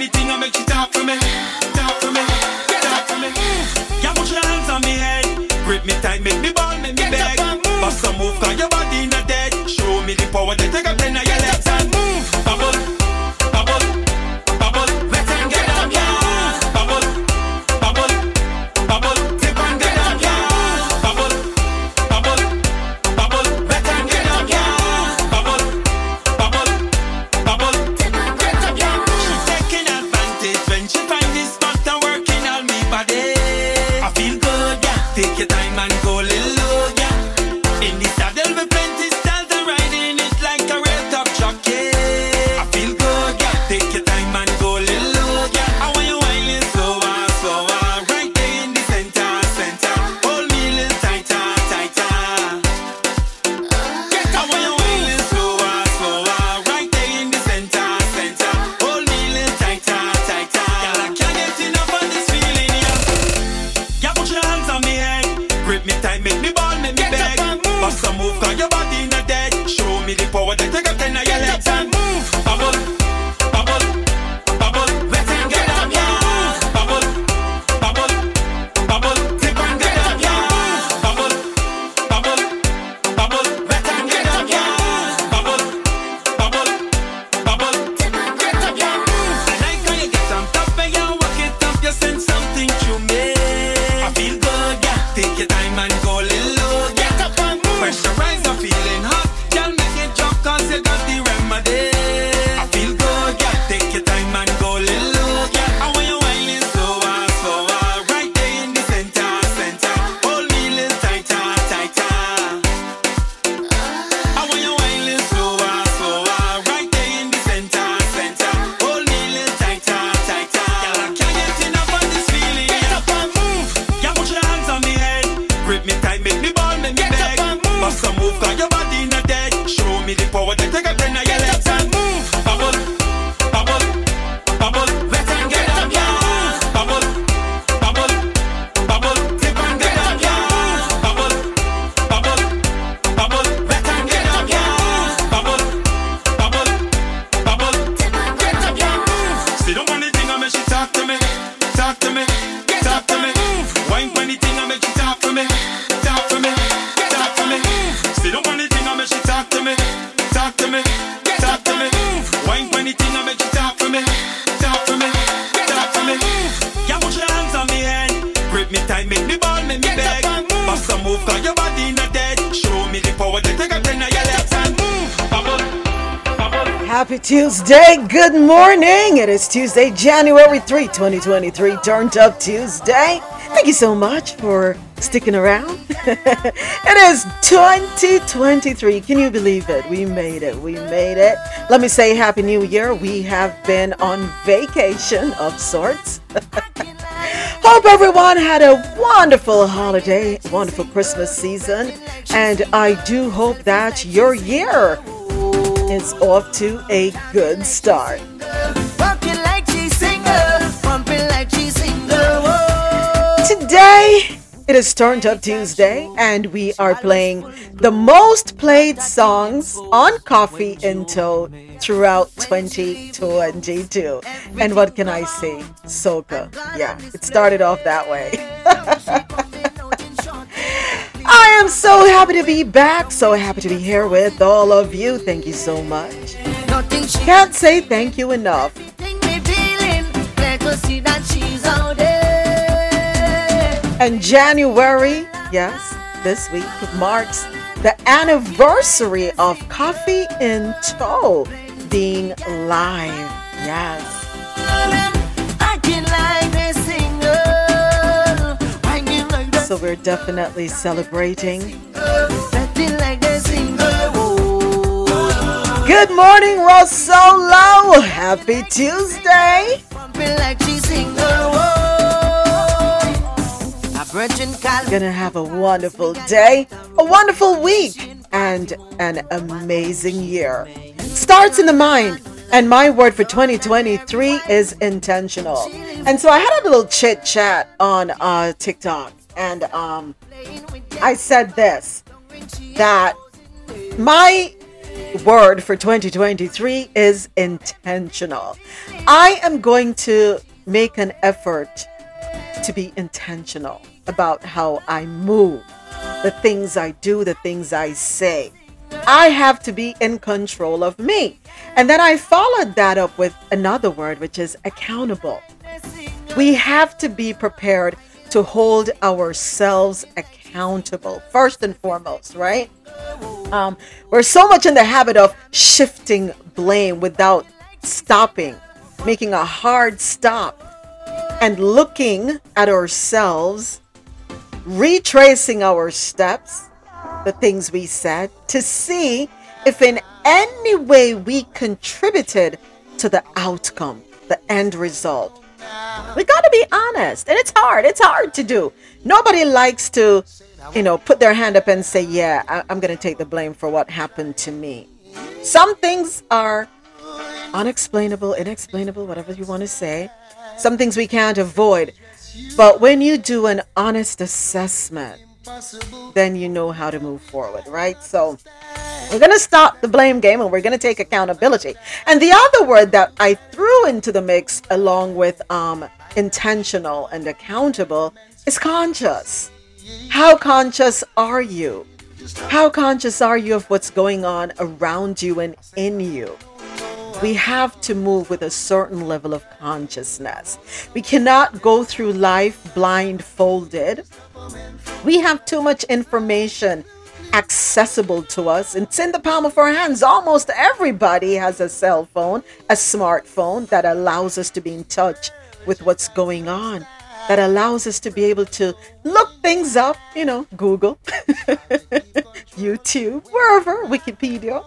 anything I make you talk for me. Talk for me. Talk for me. Yeah, put your hands on me head. Grip me tight, make me ball, make me beg. Bust a move, cause your body in the dead. Show me the power that take up in your legs and move. Bubble. Tuesday, good morning. It is Tuesday, January 3, 2023, Turned Up Tuesday. Thank you so much for sticking around. It is 2023. Can you believe it? We made it. We made it. Let me say Happy New Year. We have been on vacation of sorts. Hope everyone had a wonderful holiday, wonderful Christmas season, and I do hope that your year is off to a good start. Today, it is Turned Up Tuesday, and we are playing the most played songs on Coffee & Toad throughout 2022. And what can I say? Soca. Yeah, it started off that way. I am so happy to be back, so happy to be here with all of you. Thank you so much. Can't say thank you enough. And January, yes, this week marks the anniversary of Coffee & Toe being live. Yes. So we're definitely celebrating. Good morning, Rosolo. Happy Tuesday. Gonna have a wonderful day, a wonderful week, and an amazing year. Starts in the mind. And my word for 2023 is intentional. And so I had a little chit chat on TikTok. And I said that my word for 2023 is intentional. I am going to make an effort to be intentional about how I move, the things I do, the things I say. I have to be in control of me. And then I followed that up with another word, which is accountable. We have to be prepared to hold ourselves accountable, first and foremost, right? We're so much in the habit of shifting blame without stopping, making a hard stop and looking at ourselves, retracing our steps, the things we said, to see if in any way we contributed to the outcome, the end result. We got to be honest, and it's hard to do. Nobody likes to, put their hand up and say, yeah, I'm going to take the blame for what happened to me. Some things are unexplainable, inexplainable, whatever you want to say. Some things we can't avoid. But when you do an honest assessment, then you know how to move forward, right? So we're going to stop the blame game and we're going to take accountability. And the other word that I threw into the mix along with intentional and accountable is conscious. How conscious are you? How conscious are you of what's going on around you and in you? We have to move with a certain level of consciousness. We cannot go through life blindfolded. We have too much information accessible to us. It's in the palm of our hands. Almost everybody has a cell phone, a smartphone that allows us to be in touch with what's going on, that allows us to be able to look things up, Google, YouTube, wherever, Wikipedia.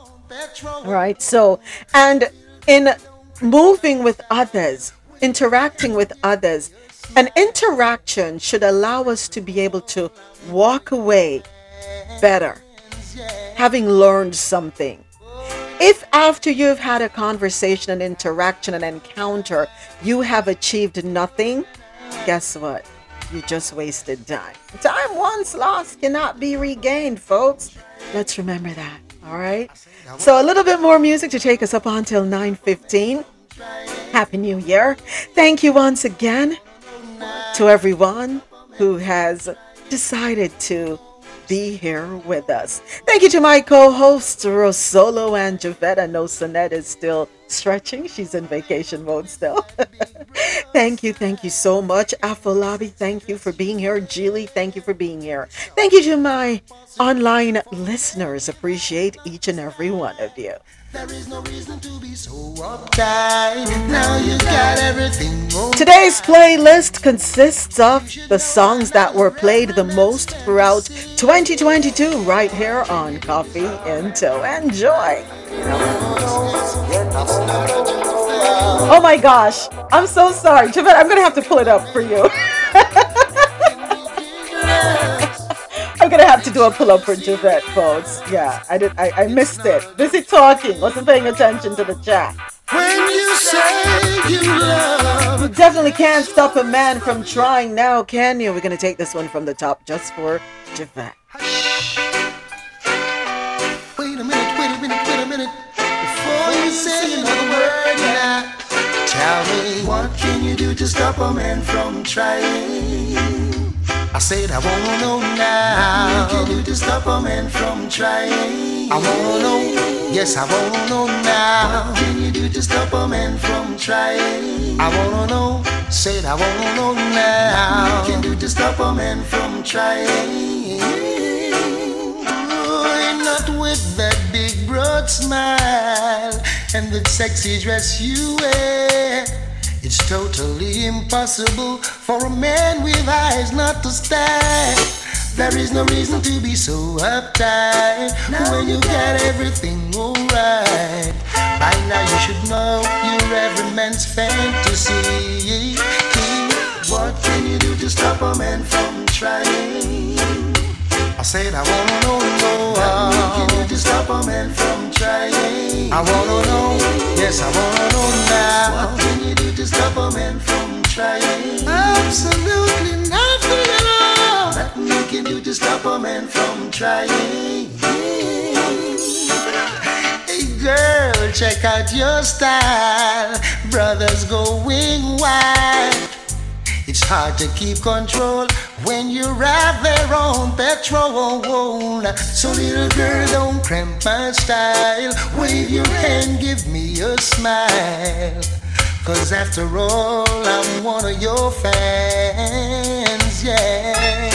Right. So, and in moving with others, interacting with others, an interaction should allow us to be able to walk away better, having learned something. If after you've had a conversation, an interaction, an encounter, you have achieved nothing, guess what? You just wasted time. Time once lost cannot be regained, folks. Let's remember that. All right. So a little bit more music to take us up until 9:15. Happy New Year. Thank you once again to everyone who has decided to be here with us. Thank you to my co-hosts, Rosolo and Javette. I know Sonette is still stretching. She's in vacation mode still. Thank you so much. Afolabi, thank you for being here. Jilly, thank you for being here. Thank you to my online listeners. Appreciate each and every one of you. There is no reason to be so uptight. Now you got everything. Today's playlist consists of the songs that were played the most throughout 2022 right here on Coffee and Toe. Enjoy. Oh my gosh, I'm so sorry, Javette, I'm going to have to pull it up for you. I'm going to have to do a pull-up for Javette, folks. Yeah, I missed it. Busy talking. Wasn't paying attention to the chat. When you say you love. You definitely can't stop a man from trying now, can you? We're going to take this one from the top just for Javette. Wait a minute. Before you say another word now, tell me, what can you do to stop a man from trying? I said I wanna know now. What can you do to stop a man from trying? I wanna know, yes I wanna know now. What can you do to stop a man from trying? I wanna know, said I wanna know now. What can you do to stop a man from trying? Oh, not with that big broad smile and that sexy dress you wear. It's totally impossible for a man with eyes not to stare. There is no reason to be so uptight when you got everything alright. By now you should know you're every man's fantasy. What can you do to stop a man from trying? I said I wanna know. What can you do to stop a man from trying? I wanna know, yes I wanna know now. What can you do to stop a man from trying? Absolutely nothing at all. Nothing you can do to stop a man from trying. girl, check out your style. Brothers going wild. It's hard to keep control when you ride their own petrol. So little girl, don't cramp my style. Wave your hand, give me a smile. 'Cause after all, I'm one of your fans, yeah.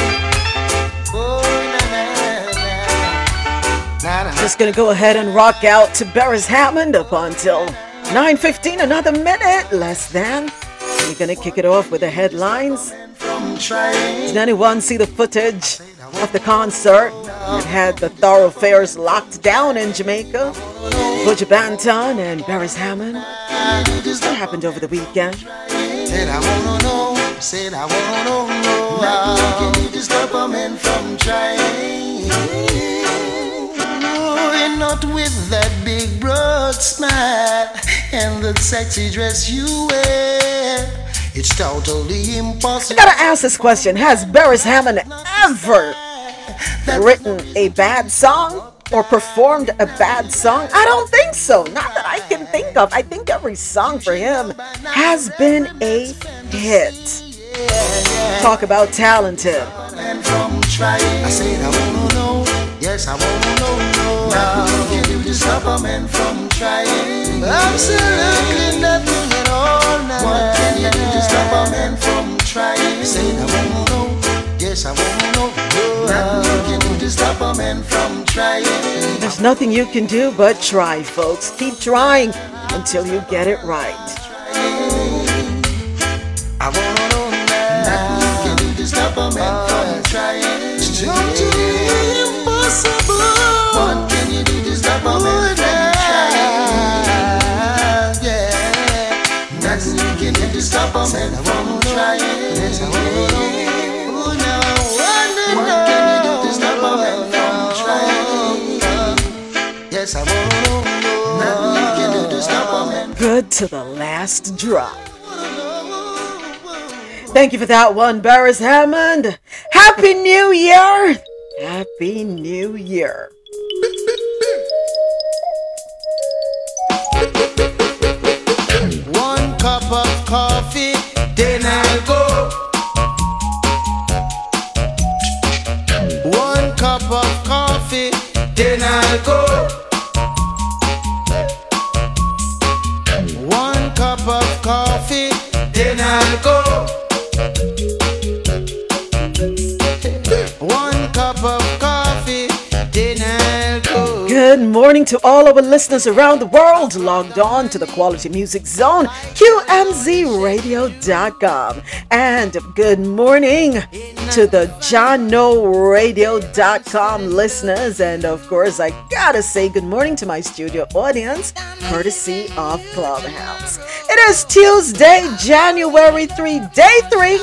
Just gonna go ahead and rock out to Barris Hammond up until 9:15, another minute less than. We're gonna kick it off with the headlines. Did anyone see the footage of the concert that had the thoroughfares locked down in Jamaica? Buju Banton and Barris Hammond. What happened over the weekend? Not with that big broad smile and the sexy dress you wear. It's totally impossible. I gotta ask this question. Has Barris Hammond ever written a bad song or performed a bad song? I don't think so. Not that I can think of. I think every song for him has been a hit. Talk about talented. I said I wanna know. Yes, I wanna know. Nothing can do to stop a man from trying. Absolutely nothing at all. What can you do to stop a man from trying? I said I wanna know. Yes, I wanna know. Nothing you can do to stop a man from trying. There's nothing you can do but try, folks. Keep trying until you get it right. I wanna know. Nothing can do to stop a man from trying. What can you do to stop a man from trying? Yeah. Nothing you can do to stop a man from trying. Oh no, what can you do to stop a man from trying? Yes, I won't. Nothing you can do to stop a man. Good to the last drop. Thank you for that one, Barris Hammond. Happy New Year! Happy New Year. One cup of coffee, then I'll go. One cup of coffee, then I'll go. One cup of coffee, then I'll go. Good morning to all our listeners around the world logged on to the Quality Music Zone, QMZRadio.com. And good morning to the JohnnoRadio.com listeners. And of course, I gotta say good morning to my studio audience, courtesy of Clubhouse. It is Tuesday, January 3, day 3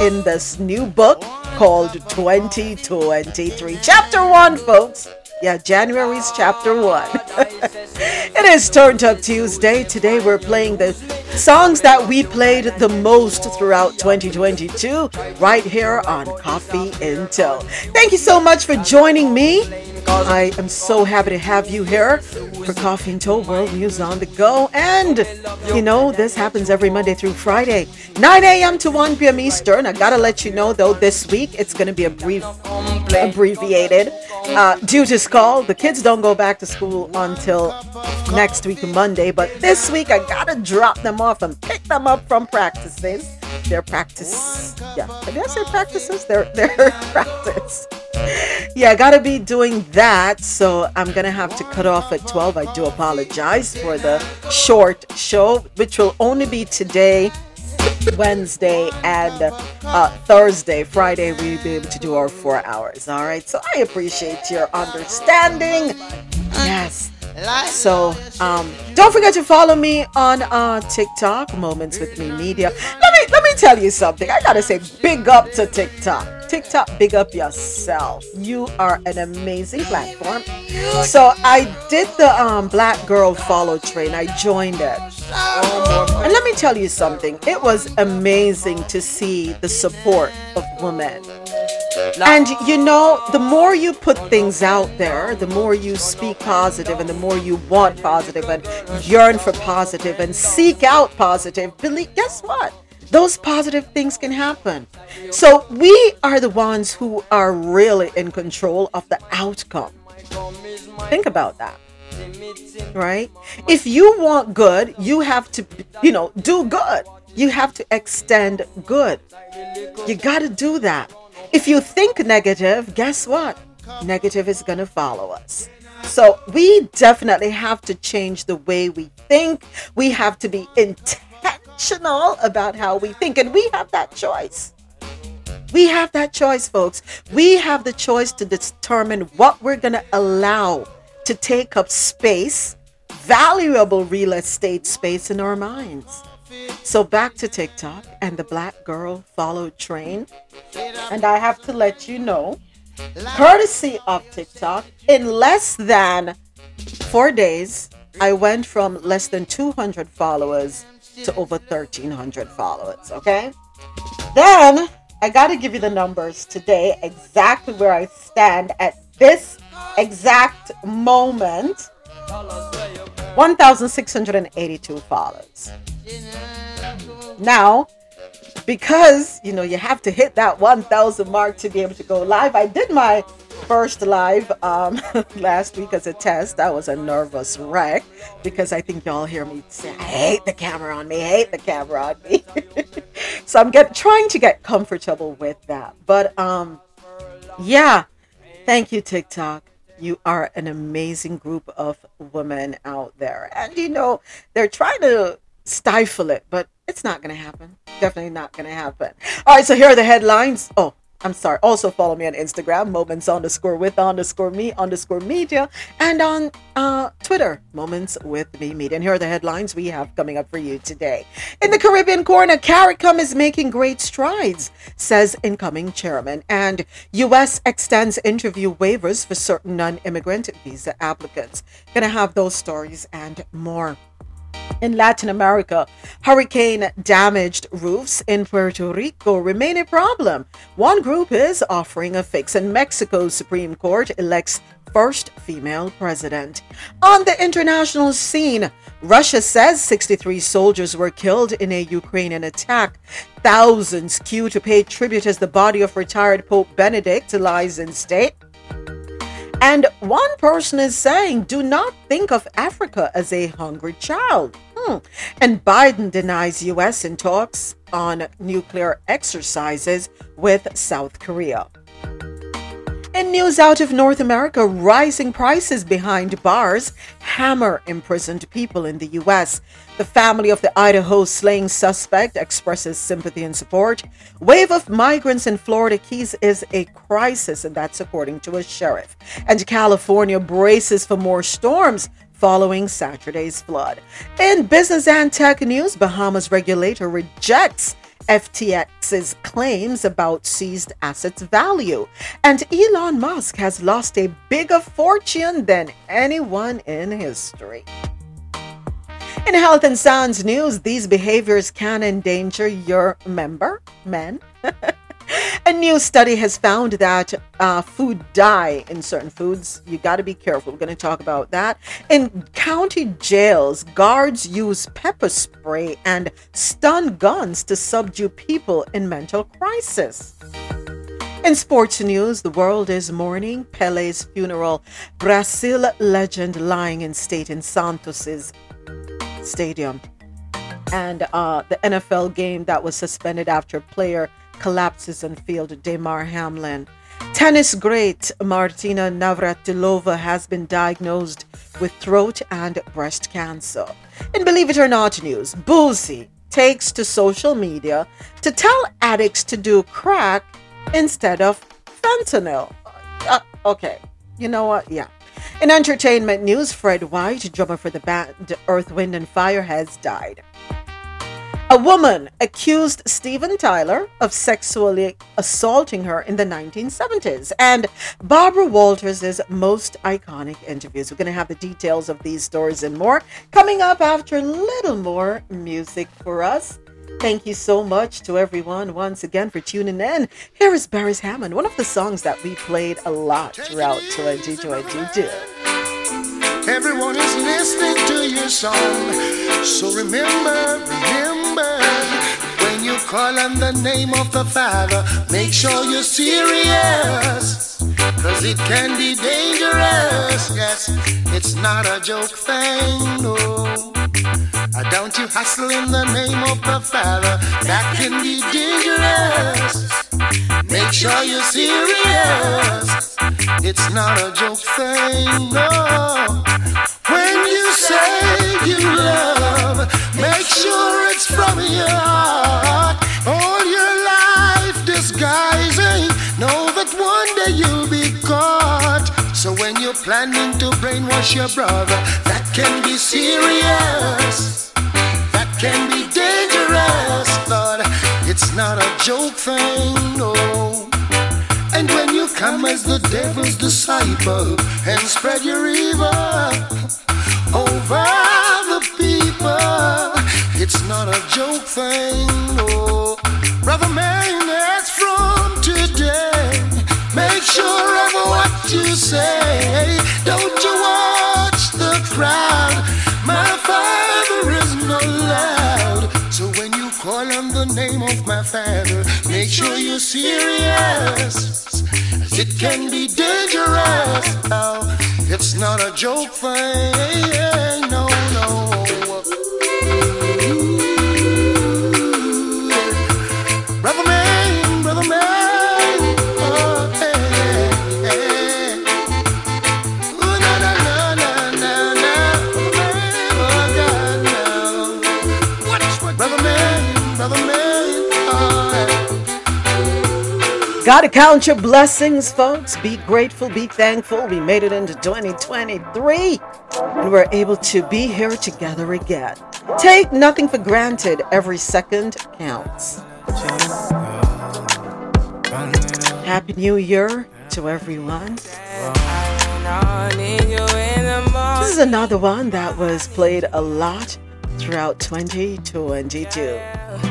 in this new book called 2023. Chapter 1, folks. Yeah, January's chapter 1. It is Turned Up Tuesday. Today we're playing the songs that we played the most throughout 2022 right here on Coffee & Toe. Thank you so much for joining me. I am so happy to have you here for Coffee & Toe World News on the Go. And, you know, this happens every Monday through Friday, 9 a.m. to 1 p.m. Eastern. I gotta let you know, though, this week it's gonna be abbreviated due to school. The kids don't go back to school until next week, Monday. But this week, I gotta drop them off and pick them up from practices. Their practice. Yeah, I gotta be doing that, so I'm gonna have to cut off at 12. I do apologize for the short show, which will only be today, Wednesday, and Thursday. Friday we'll be able to do our 4 hours. All right, so I appreciate your understanding. Yes. So don't forget to follow me on TikTok, Moments With Me Media. Let me tell you something. I gotta say, big up to TikTok. TikTok, big up yourself. You are an amazing platform. So I did the Black Girl Follow Train. I joined it. And let me tell you something. It was amazing to see the support of women. And you know, the more you put things out there, the more you speak positive and the more you want positive and yearn for positive and seek out positive, guess what? Those positive things can happen. So we are the ones who are really in control of the outcome. Think about that, right? If you want good, you have to, do good. You have to extend good. You got to do that. If you think negative, guess what? Negative is going to follow us. So we definitely have to change the way we think. We have to be intentional about how we think. And we have that choice. We have that choice, folks. We have the choice to determine what we're going to allow to take up space, valuable real estate space in our minds. So back to TikTok and the Black Girl Followed Train. And I have to let you know, courtesy of TikTok, in less than 4 days, I went from less than 200 followers to over 1,300 followers, okay? Then, I got to give you the numbers today, exactly where I stand at this exact moment. 1,682 followers. Now, because, you have to hit that 1,000 mark to be able to go live. I did my first live last week as a test. I was a nervous wreck because I think y'all hear me say, I hate the camera on me, So I'm trying to get comfortable with that. But yeah, thank you, TikTok. You are an amazing group of women out there. And, they're trying to stifle it, but it's not going to happen. Definitely not going to happen. All right, so here are the headlines. Oh, I'm sorry. Also follow me on Instagram, moments_with_me_media. And on Twitter, moments_with_me_media. And here are the headlines we have coming up for you today. In the Caribbean corner, CARICOM is making great strides, says incoming chairman. And U.S. extends interview waivers for certain non-immigrant visa applicants. Going to have those stories and more. In Latin America, hurricane-damaged roofs in Puerto Rico remain a problem. One group is offering a fix, and Mexico's Supreme Court elects first female president. On the international scene, Russia says 63 soldiers were killed in a Ukrainian attack. Thousands queue to pay tribute as the body of retired Pope Benedict lies in state. And one person is saying, do not think of Africa as a hungry child. And Biden denies U.S. in talks on nuclear exercises with South Korea. In news out of North America, rising prices behind bars hammer imprisoned people in the U.S. The family of the Idaho slaying suspect expresses sympathy and support. Wave of migrants in Florida Keys is a crisis, and that's according to a sheriff. And California braces for more storms following Saturday's flood. In business and tech news, Bahamas regulator rejects FTX's claims about seized assets value. And Elon Musk has lost a bigger fortune than anyone in history. In health and sounds news, these behaviors can endanger your men. A new study has found that food dye in certain foods. You got to be careful. We're going to talk about that. In county jails, guards use pepper spray and stun guns to subdue people in mental crisis. In sports news, the world is mourning Pele's funeral. Brazil legend lying in state in Santos's stadium. And the NFL game that was suspended after a player collapses on field, Damar Hamlin. Tennis great Martina Navratilova has been diagnosed with throat and breast cancer. In Believe It or Not news, Boosie takes to social media to tell addicts to do crack instead of fentanyl. Okay, you know what? Yeah. In entertainment news, Fred White, drummer for the band Earth, Wind and Fire, has died. A woman accused Steven Tyler of sexually assaulting her in the 1970s. And Barbara Walters' most iconic interviews. We're going to have the details of these stories and more coming up after a little more music for us. Thank you so much to everyone once again for tuning in. Here is Barris Hammond, one of the songs that we played a lot throughout 2022. Everyone is listening to your song, so remember, when you call on the name of the Father, make sure you're serious, cause it can be dangerous. Yes, it's not a joke thing, no. Don't you hustle in the name of the Father, that can be dangerous. Make sure you're serious, it's not a joke thing, no. When you say you love, make sure it's from your heart. All your life disguising, know that one day you'll be caught. So when you're planning to brainwash your brother, that can be serious, can be dangerous, but it's not a joke thing, no. And when you come as the devil's disciple and spread your evil over the people, it's not a joke thing, no. Brother man, that's from today. Make sure of what you say. Don't you watch the crowd. My Father is not loud. So when you call on the name of my Father, make sure you're serious, as it can be dangerous. Oh, it's not a joke thing, no, no. Brother man. Gotta count your blessings, folks. Be grateful, be thankful. We made it into 2023, and we're able to be here together again. Take nothing for granted. Every second counts. Happy New Year to everyone. This is another one that was played a lot throughout 2022.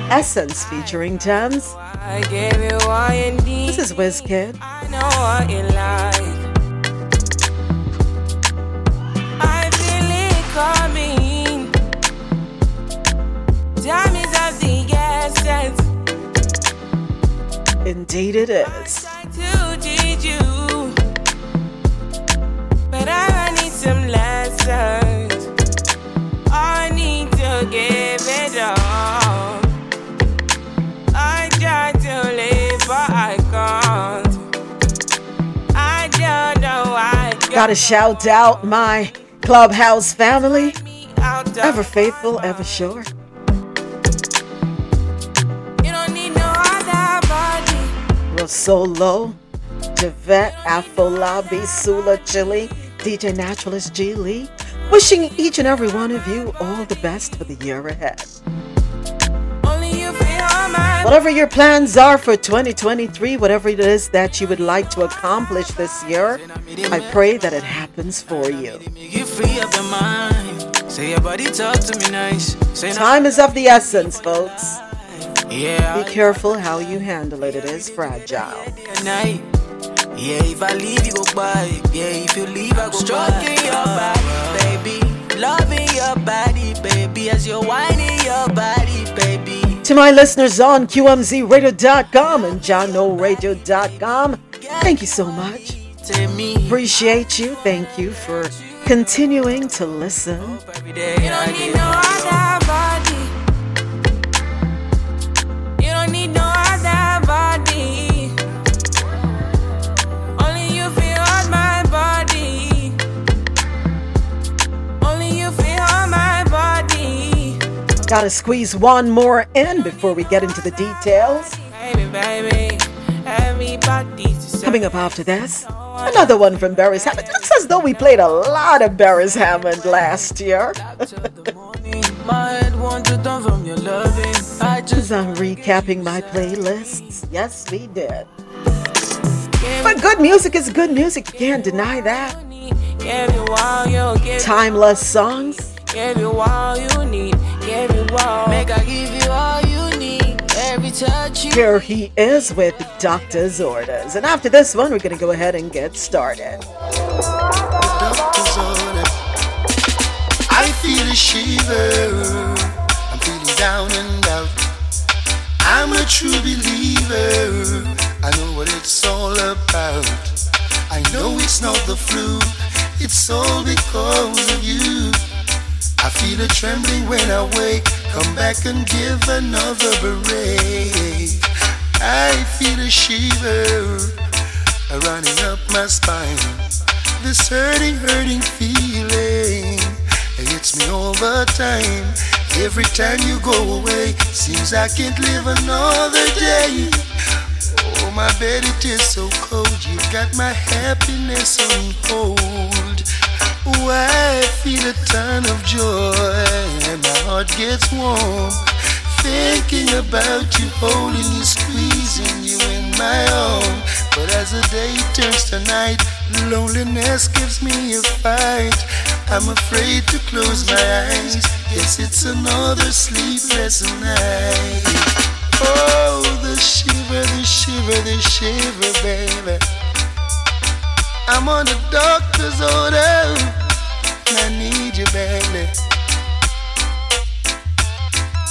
Essence featuring Thames. This is WizKid. I know what you like. I feel it coming. Time is of the essence. Indeed it is. I tried to teach you, but I need some lessons. I need to give it all. I try to live, but I can't. I don't know why. Gotta shout out my Clubhouse family. Ever faithful, ever sure. You don't need no other body. Real Solo, Javette, Afolabi, Sula, Chili, DJ Naturalist G. Lee. Wishing each and every one of you all the best for the year ahead. Whatever your plans are for 2023, whatever it is that you would like to accomplish this year, I pray that it happens for you. Time is of the essence, folks. Be careful how you handle it. It is fragile. Yeah, if I leave, you go by. Yeah, if you leave, I go stroking by. Your body, baby. Loving your body, baby. As you're whining your body, baby. To my listeners on QMZRadio.com and JohnNoRadio.com, thank you so much. Appreciate you. Thank you for continuing to listen. You don't need no other body. You don't need no other body. Gotta squeeze one more in before we get into the details. Baby, coming up after this, another one from Barris Hammond. Looks as though we played a lot of Barris Hammond last year. Because I'm recapping my playlists. Yes, we did. But good music is good music. You can't deny that. Timeless songs. Give you all you need. Give you all. Make I give you all you need. Here he is with Dr. Zordas. And after this one, we're going to go ahead and get started. I feel a shiver. I'm feeling down and out. I'm a true believer. I know what it's all about. I know it's not the flu. It's all because of you. I feel a trembling when I wake. Come back and give another break. I feel a shiver running up my spine. This hurting feeling, it hits me all the time. Every time you go away, seems I can't live another day. Oh, my bed, it is so cold. You got my happiness on hold. Oh, I feel a ton of joy and my heart gets warm. Thinking about you, holding you, squeezing you in my arm. But as the day turns to night, loneliness gives me a fight. I'm afraid to close my eyes. Yes, it's another sleepless night. Oh, the shiver, the shiver, the shiver, baby. I'm on the doctor's order. I need you, baby.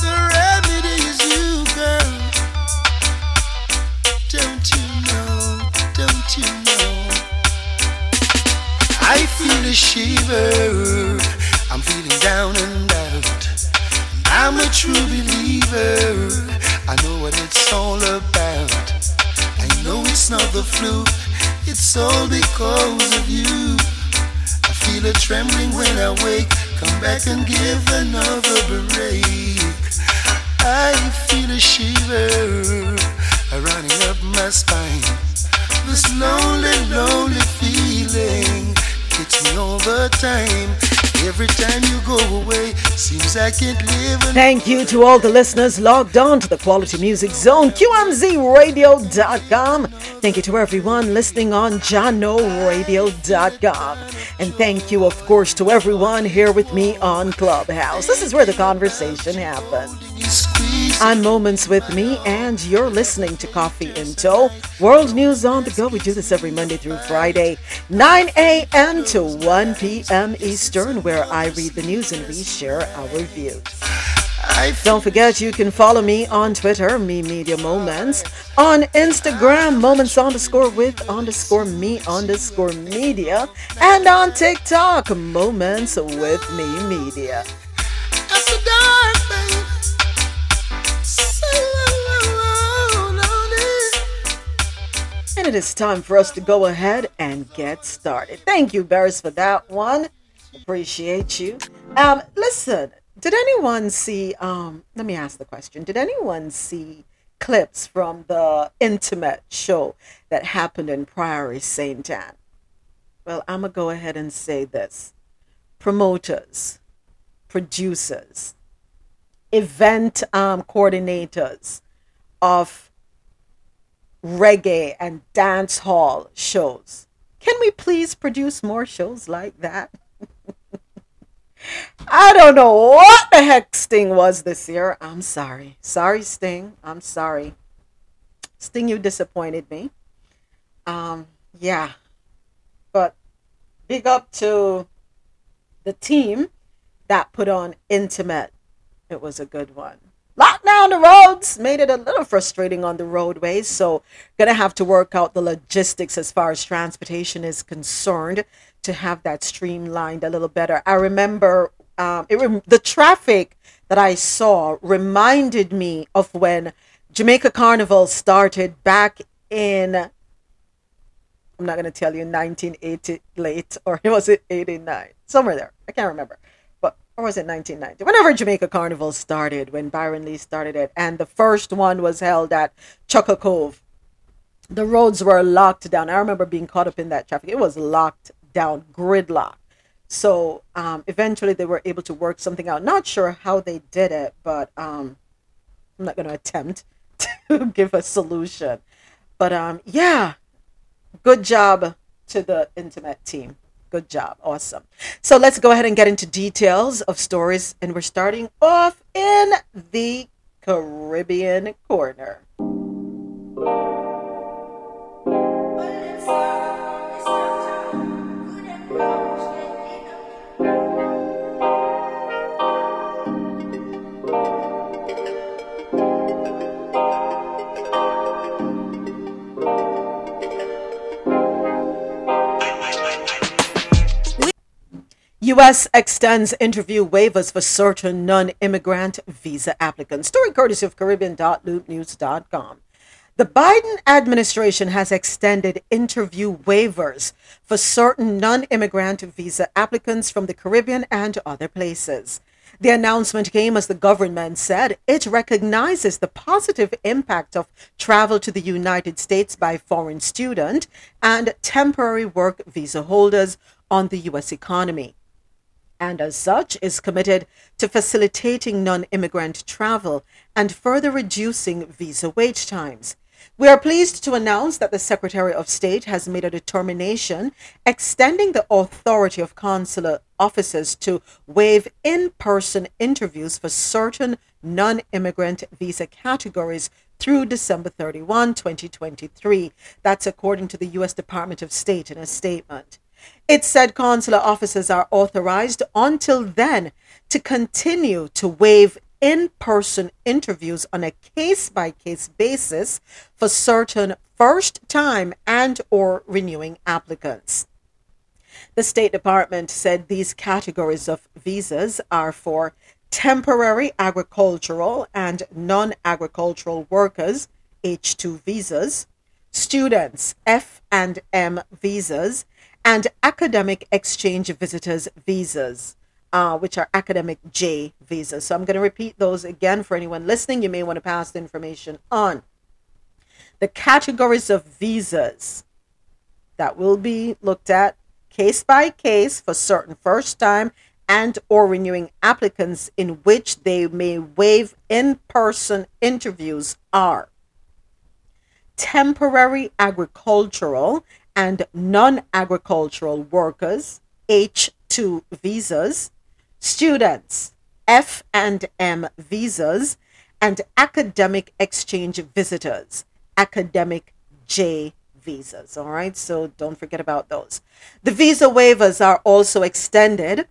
The remedy is you, girl. Don't you know? Don't you know? I feel a shiver. I'm feeling down and out. I'm a true believer. I know what it's all about. I know it's not the flu. It's all because of you. I feel a trembling when I wake. Come back and give another break. I feel a shiver running up my spine. This lonely feeling hits me all the time. Every time you go away, seems I can't live. Thank you to all the listeners logged on to the Quality Music Zone, QMZRadio.com. Thank you to everyone listening on JanoRadio.com. And thank you, of course, to everyone here with me on Clubhouse. This is where the conversation happens. I'm Moments With Me, and you're listening to Coffee in Toe. World News on the Go. We do this every Monday through Friday, 9 a.m. to 1 p.m. Eastern, where I read the news and we share our views. Don't forget, you can follow me on Twitter, Me Media Moments, on Instagram, Moments_with_me_media, and on TikTok, Moments With Me Media. And it is time for us to go ahead and get started. Thank you, Barris, for that one. Appreciate you. Listen, did anyone see, let me ask the question. Did anyone see clips from the Intimate show that happened in Priory, St. Anne? Well, I'm going to go ahead and say this. Promoters, producers, event coordinators of reggae and dance hall shows. Can we please produce more shows like that? I don't know what the heck Sting was this year. I'm sorry. Sorry, Sting. I'm sorry. Sting, you disappointed me. Yeah. But big up to the team that put on Intimate. It was a good one. Locked down the roads made it a little frustrating on the roadways, so gonna have to work out the logistics as far as transportation is concerned to have that streamlined a little better. I remember the traffic that I saw reminded me of when Jamaica Carnival started back in, I'm not gonna tell you, 1980 late, or was it 89, somewhere there, I can't remember. Or was it 1990? Whenever Jamaica Carnival started, when Byron Lee started it, and the first one was held at Chucka Cove, the roads were locked down. I remember being caught up in that traffic. It was locked down, gridlock. So eventually they were able to work something out. Not sure how they did it, but I'm not going to attempt to give a solution. But yeah, good job to the Intimate team. Good job. Awesome. So let's go ahead and get into details of stories. And we're starting off in the Caribbean Corner. U.S. extends interview waivers for certain non-immigrant visa applicants. Story courtesy of Caribbean.loopnews.com. The Biden administration has extended interview waivers for certain non-immigrant visa applicants from the Caribbean and other places. The announcement came as the government said it recognizes the positive impact of travel to the United States by foreign student and temporary work visa holders on the U.S. economy, and as such is committed to facilitating non-immigrant travel and further reducing visa wait times. We are pleased to announce that the Secretary of State has made a determination extending the authority of consular officers to waive in-person interviews for certain non-immigrant visa categories through December 31, 2023. That's according to the U.S. Department of State in a statement. It said consular officers are authorized until then to continue to waive in-person interviews on a case-by-case basis for certain first-time and or renewing applicants. The State Department said these categories of visas are for temporary agricultural and non-agricultural workers, H-2 visas, students, F and M visas, and academic exchange visitors visas, which are academic J visas. So I'm going to repeat those again for anyone listening. You may want to pass the information on. The categories of visas that will be looked at case by case for certain first time and or renewing applicants in which they may waive in-person interviews are temporary agricultural and non-agricultural workers, H-2 visas, students, F and M visas, and academic exchange visitors, academic J visas. All right, so don't forget about those. The visa waivers are also extended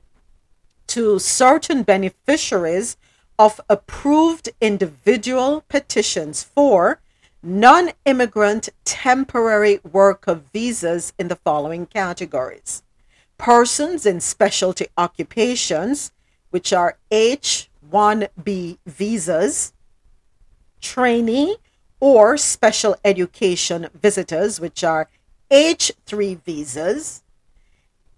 to certain beneficiaries of approved individual petitions for non-immigrant temporary worker visas in the following categories: persons in specialty occupations, which are H-1B visas, trainee or special education visitors, which are H-3 visas,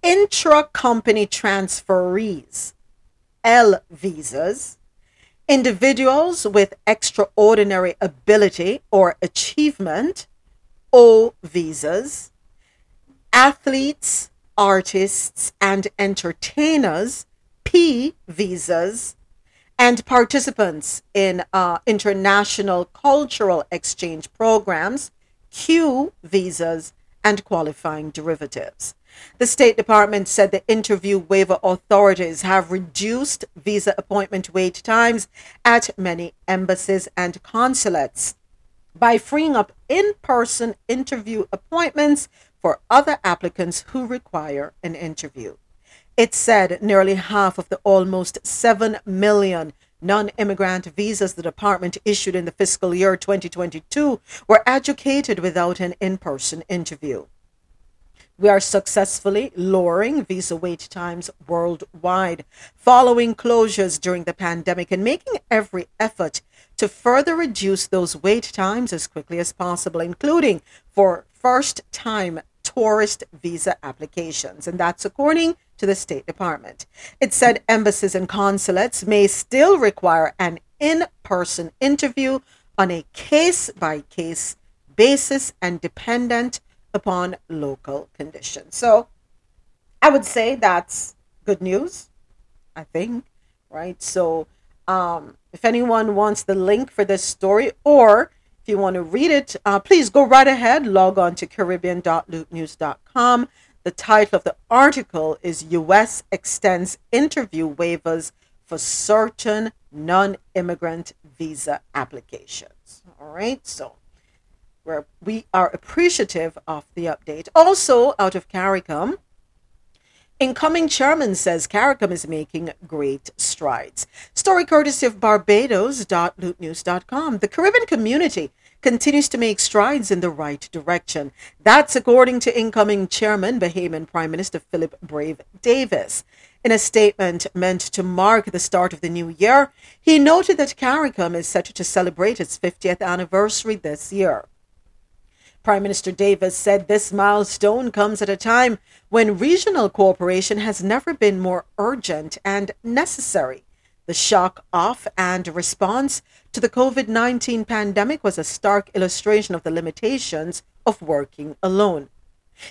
intra-company transferees, L visas, individuals with extraordinary ability or achievement, O visas, athletes, artists, and entertainers, P visas, and participants in international cultural exchange programs, Q visas, and qualifying derivatives. The State Department said the interview waiver authorities have reduced visa appointment wait times at many embassies and consulates by freeing up in-person interview appointments for other applicants who require an interview. It said nearly half of the almost 7 million non-immigrant visas the department issued in the fiscal year 2022 were adjudicated without an in-person interview. We are successfully lowering visa wait times worldwide following closures during the pandemic and making every effort to further reduce those wait times as quickly as possible, including for first-time tourist visa applications. And that's according to the State Department. It said embassies and consulates may still require an in-person interview on a case-by-case basis and dependent upon local conditions. So I would say that's good news, I think, right? So if anyone wants the link for this story, or if you want to read it, please go right ahead, log on to Caribbean.loopnews.com. The title of the article is U.S. Extends Interview Waivers for Certain Non-Immigrant visa applications. All right, so we are appreciative of the update. Also, out of CARICOM, incoming chairman says CARICOM is making great strides. Story courtesy of barbados.lootnews.com. The Caribbean community continues to make strides in the right direction. That's according to incoming chairman, Bahamian Prime Minister Philip Brave Davis. In a statement meant to mark the start of the new year, he noted that CARICOM is set to celebrate its 50th anniversary this year. Prime Minister Davis said this milestone comes at a time when regional cooperation has never been more urgent and necessary. The shock of and response to the COVID-19 pandemic was a stark illustration of the limitations of working alone.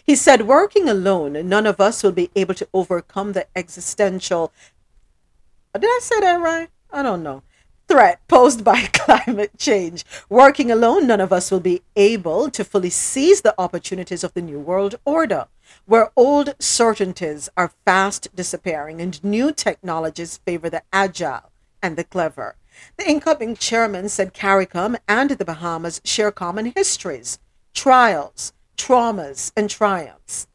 He said, working alone, none of us will be able to overcome the existential threat posed by climate change. Working alone, none of us will be able to fully seize the opportunities of the New World Order, where old certainties are fast disappearing and new technologies favor the agile and the clever. The incoming chairman said CARICOM and the Bahamas share common histories, trials, traumas, and triumphs.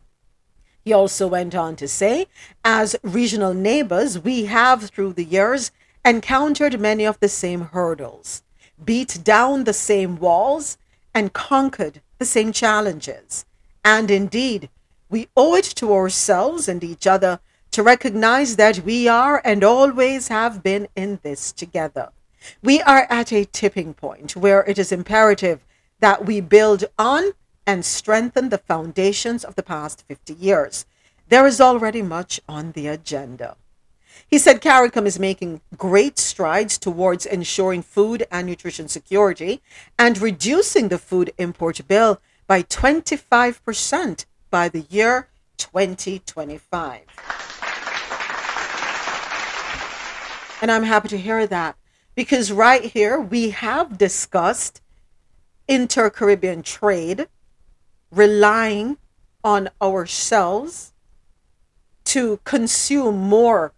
He also went on to say, as regional neighbors, we have through the years encountered many of the same hurdles, beat down the same walls, and conquered the same challenges. And indeed, we owe it to ourselves and each other to recognize that we are and always have been in this together. We are at a tipping point where it is imperative that we build on and strengthen the foundations of the past 50 years. There is already much on the agenda. He said CARICOM is making great strides towards ensuring food and nutrition security and reducing the food import bill by 25% by the year 2025. And I'm happy to hear that, because right here we have discussed inter-Caribbean trade, relying on ourselves to consume more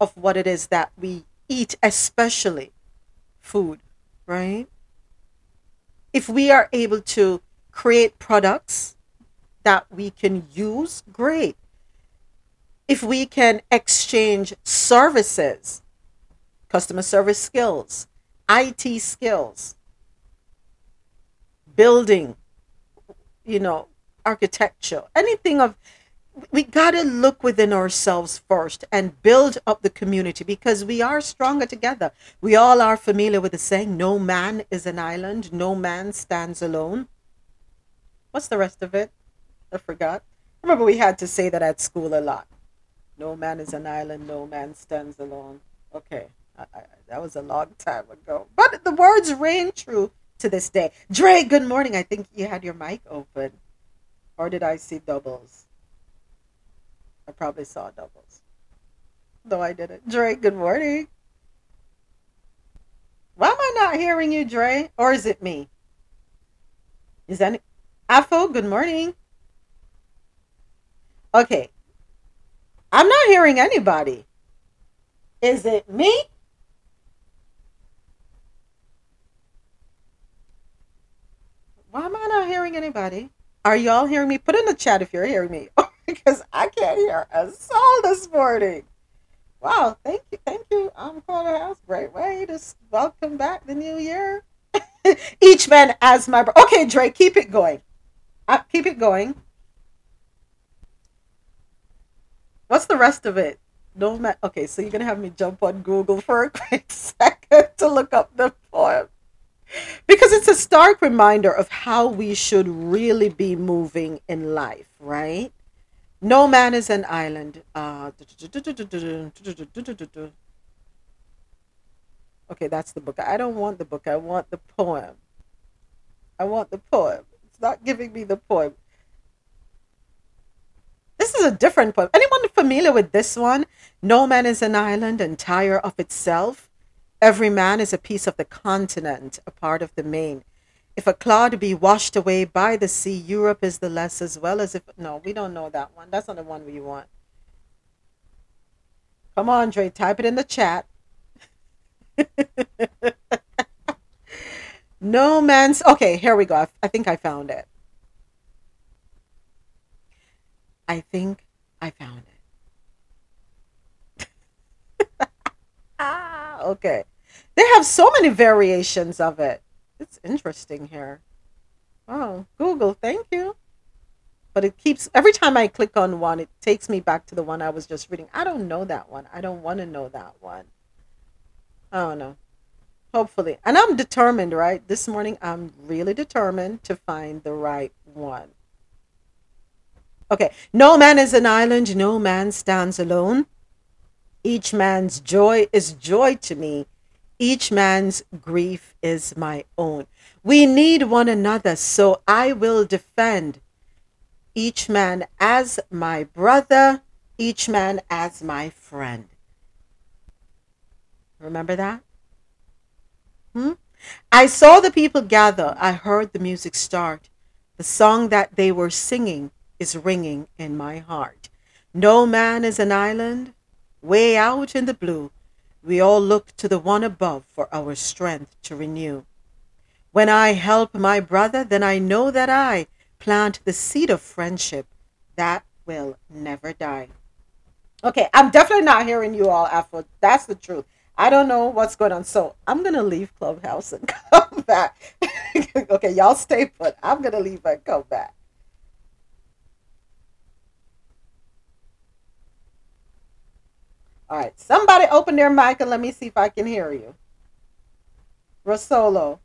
of what it is that we eat, especially food, right? If we are able to create products that we can use, great. If we can exchange services, customer service skills, IT skills, building, architecture, anything of, we got to look within ourselves first and build up the community, because we are stronger together. We all are familiar with the saying, no man is an island, no man stands alone. What's the rest of it? I forgot. I remember we had to say that at school a lot. No man is an island, no man stands alone. Okay, that was a long time ago. But the words reign true to this day. Dre, good morning. I think you had your mic open. Or did I see doubles? I probably saw doubles. No, I didn't. Dre, good morning. Why am I not hearing you, Dre? Or is it me? Is that Afo? Good morning. Okay. I'm not hearing anybody. Is it me? Why am I not hearing anybody? Are you all hearing me? Put in the chat if you're hearing me. Because I can't hear a soul this morning. Wow, thank you. I'm Carter House. Great way to welcome back the new year. Each man as my brother. Okay, Dre, keep it going. Keep it going. What's the rest of it? No man. Okay, so you're gonna have me jump on Google for a quick second to look up the poem, because it's a stark reminder of how we should really be moving in life, right? No man is an island. Okay, that's the book. I don't want the book. I want the poem. It's not giving me the poem. This is a different poem. Anyone familiar with this one? No man is an island entire of itself. Every man is a piece of the continent, a part of the main. If a cloud be washed away by the sea, Europe is the less, as well as if... No, we don't know that one. That's not the one we want. Come on, Dre. Type it in the chat. No Man's... Okay, here we go. I think I found it. I think I found it. Okay. They have so many variations of it. It's interesting here. Oh, Google, thank you. But it keeps... Every time I click on one, it takes me back to the one I was just reading. I don't know that one. I don't want to know that one. I don't know. Hopefully. And I'm determined, right? This morning, I'm really determined to find the right one. Okay. No man is an island. No man stands alone. Each man's joy is joy to me. Each man's grief is my own. We need one another, so I will defend each man as my brother, each man as my friend. Remember that? I saw the people gather. I heard the music start. The song that they were singing is ringing in my heart. No man is an island, way out in the blue. We all look to the one above for our strength to renew. When I help my brother, then I know that I plant the seed of friendship that will never die. Okay, I'm definitely not hearing you all, Afro. That's the truth. I don't know what's going on. So I'm going to leave Clubhouse and come back. Okay, y'all stay put. I'm going to leave and come back. All right, somebody open their mic and let me see if I can hear you. Rosolo.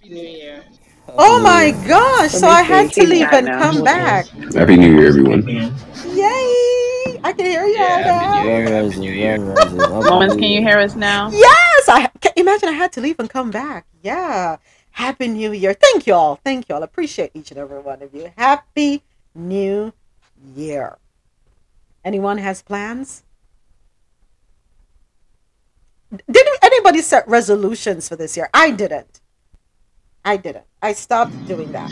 Happy New Year. Oh my gosh, so I had to leave and come back. Happy New Year, everyone. Yay! I can hear you all now. Happy New Year. Moments, can you hear us now? Yes! I imagine I had to leave and come back. Yeah. Happy New Year. Thank you all. Thank you all. Appreciate each and every one of you. Happy New Year. Anyone has plans? Did anybody set resolutions for this year? I didn't. I stopped doing that.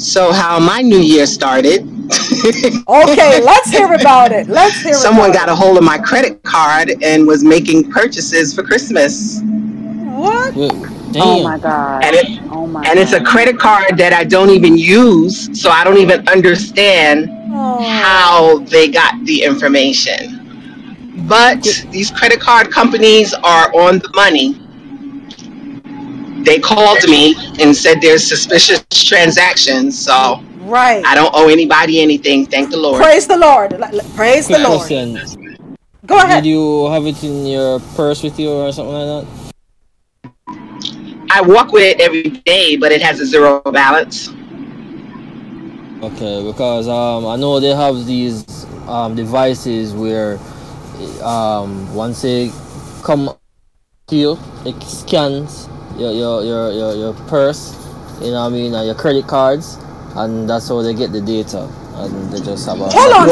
So how my new year started. Okay, let's hear about it. Someone got a hold of my credit card and was making purchases for Christmas. What? Damn. Oh my God. And it's a credit card that I don't even use, so I don't even understand how they got the information. But these credit card companies are on the money. They called me and said there's suspicious transactions, so right. I don't owe anybody anything. Thank the Lord. Praise the Lord. Praise the Lord. Question. Go ahead. Did you have it in your purse with you or something like that? I walk with it every day, but it has a zero balance. Okay, because I know they have these devices where once they come to you, it scans your purse, you know what I mean, your credit cards, and that's how they get the data. And they just have a... Hold on,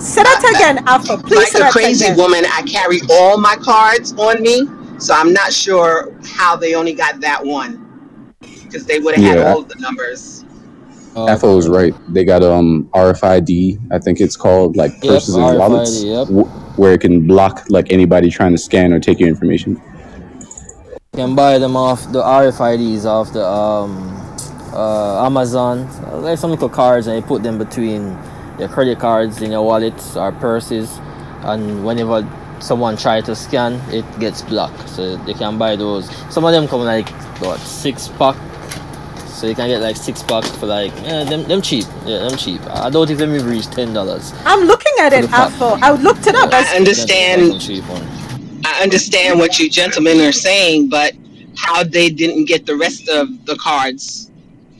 say that again, Alpha. Please. Like a crazy woman, I carry all my cards on me, so I'm not sure how they only got that one, because they would have had all of the numbers. Afo is right. They got RFID, I think it's called, like purses and wallets, where it can block like anybody trying to scan or take your information. You can buy them off the RFIDs off the Amazon. There's some little cards, and you put them between your credit cards in your wallets or purses, and whenever someone tries to scan, it gets blocked. So they can buy those. Some of them come like what, 6-pack. So you can get like 6 packs for like them cheap. Yeah, them cheep. I don't think they even reach $10. I'm looking at it, Afo. I looked it up. I understand. I understand what you gentlemen are saying, but how they didn't get the rest of the cards,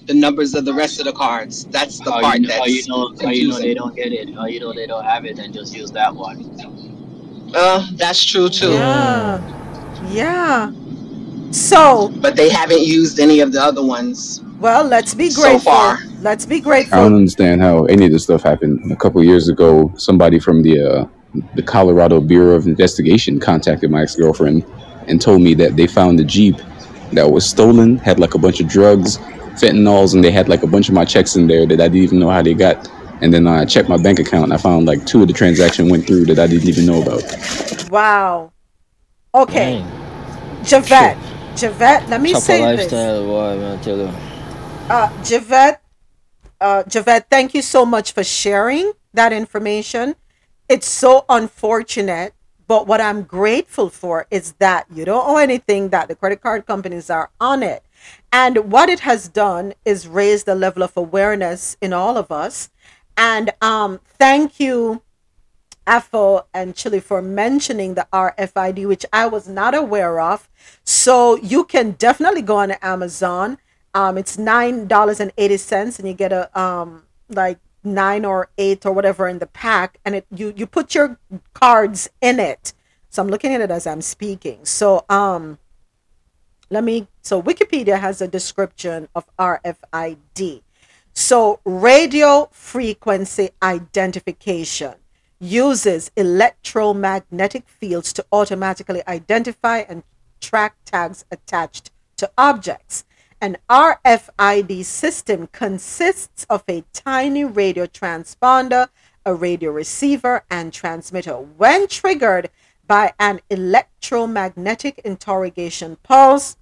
the numbers of the rest of the cards. That's the part that's confusing. How you know they don't get it? How you know they don't have it and just use that one? That's true too. Yeah. So. But they haven't used any of the other ones. Well, let's be grateful. So far. Let's be grateful. I don't understand how any of this stuff happened. A couple of years ago, somebody from the Colorado Bureau of Investigation contacted my ex-girlfriend and told me that they found the Jeep that was stolen, had like a bunch of drugs, fentanyls, and they had like a bunch of my checks in there that I didn't even know how they got. And then I checked my bank account and I found like 2 of the transactions went through that I didn't even know about. Wow. Okay. Javette, Javette, let me Chopper say lifestyle. This. Boy, man, tell them. Javette, thank you so much for sharing that information. It's so unfortunate, but what I'm grateful for is that you don't owe anything, that the credit card companies are on it. And what it has done is raise the level of awareness in all of us. And thank you, Afo and Chili, for mentioning the RFID, which I was not aware of. So you can definitely go on Amazon. It's $9.80, and you get a like 9 or 8 or whatever in the pack, and it you put your cards in it. So I'm looking at it as I'm speaking. So Wikipedia has a description of RFID. So radio frequency identification uses electromagnetic fields to automatically identify and track tags attached to objects. An RFID system consists of a tiny radio transponder, a radio receiver, and transmitter. When triggered by an electromagnetic interrogation pulse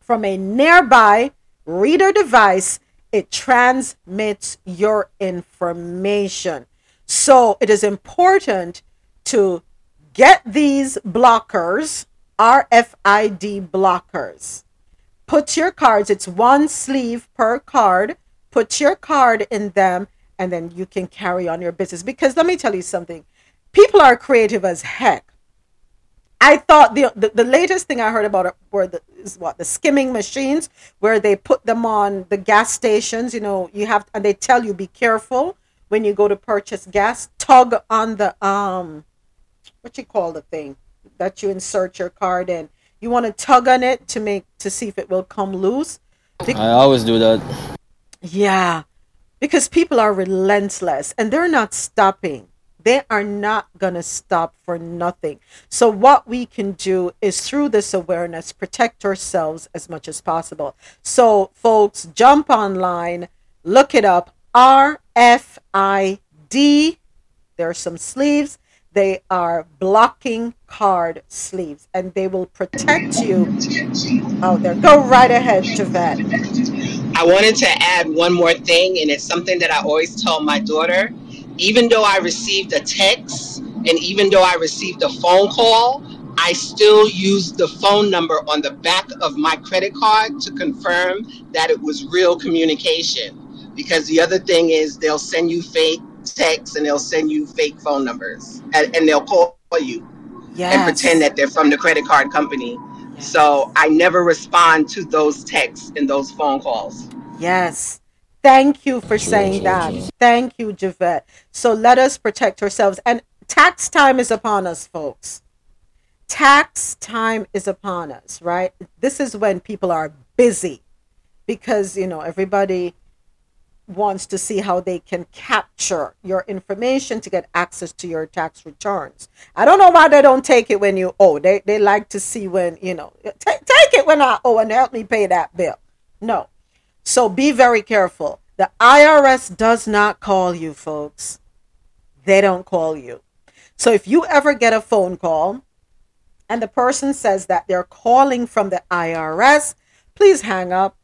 from a nearby reader device, it transmits your information. So it is important to get these blockers, RFID blockers. Put your cards, it's one sleeve per card, put your card in them, and then you can carry on your business. Because let me tell you something, people are creative as heck. I thought the latest thing I heard about it is the skimming machines, where they put them on the gas stations, and they tell you, be careful when you go to purchase gas, tug on the, what you call the thing that you insert your card in. You want to tug on it to see if it will come loose. I always do that. Yeah, because people are relentless and they're not stopping. They are not going to stop for nothing. So what we can do is, through this awareness, protect ourselves as much as possible. So folks, jump online, look it up, RFID. There are some sleeves. They are blocking card sleeves, and they will protect you out there. Go right ahead, Javette. I wanted to add one more thing, and it's something that I always tell my daughter. Even though I received a text and even though I received a phone call, I still use the phone number on the back of my credit card to confirm that it was real communication. Because the other thing is, they'll send you fake texts and they'll send you fake phone numbers, and they'll call you. Yes. And pretend that they're from the credit card company. Yes. So I never respond to those texts and those phone calls. Yes. Thank you for saying that. Thank you, Javette. So let us protect ourselves. And tax time is upon us, folks. Tax time is upon us, right? This is when people are busy because, everybody wants to see how they can capture your information to get access to your tax returns. I don't know why they don't take it when you owe. They like to see when, take it when I owe and help me pay that bill. No. So be very careful. The IRS does not call you, folks. They don't call you. So if you ever get a phone call and the person says that they're calling from the IRS, please hang up.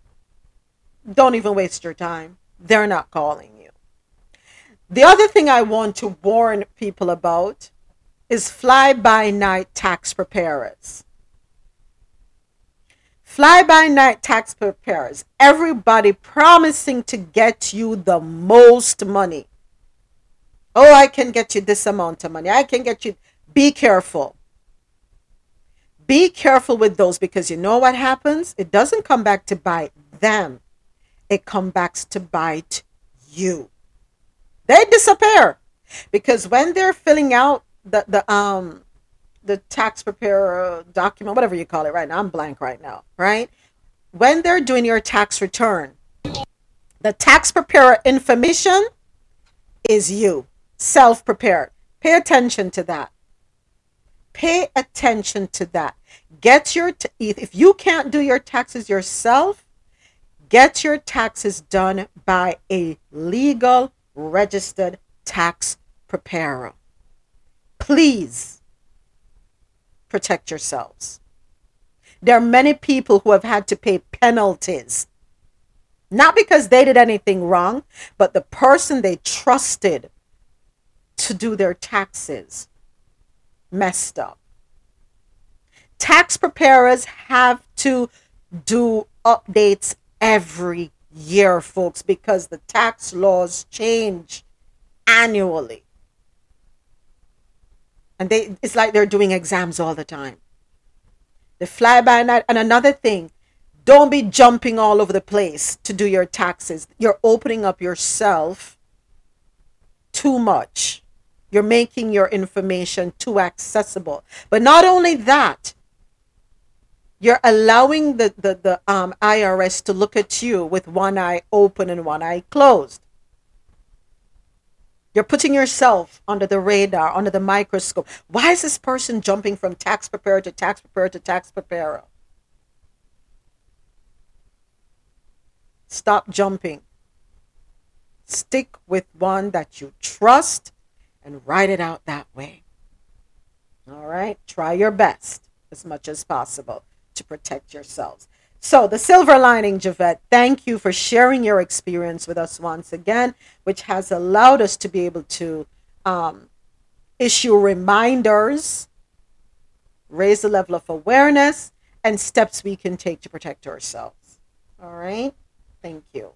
Don't even waste your time. They're not calling you. The other thing I want to warn people about is fly-by-night tax preparers. Fly-by-night tax preparers. Everybody promising to get you the most money. Oh, I can get you this amount of money. I can get you. Be careful. Be careful with those, because you know what happens? It doesn't come back to bite them. It comes back to bite you. They disappear, because when they're filling out the tax preparer document, whatever you call it right now, I'm blank right now, right? When they're doing your tax return, the tax preparer information is you, self-prepared. Pay attention to that. Pay attention to that. Get your if you can't do your taxes yourself, get your taxes done by a legal registered tax preparer. Please protect yourselves. There are many people who have had to pay penalties, not because they did anything wrong, but the person they trusted to do their taxes messed up. Tax preparers have to do updates every year, folks, because the tax laws change annually. And it's like they're doing exams all the time. They fly by night. And another thing, don't be jumping all over the place to do your taxes. You're opening up yourself too much. You're making your information too accessible. But not only that, you're allowing the IRS to look at you with one eye open and one eye closed. You're putting yourself under the radar, under the microscope. Why is this person jumping from tax preparer to tax preparer to tax preparer? Stop jumping. Stick with one that you trust and write it out that way. All right? Try your best as much as possible to protect yourselves. So the silver lining, Javette, thank you for sharing your experience with us once again, which has allowed us to be able to issue reminders, raise the level of awareness, and steps we can take to protect ourselves. All right? Thank you.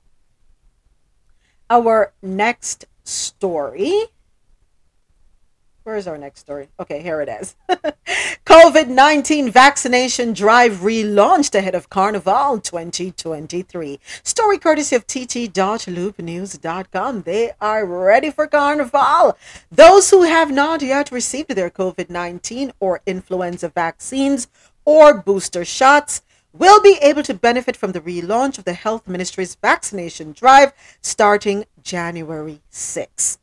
Our next story. Where is our next story? Okay, here it is. COVID-19 vaccination drive relaunched ahead of Carnival 2023. Story courtesy of tt.loopnews.com. They are ready for Carnival. Those who have not yet received their COVID-19 or influenza vaccines or booster shots will be able to benefit from the relaunch of the Health Ministry's vaccination drive starting January 6th.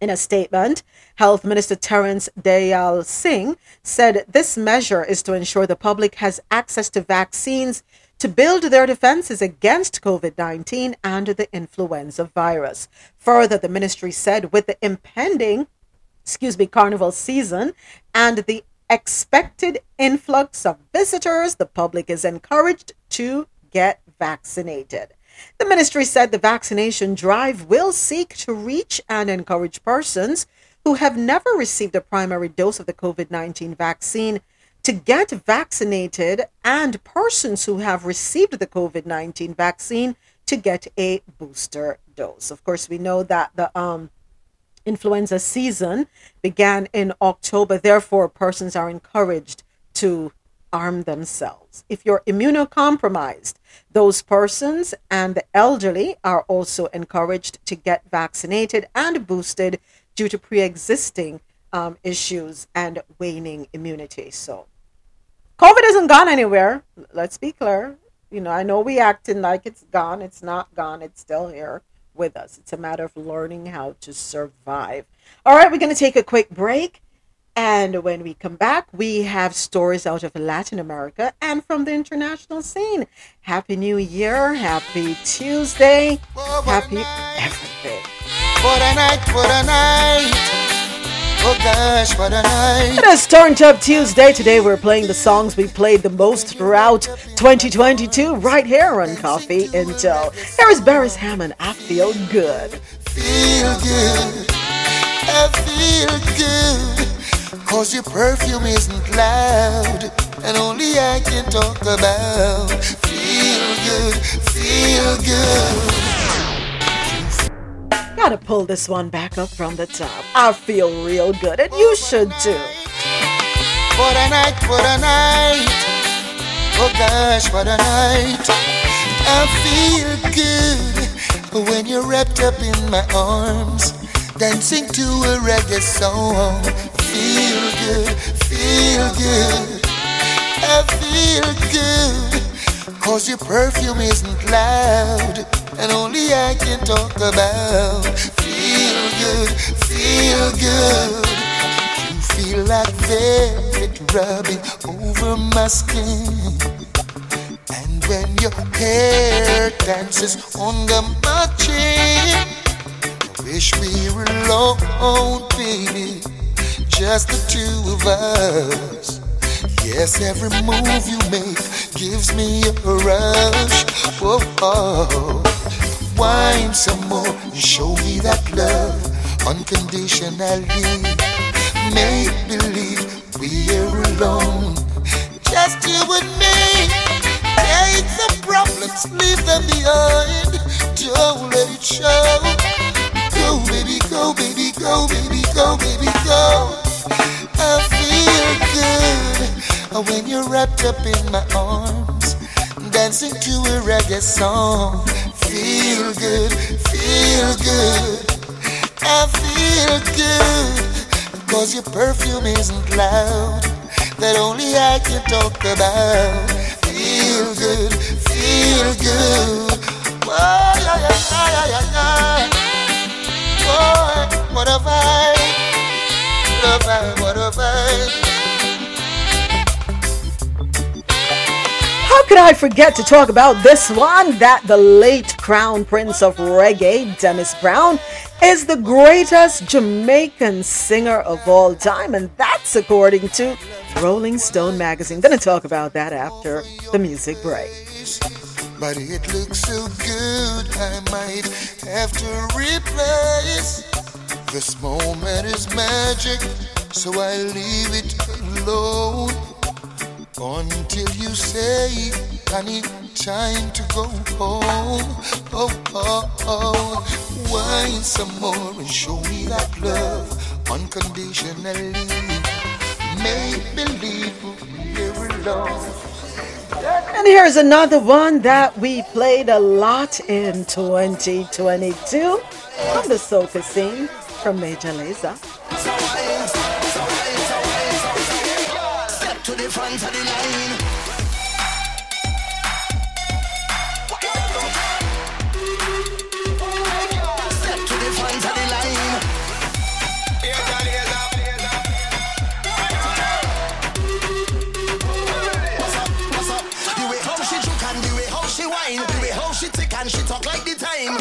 In a statement, Health Minister Terence Dayal Singh said this measure is to ensure the public has access to vaccines to build their defenses against COVID-19 and the influenza virus. Further, the ministry said with the impending, Carnival season and the expected influx of visitors, the public is encouraged to get vaccinated. The ministry said the vaccination drive will seek to reach and encourage persons who have never received a primary dose of the COVID-19 vaccine to get vaccinated and persons who have received the COVID-19 vaccine to get a booster dose. Of course, we know that the influenza season began in October. Therefore, persons are encouraged to arm themselves. If you're immunocompromised, those persons and the elderly are also encouraged to get vaccinated and boosted due to pre-existing issues and waning immunity. So COVID hasn't gone anywhere. Let's be clear. You know, I know we acting like it's gone. It's not gone. It's still here with us. It's a matter of learning how to survive. All right, we're going to take a quick break. And when we come back, we have stories out of Latin America and from the international scene. Happy New Year. Happy Tuesday. Oh, happy everything. What a night, what a night. Oh gosh, what a night. It is Turned Up Tuesday. Today we're playing the songs we played the most throughout 2022 right here on Coffee & Joe. Here is Barris Hammond, I Feel Good. Feel good. I feel good. Cause your perfume isn't loud, and only I can talk about. Feel good, feel good. Gotta pull this one back up from the top. I feel real good, and you should too. What a night, what a night. Oh gosh, what a night. I feel good when you're wrapped up in my arms, dancing to a reggae song. Feel good, feel good. I feel good. Cause your perfume isn't loud, and only I can talk about. Feel good, feel good. You feel like velvet rubbing over my skin, and when your hair dances under my chin, I wish we were alone, baby, just the two of us. Yeah, Yes, every move you make gives me a rush. Whoa, oh. Wine some more and show me that love unconditionally. Make believe we're alone, just you and me. Take the problems, leave them behind. Don't let it show. Go, baby, go, baby, go, baby, go, baby, go. I feel good when you're wrapped up in my arms, dancing to a reggae song. Feel good, feel good. I feel good, 'cause your perfume isn't loud, that only I can talk about. Feel good, feel good. Whoa, yeah, yeah, yeah, yeah. Boy, what a vibe. What a vibe, what a vibe. How could I forget to talk about this one? That the late Crown Prince of Reggae, Dennis Brown, is the greatest Jamaican singer of all time, and that's according to Rolling Stone magazine. Gonna talk about that after the music break. But it looks so good, I might have to replace. This moment is magic, so I leave it alone until you say, honey, time to go home. Oh, oh, oh. Wine some more and show me that love unconditionally. Make believe we're alone. And here's another one that we played a lot in 2022 on the soca scene. From Major Lazer. Step to the front of the line. Step to the front of the line. What's up? The way how she juke and the way how she whine, the way how she tick and she talk like the time.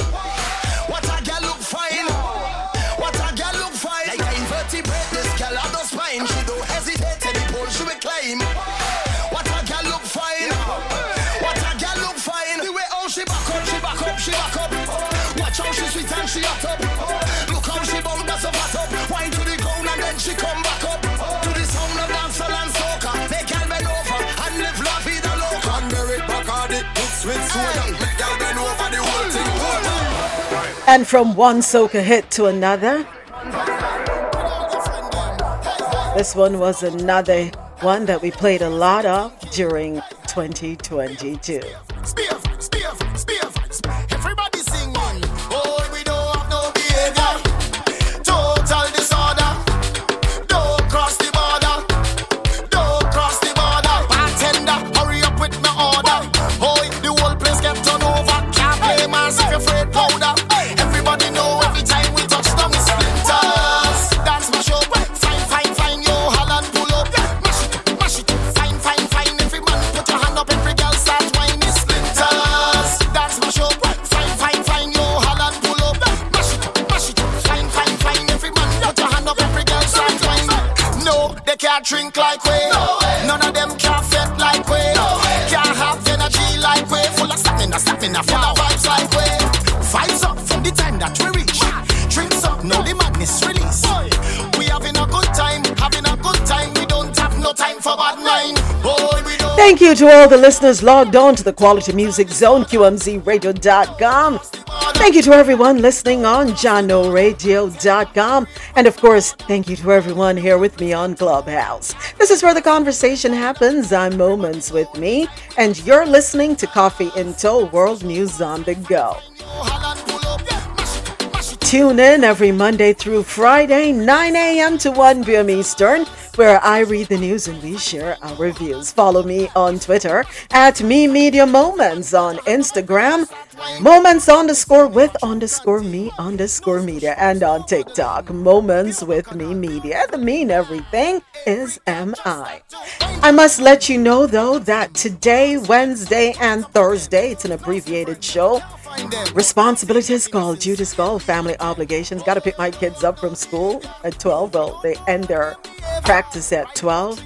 She hot up, oh. Look how she bound us a fat up. Wine to the ground and then she come back up, oh. To the sound of dancehall and soca. Make y'all bend over and live la vida loca. And Mary Bacardi mixed with soda. Make y'all bend over the whole thing, oh. And from one soca hit to another, this one was another one that we played a lot of during 2022. Drink like we, no way. None of them can't fit like we, no way. Can't have energy like we, full of stamina, stamina, full of vibes like we. Vibes up from the time that we reach, drinks up, no the madness release. Boy. We having a good time, we don't have no time for bad mind. Boy, we don't. Thank you to all the listeners logged on to the Quality Music Zone, QMZRadio.com. Thank you to everyone listening on JohnORadio.com. And of course, thank you to everyone here with me on Clubhouse. This is where the conversation happens. I'm Moments with Me, and you're listening to Coffee in Tow, World News on the Go. Tune in every Monday through Friday, 9 a.m. to 1 p.m. Eastern, where I read the news and we share our views. Follow me on Twitter at Me Media Moments, on Instagram, Moments_with_me_media, and on TikTok, Moments with Me Media. The me in everything is MI. I must let you know, though, that today, Wednesday, and Thursday, it's an abbreviated show. Responsibilities call, duties call, family obligations. Got to pick my kids up from school at 12. Well, they end their practice at 12.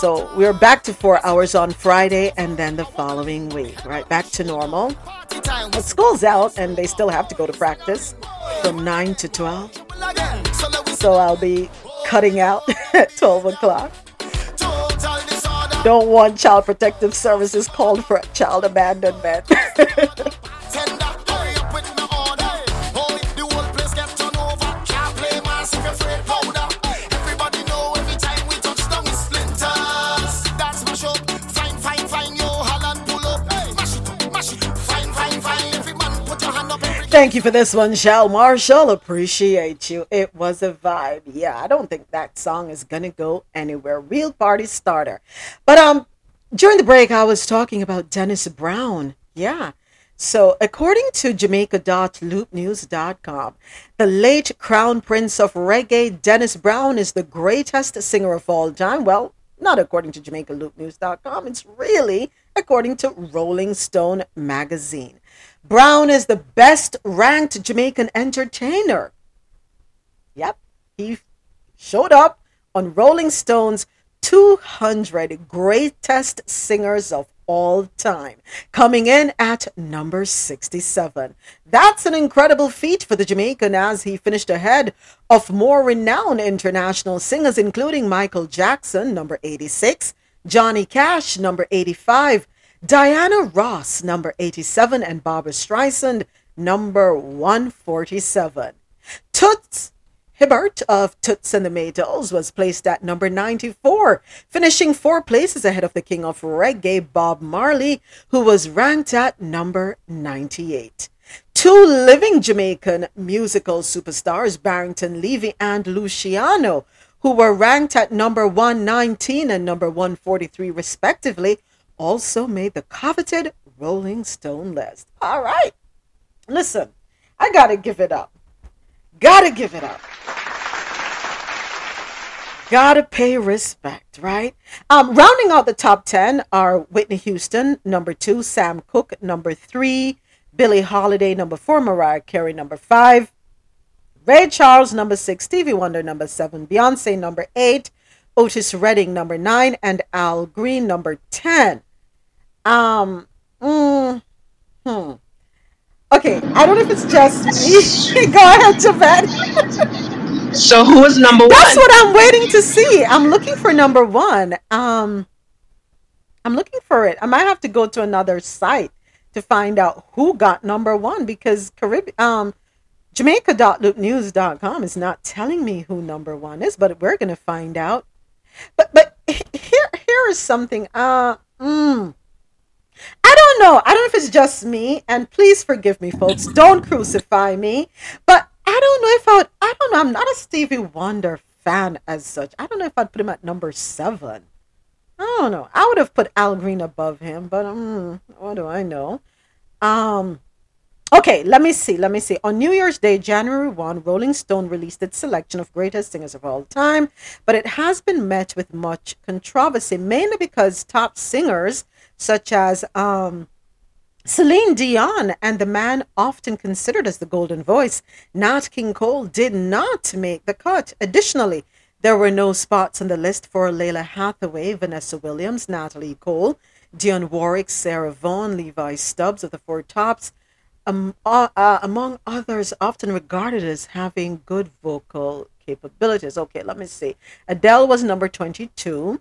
So we're back to 4 hours on Friday and then the following week, right? Back to normal. But school's out and they still have to go to practice from 9 to 12. So I'll be cutting out at 12 o'clock. Don't want Child Protective Services called for child abandonment. Thank you for this one, Shal Marshall. Appreciate you. It was a vibe. Yeah, I don't think that song is going to go anywhere. Real party starter. But during the break, I was talking about Dennis Brown. Yeah. So according to Jamaica.loopnews.com, the late Crown Prince of Reggae, Dennis Brown, is the greatest singer of all time. Well, not according to JamaicaLoopNews.com. It's really according to Rolling Stone magazine. Brown is the best ranked Jamaican entertainer. Yep, he showed up on Rolling Stone's 200 greatest singers of all time, coming in at number 67. That's an incredible feat for the Jamaican as he finished ahead of more renowned international singers, including Michael Jackson, number 86, Johnny Cash, number 85, Diana Ross, number 87, and Barbra Streisand, number 147. Toots Hibbert of Toots and the Maytals was placed at number 94, finishing 4 places ahead of the king of reggae, Bob Marley, who was ranked at number 98. 2 living Jamaican musical superstars, Barrington Levy and Luciano, who were ranked at number 119 and number 143 respectively, also made the coveted Rolling Stone list. All right. Listen, I got to give it up. Got to give it up. Got to pay respect, right? Rounding out the top 10 are Whitney Houston, number 2, Sam Cooke, number 3, Billie Holiday, number 4, Mariah Carey, number 5, Ray Charles, number 6, Stevie Wonder, number 7, Beyonce, number 8, Otis Redding, number 9, and Al Green, number 10. Okay, I don't know if it's just me. Go ahead, Javette. So who is number one? That's what I'm waiting to see. I'm looking for number one. I'm looking for it. I might have to go to another site to find out who got number one, because Jamaica.loopnews.com is not telling me who number one is, but we're going to find out. But here is something. I don't know. I don't know if it's just me, and please forgive me, folks. Don't crucify me. But I don't know if I don't know. I'm not a Stevie Wonder fan as such. I don't know if I'd put him at number 7. I don't know. I would have put Al Green above him, but what do I know? Okay, let me see. On New Year's Day, January 1, Rolling Stone released its selection of greatest singers of all time, but it has been met with much controversy, mainly because top singers such as Celine Dion and the man often considered as the golden voice, Nat King Cole, did not make the cut. Additionally, there were no spots on the list for Layla Hathaway, Vanessa Williams, Natalie Cole, Dionne Warwick, Sarah Vaughan, Levi Stubbs of the Four Tops, among others, often regarded as having good vocal capabilities. Okay, let me see. Adele was number 22.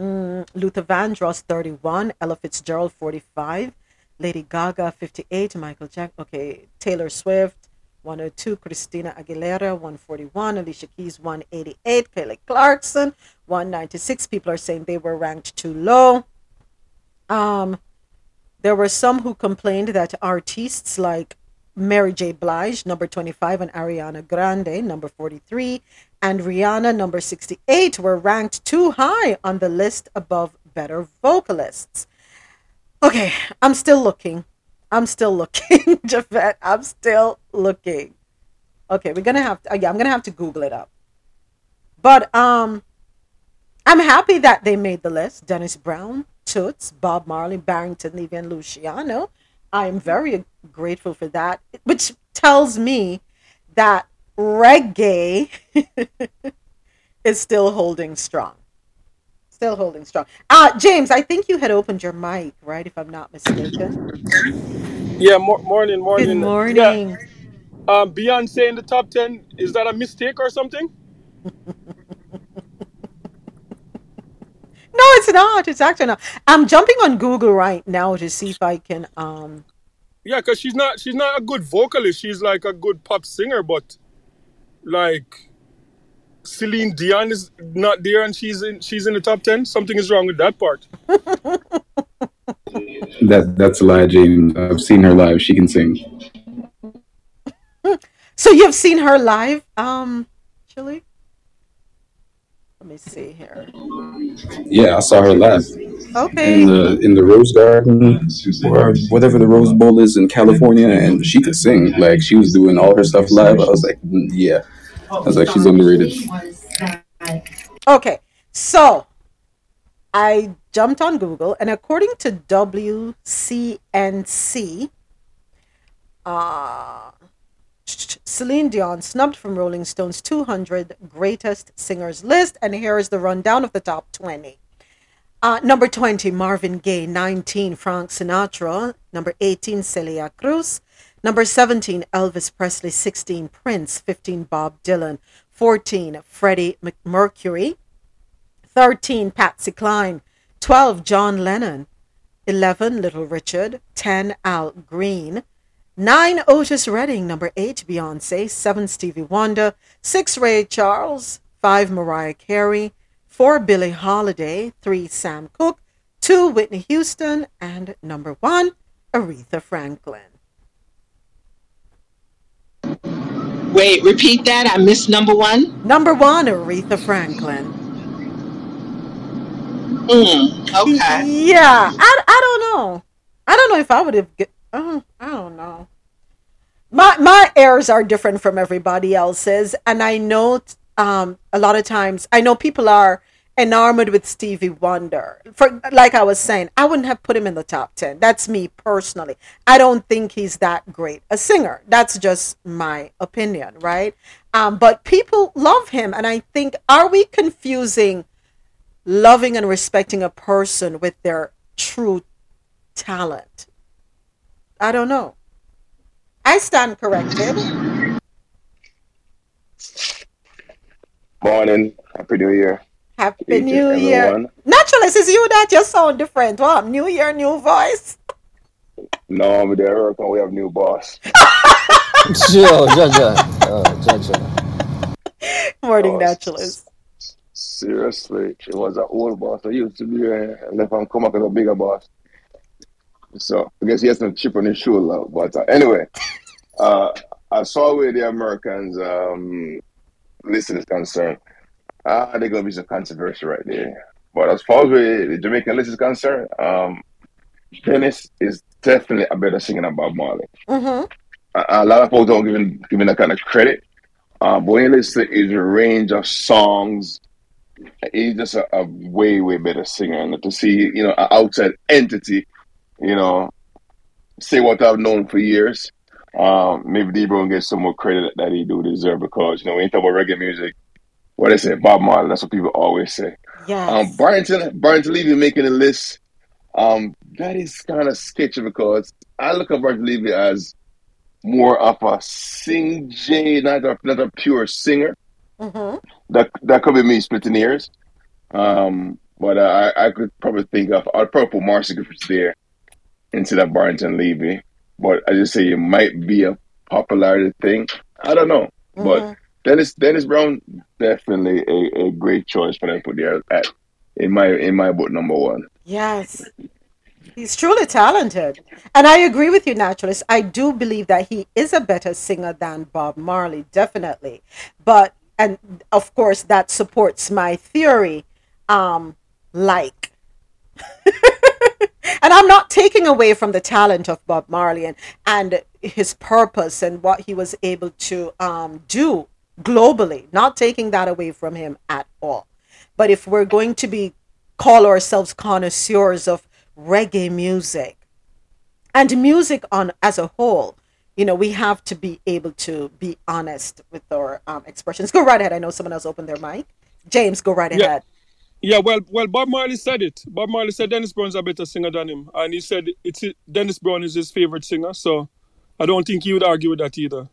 Luther Vandross, 31. Ella Fitzgerald, 45. Lady Gaga, 58. Michael Jackson. Okay, Taylor Swift, 102. Christina Aguilera, 141. Alicia Keys, 188. Kelly Clarkson, 196. People are saying they were ranked too low. There were some who complained that artists like Mary J. Blige, number 25, and Ariana Grande, number 43, and Rihanna, number 68, were ranked too high on the list above better vocalists. Okay, I'm still looking. Javette, I'm still looking. Okay, we're going to have to, I'm going to have to Google it up. But I'm happy that they made the list. Dennis Brown, Toots, Bob Marley, Barrington Levy, and Luciano. I am very grateful for that, which tells me that reggae is still holding strong. Still holding strong. James, I think you had opened your mic, right? If I'm not mistaken. Yeah, morning. Good morning. Yeah. Beyonce in the top 10, is that a mistake or something? No, it's not. It's actually not. I'm jumping on Google right now to see if I can. Yeah, because she's not a good vocalist. She's like a good pop singer, but like Celine Dion is not there, and she's in the top 10. Something is wrong with that part. That's a lie, James. I've seen her live. She can sing. So you've seen her live, Chili? Let me see here. Yeah, I saw her live. Okay. In the Rose Garden, or whatever the Rose Bowl is in California, and she could sing. Like, she was doing all her stuff live. I was like, yeah. I was like, she's underrated. Okay, so I jumped on Google, and according to WCNC, Celine Dion snubbed from Rolling Stone's 200 Greatest Singers list, and here is the rundown of the top 20. Number 20, Marvin Gaye. 19, Frank Sinatra. Number 18, Celia Cruz. Number 17, Elvis Presley. 16, Prince. 15, Bob Dylan. 14, Freddie Mercury. 13, Patsy Cline. 12, John Lennon. 11, Little Richard. 10, Al Green. 9, Otis Redding. Number 8, Beyonce. 7, Stevie Wonder. 6, Ray Charles. 5, Mariah Carey. 4, Billie Holiday. 3, Sam Cooke. 2, Whitney Houston. And number 1, Aretha Franklin. Wait, repeat that. I missed number 1. Number 1, Aretha Franklin. Okay. Yeah, I don't know. I don't know if I would have... I don't know. My airs are different from everybody else's, and I know a lot of times I know people are enamored with Stevie Wonder. For like I was saying, I wouldn't have put him in the top 10. That's me personally. I don't think he's that great a singer. That's just my opinion, right? But people love him, and I think, are we confusing loving and respecting a person with their true talent? I don't know. I stand corrected. Morning. Happy New Year. Happy New Year. Naturalist, is you that you sound different. Wow, New Year, new voice. No, I'm there. We have new boss. Morning, Naturalist. Seriously, she was an old boss. I used to be here and left and come up with a bigger boss. So I guess he has some chip on his shoulder, but anyway, I saw where the Americans listeners concerned. There's gonna be some controversy right there. But as far as the Jamaican list is concerned, Dennis is definitely a better singer than Bob Marley. Mm-hmm. A lot of people don't give him that kind of credit. But when you listen to his range of songs, he's just a way better singer. And to see an outside entity. Say what I've known for years. Maybe D-Bro can get some more credit that he do deserve because, when you talk about reggae music, what they say, Bob Marley, that's what people always say. Yes. Barrington Levy making a list, that is kind of sketchy because I look at Barrington Levy as more of a sing-jay, not a pure singer. Mm-hmm. That could be me splitting ears. But I could probably think of, I'd probably put Marcy Griffiths there. Instead of Barrington Levy, but I just say it might be a popularity thing. I don't know, mm-hmm. But Dennis Brown definitely a great choice for them to put there at in my book number 1. Yes, he's truly talented, and I agree with you, Naturalist. I do believe that he is a better singer than Bob Marley, definitely. But and of course that supports my theory. And I'm not taking away from the talent of Bob Marley and his purpose and what he was able to do globally. Not taking that away from him at all. But if we're going to call ourselves connoisseurs of reggae music and music as a whole, we have to be able to be honest with our expressions. Go right ahead. I know someone else opened their mic. James, go right ahead. Yeah, well, Bob Marley said it. Bob Marley said Dennis Brown's a better singer than him, and he said it's Dennis Brown is his favorite singer. So I don't think he would argue with that either.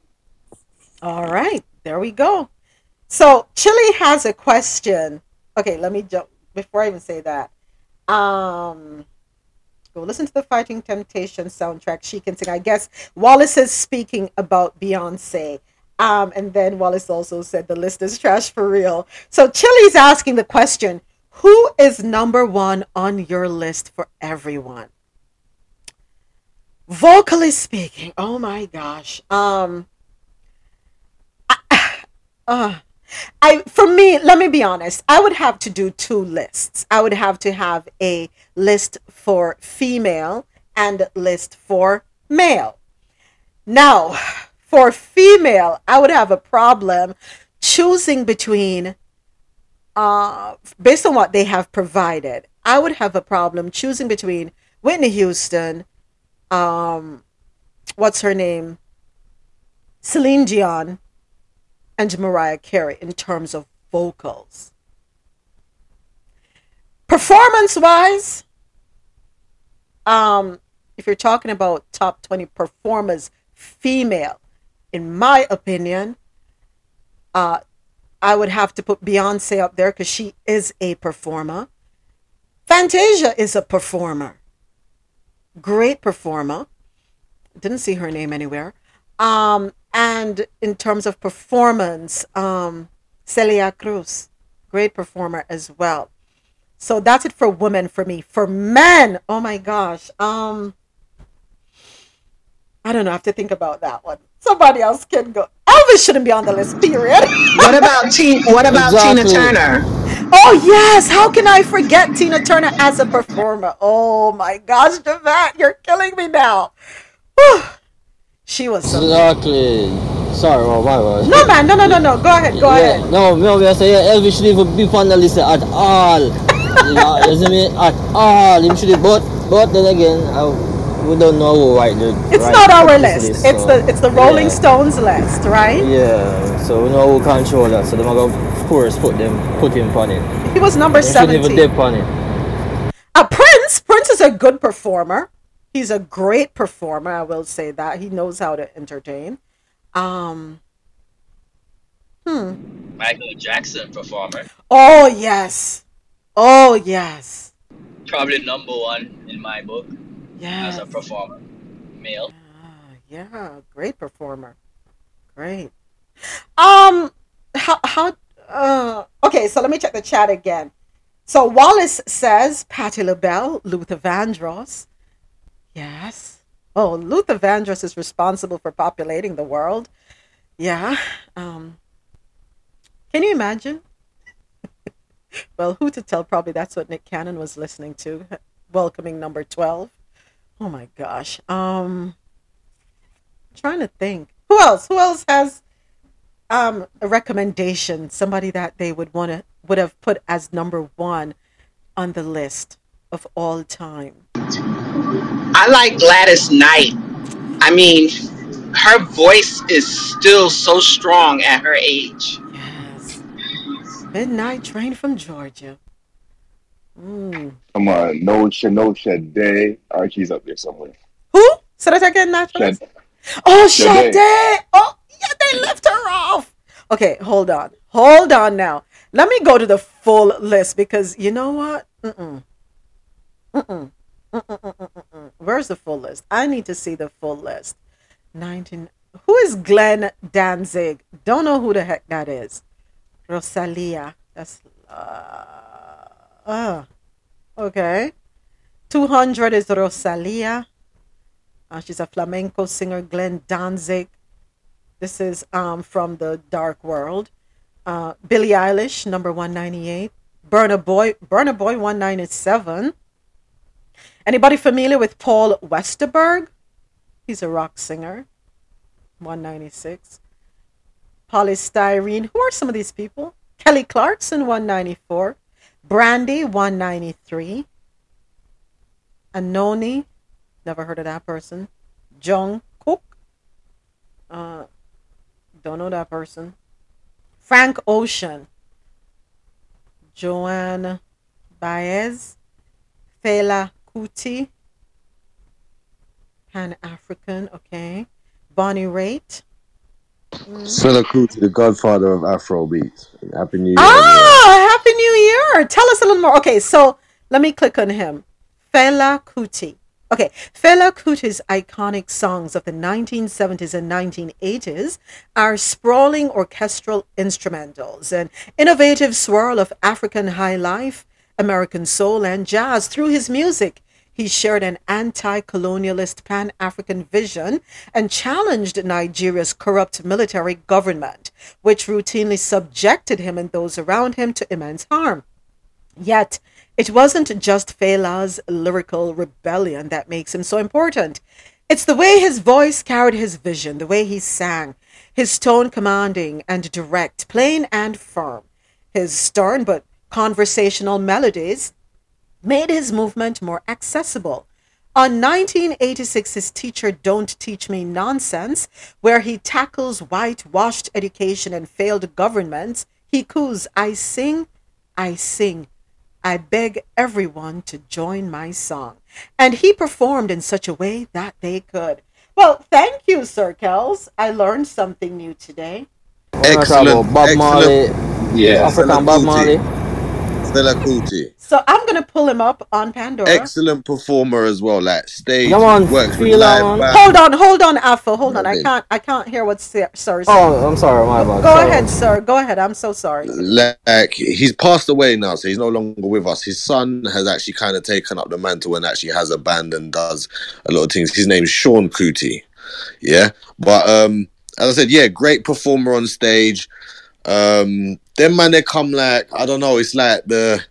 All right, there we go. So Chili has a question. Okay, let me jump before I even say that. Go listen to the Fighting Temptation soundtrack. She can sing. I guess Wallace is speaking about Beyonce. And then Wallace also said the list is trash for real. So Chili's asking the question, who is number one on your list for everyone? Vocally speaking, oh my gosh. For me, let me be honest, I would have to do two lists. I would have to have a list for female and a list for male. Now, for female, I would have a problem choosing between, based on what they have provided, I would have a problem choosing between Whitney Houston, what's her name, Celine Dion, and Mariah Carey in terms of vocals. Performance-wise, if you're talking about top 20 performers, female, in my opinion, I would have to put Beyonce up there because she is a performer. Fantasia is a performer. Great performer. Didn't see her name anywhere. And in terms of performance, Celia Cruz, great performer as well. So that's it for women for me. For men, oh my gosh. I don't know. I have to think about that one. Somebody else can go. Elvis shouldn't be on the list, period. What about Tina Turner? Oh, yes. How can I forget Tina Turner as a performer? Oh, my gosh, Devette, you're killing me now. Whew. She was so exactly. Sorry, why? No, man. No. Go ahead. No, I say Elvis shouldn't be on the list at all. You see me? At all. Him should be, but then again, we don't know who right there. It's right, not our list. So. It's the Rolling Stones list, right? Yeah. So we know who control that. So they're gonna put him on it. He was number 17. Shouldn't even dip on it. Prince is a good performer. He's a great performer, I will say that. He knows how to entertain. Michael Jackson, performer. Oh, yes. Probably number one in my book as a performer. Male. Yeah, great performer. Great. Okay, so let me check the chat again. So Wallace says Patti LaBelle, Luther Vandross. Yes. Oh, Luther Vandross is responsible for populating the world. Yeah. Can you imagine? Well, who to tell? Probably that's what Nick Cannon was listening to, welcoming number 12. Oh, my gosh. I'm trying to think. Who else has a recommendation? Somebody that they would have put as number one on the list of all time. I like Gladys Knight. I mean, her voice is still so strong at her age. Yes. Midnight Train from Georgia. Come on, no Sade. Archie's up there somewhere. Who? So that I get natural. Oh, Sade. Oh, yeah, they left her off. Okay, hold on now. Let me go to the full list because you know what? Where's the full list? I need to see the full list. 19. Who is Glenn Danzig? Don't know who the heck that is. Rosalia. That's okay. 200 is Rosalia. She's a flamenco singer. Glenn Danzig. This is from the Dark World. Billie Eilish, number 198. Burna Boy 197. Anybody familiar with Paul Westerberg? He's a rock singer. 196. Polystyrene. Who are some of these people? Kelly Clarkson, 194. Brandy, 193. Anoni. Never heard of that person. Jungkook. Don't know that person. Frank Ocean. Joanne Baez, Fela Kuti, Pan-African, okay. Bonnie Raitt. Fela Kuti, the godfather of Afrobeats. Happy New Year. Oh, Happy New Year. Tell us a little more. Okay, so let me click on him. Fela Kuti. Okay, Fela Kuti's iconic songs of the 1970s and 1980s are sprawling orchestral instrumentals, an innovative swirl of African high life, American soul, and jazz. Through his music, he shared an anti-colonialist pan-African vision and challenged Nigeria's corrupt military government, which routinely subjected him and those around him to immense harm. Yet, it wasn't just Fela's lyrical rebellion that makes him so important. It's the way his voice carried his vision, the way he sang, his tone commanding and direct, plain and firm. His stern but conversational melodies made his movement more accessible. On 1986's Teacher Don't Teach Me Nonsense, where he tackles whitewashed education and failed governments, he coos, I sing, I beg everyone to join my song. And he performed in such a way that they could. Well, thank you, Sir Kels. I learned something new today. Excellent. Bob Marley. Yeah. African Bob Marley. Fela Kuti. So I'm going to pull him up on Pandora. Excellent performer as well. Like stage works with live band. Hold on, Afo. Hold on. I can't hear what Sir said. Oh, I'm sorry. My bad. Go ahead, sir. Go ahead. I'm so sorry. Like, he's passed away now, so he's no longer with us. His son has actually kind of taken up the mantle and actually has a band and does a lot of things. His name's Sean Kuti. Yeah. But as I said, yeah, great performer on stage. Then man, they come like, I don't know, it's like the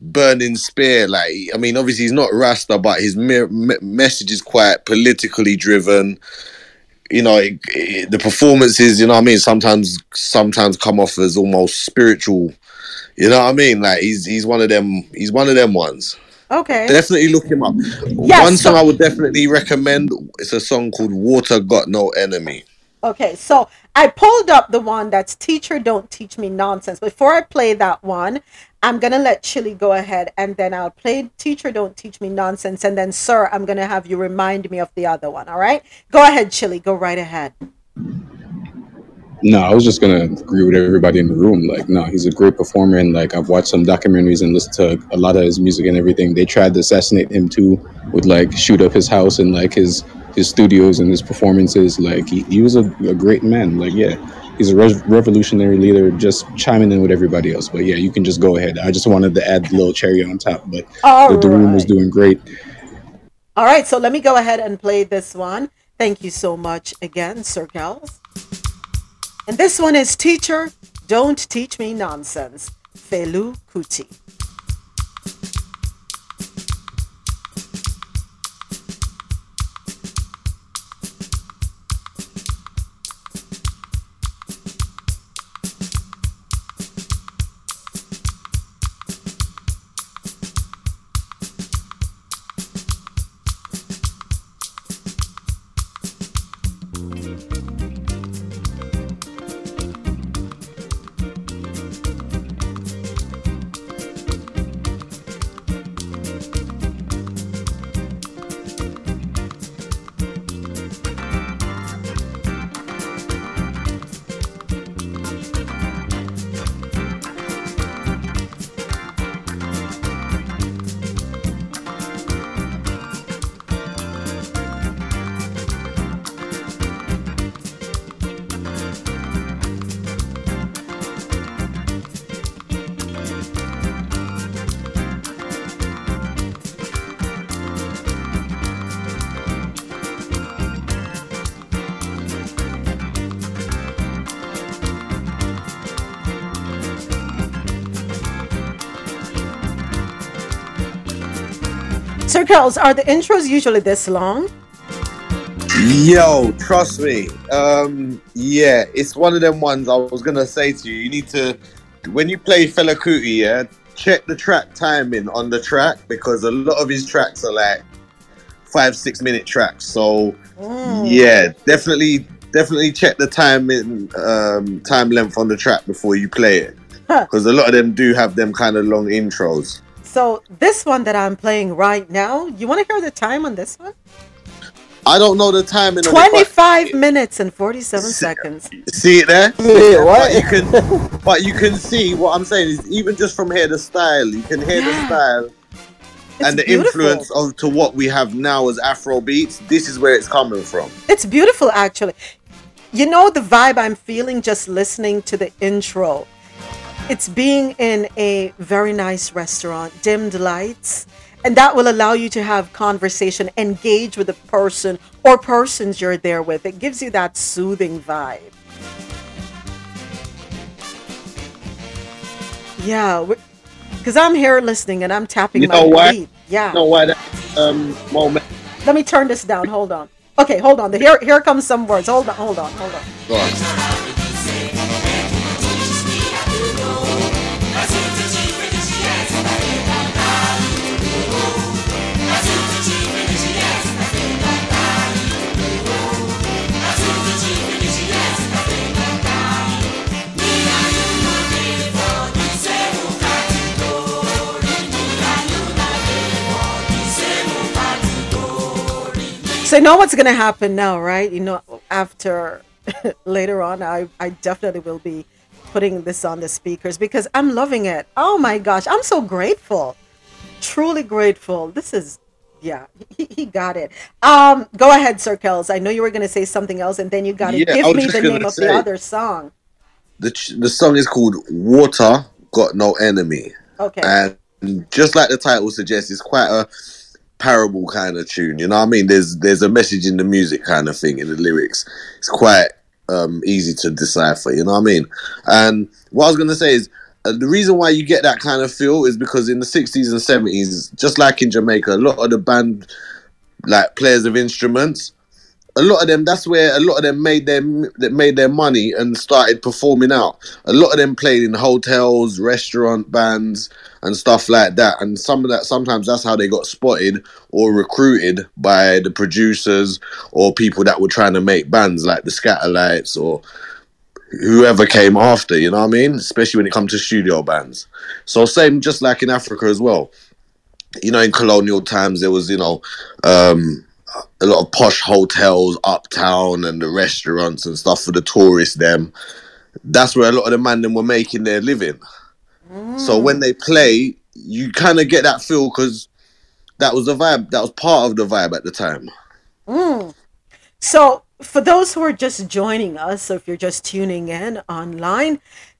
burning spear. Like, I mean, obviously he's not Rasta, but his message is quite politically driven. You know, the performances, you know what I mean, sometimes come off as almost spiritual. You know what I mean? Like he's one of them ones. Okay. Definitely look him up. Yes, one song I would definitely recommend, it's a song called Water Got No Enemy. Okay, so I pulled up the one that's Teacher Don't Teach Me Nonsense. Before I play that one, I'm going to let Chili go ahead, and then I'll play Teacher Don't Teach Me Nonsense. And then, sir, I'm going to have you remind me of the other one, all right? Go ahead, Chili. Go right ahead. No, I was just going to agree with everybody in the room. Like, no, he's a great performer. And, like, I've watched some documentaries and listened to a lot of his music and everything. They tried to assassinate him, too, with, like, shoot up his house and, like, his studios and his performances. Like he was a great man. Like, yeah, he's a revolutionary leader, just chiming in with everybody else. But yeah, you can just go ahead. I just wanted to add the little cherry on top, but the room was doing great. All right, so let me go ahead and play this one. Thank you so much again, Sir Kels. And this one is Teacher Don't Teach Me Nonsense, Fela Kuti. Sir Kels, are the intros usually this long? Yo, trust me. Yeah, it's one of them ones I was going to say to you. You need to, when you play Fela Kuti, yeah, check the track timing on the track, because a lot of his tracks are like 5-6 minute tracks. So, yeah, definitely check the time length on the track before you play it. Because a lot of them do have them kind of long intros. So this one that I'm playing right now, you want to hear the time on this one? I don't know the time. 25 minutes and 47 seconds. See that? Yeah, but you can see what I'm saying is even just from here, the style, you can hear the style it's and the beautiful. Influence of to what we have now as Afro beats. This is where it's coming from. It's beautiful, actually. You know the vibe I'm feeling just listening to the intro. It's being in a very nice restaurant, dimmed lights, and that will allow you to have conversation, engage with the person or persons you're there with. It gives you that soothing vibe. Yeah, because I'm here listening and I'm tapping my feet. Yeah. You know why that moment? Let me turn this down. Hold on. Okay, hold on. Here comes some words. Hold on. Go on. So you know what's going to happen now, right? You know, after later on, I definitely will be putting this on the speakers because I'm loving it. Oh my gosh, I'm so grateful. Truly grateful. This is, yeah, he got it. Go ahead, Sir Kells. I know you were going to say something else and then you got it. Give me the name of the other song. The song is called Water Got No Enemy. Okay. And just like the title suggests, it's quite a parable kind of tune, you know what I mean? There's a message in the music kind of thing, in the lyrics. It's quite easy to decipher, you know what I mean? And what I was going to say is, the reason why you get that kind of feel is because in the 60s and 70s, just like in Jamaica, a lot of the band, like players of instruments, a lot of them, that's where a lot of them made their money and started performing out. A lot of them played in hotels, restaurant bands and stuff like that. And some of that, sometimes that's how they got spotted or recruited by the producers or people that were trying to make bands like the Scatterlights or whoever came after, you know what I mean? Especially when it comes to studio bands. So same just like in Africa as well. You know, in colonial times there was, you know, a lot of posh hotels uptown and the restaurants and stuff for the tourists them. That's where a lot of the man them were making their living. So when they play, you kind of get that feel because that was the vibe. That was part of the vibe at the time. So for those who are just joining us, or if you're just tuning in online,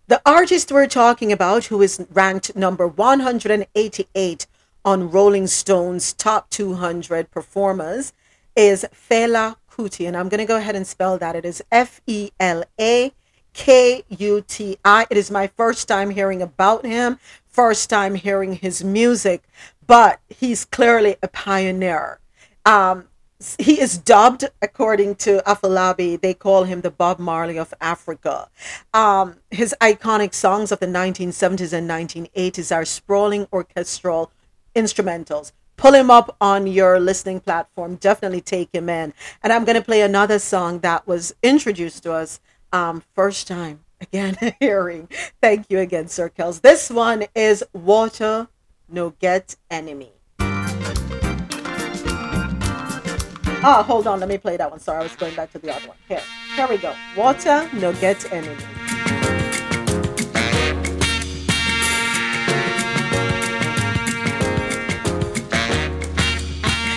the artist we're talking about, who is ranked number 188 on Rolling Stone's top 200 performers, is Fela Kuti, and I'm going to go ahead and spell that. It is Felakudi. It is my first time hearing about him, first time hearing his music, but he's clearly a pioneer. He is dubbed, according to Afolabi, they call him the Bob Marley of Africa. His iconic songs of the 1970s and 1980s are sprawling orchestral instrumentals. Pull him up on your listening platform. Definitely take him in. And I'm going to play another song that was introduced to us first time again hearing. Thank you again, Sir Kells. This one is Water No Get Enemy. Oh, hold on. Let me play that one. Sorry, I was going back to the other one. Here we go. Water No Get Enemy.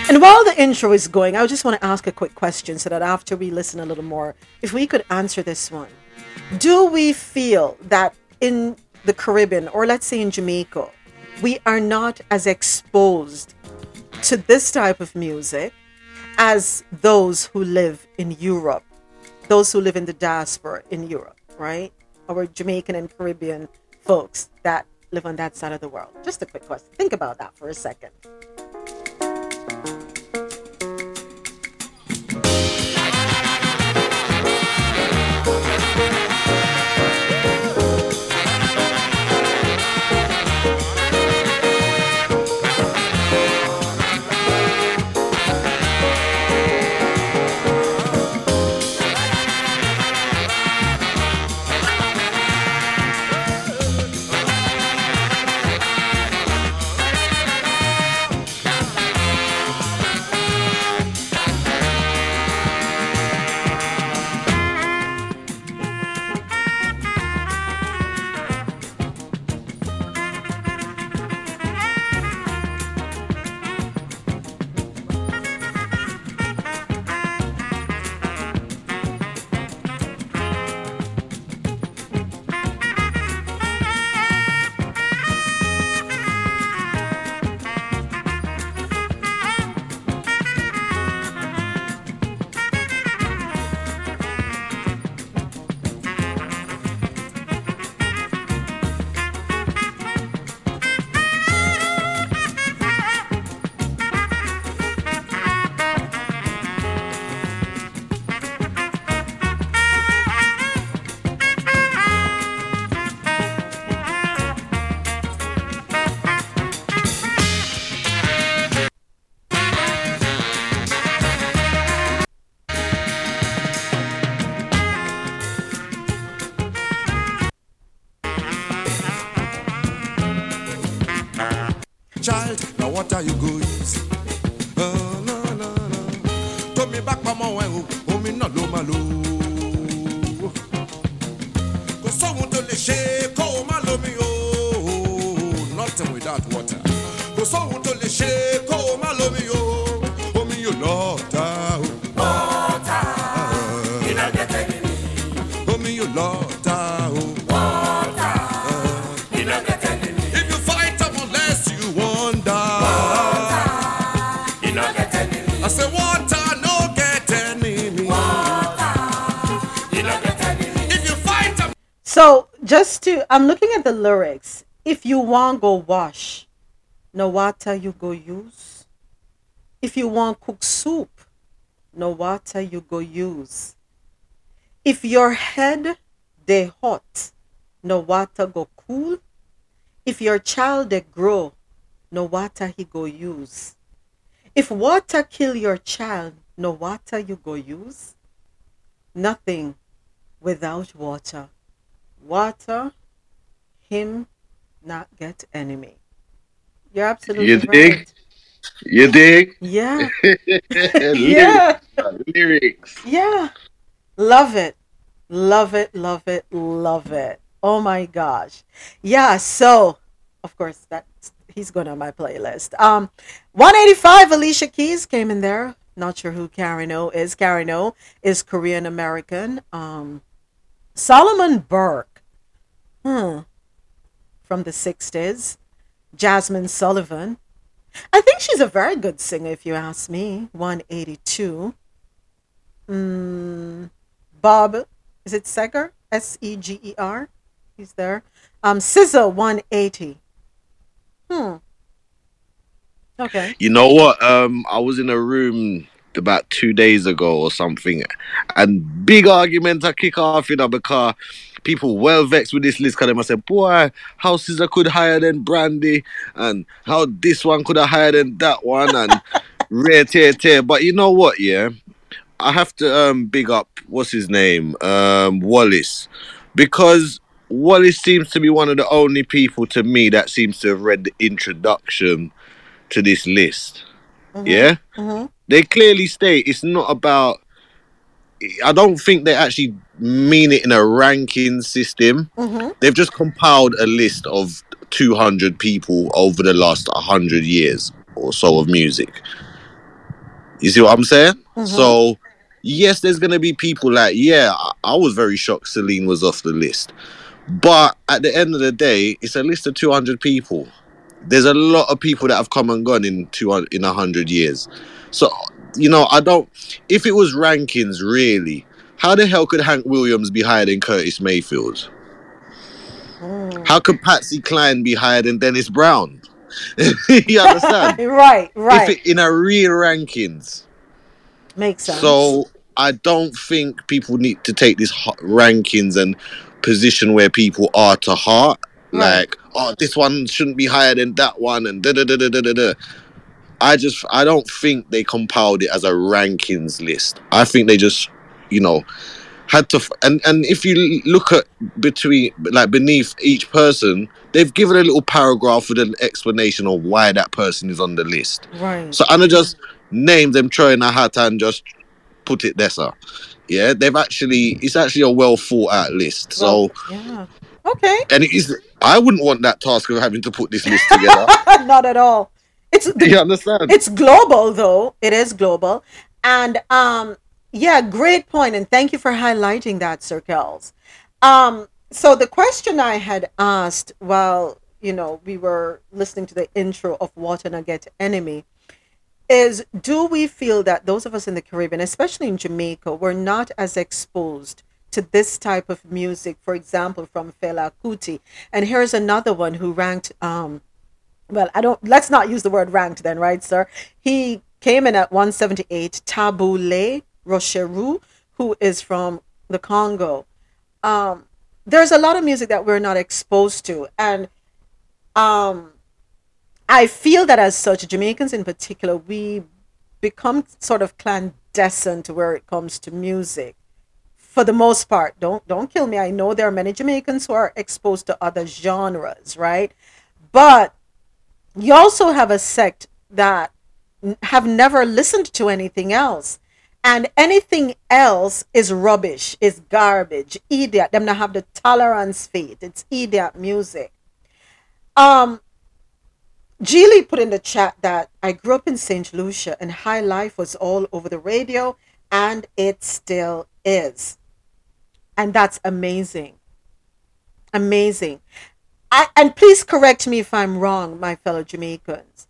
And while the intro is going, I just want to ask a quick question so that after we listen a little more, if we could answer this one. Do we feel that in the Caribbean, or let's say in Jamaica, we are not as exposed to this type of music as those who live in Europe, those who live in the diaspora in Europe, right? Our Jamaican and Caribbean folks that live on that side of the world. Just a quick question. Think about that for a second. water you go easy. Oh, no, no, no. Told me back my mom, oh, me not low, my low. Go someone to the shake, oh, my low, me, oh, nothing without water. Go someone to the shake, oh, my low, me, oh, me, you love that. Water, you not get any. Oh, me, you love that. So I'm looking at the lyrics. If you want go wash, no water you go use. If you want cook soup, no water you go use. If your head they hot, no water go cool. If your child they grow, no water he go use. If water kill your child, no water you go use. Nothing without water. Water, him not get enemy. You're absolutely right. You dig? Yeah. Yeah. Lyrics. Yeah. Love it. Love it, love it, love it. Oh my gosh. Yeah, so, of course, he's going on my playlist. 185, Alicia Keys came in there. Not sure who Karen O is. Karen O is Korean-American. Solomon Burke, from the 60s. Jasmine Sullivan. I think she's a very good singer, if you ask me. 182. Bob, is it Seger? S-E-G-E-R? He's there. SZA, 180. Okay. You know what? I was in a room about 2 days ago or something, and big arguments are kick off, because people well vexed with this list, because they must say, boy, how SZA could higher than Brandy, and how this one could have higher than that one, and rare tear. But you know what, yeah? I have to big up, what's his name? Wallace. Because Wallace seems to be one of the only people to me that seems to have read the introduction to this list. Mm-hmm. Yeah? Mm-hmm. They clearly state it's not about... I don't think they actually mean it in a ranking system. Mm-hmm. They've just compiled a list of 200 people over the last 100 years or so of music. You see what I'm saying? Mm-hmm. So, yes, there's going to be people like, I was very shocked Celine was off the list. But at the end of the day, it's a list of 200 people. There's a lot of people that have come and gone in 100 years. So, I don't... If it was rankings, really, how the hell could Hank Williams be higher than Curtis Mayfield? How could Patsy Cline be higher than Dennis Brown? You understand? Right. If in a real rankings. Makes sense. So, I don't think people need to take these rankings and position where people are to heart. Like, this one shouldn't be higher than that one, and da-da-da-da-da-da. I don't think they compiled it as a rankings list. I think they just, had to... And if you look at beneath each person, they've given a little paragraph with an explanation of why that person is on the list. Right. So I don't just name them, throw in a hat, and just put it there, sir. Yeah, they've actually... It's actually a well-thought-out list, so... Yeah. Okay. And it is... I wouldn't want that task of having to put this list together. Not at all. You understand? It's global, though. It is global. And, great point. And thank you for highlighting that, Sir Kells. So the question I had asked while, we were listening to the intro of Water Not Get Enemy is, do we feel that those of us in the Caribbean, especially in Jamaica, were not as exposed to this type of music, for example, from Fela Kuti? And here's another one who ranked... let's not use the word ranked then, right, sir? He came in at 178, Tabule Rocheru, who is from the Congo. There's a lot of music that we're not exposed to. And I feel that as such, Jamaicans in particular, we become sort of clandestine to where it comes to music. For the most part, don't kill me. I know there are many Jamaicans who are exposed to other genres, right? But you also have a sect that have never listened to anything else. And anything else is rubbish, is garbage, idiot. Them not have the tolerance for it. It's idiot music. Gili put in the chat that I grew up in St. Lucia and high life was all over the radio, and it still is. And that's amazing. Amazing. And please correct me if I'm wrong, my fellow Jamaicans.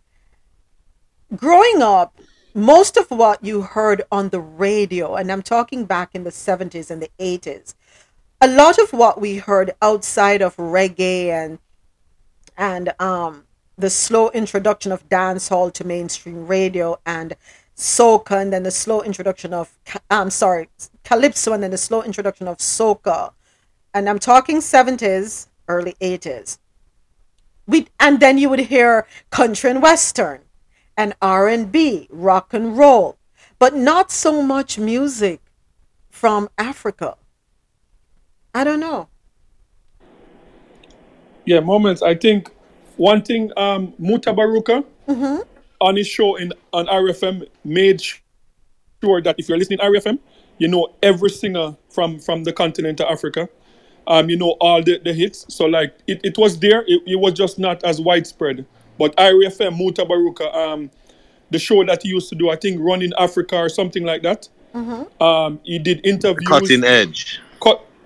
Growing up, most of what you heard on the radio, and I'm talking back in the 70s and the 80s, a lot of what we heard outside of reggae and the slow introduction of dancehall to mainstream radio and soca, and then the slow introduction of calypso, and then the slow introduction of soca, and I'm talking 70s, early 80s. And then you would hear country and western, and R&B, rock and roll, but not so much music from Africa. I don't know. Yeah, moments. I think one thing, Muta Baruka on his show on RFM made sure that if you're listening to RFM, you know every singer from the continent of Africa. You know all the hits. So like it was there. It was just not as widespread. But RFM, Muta Baruka, the show that he used to do, I think Run in Africa or something like that. Mm-hmm. He did interviews. Cutting Edge.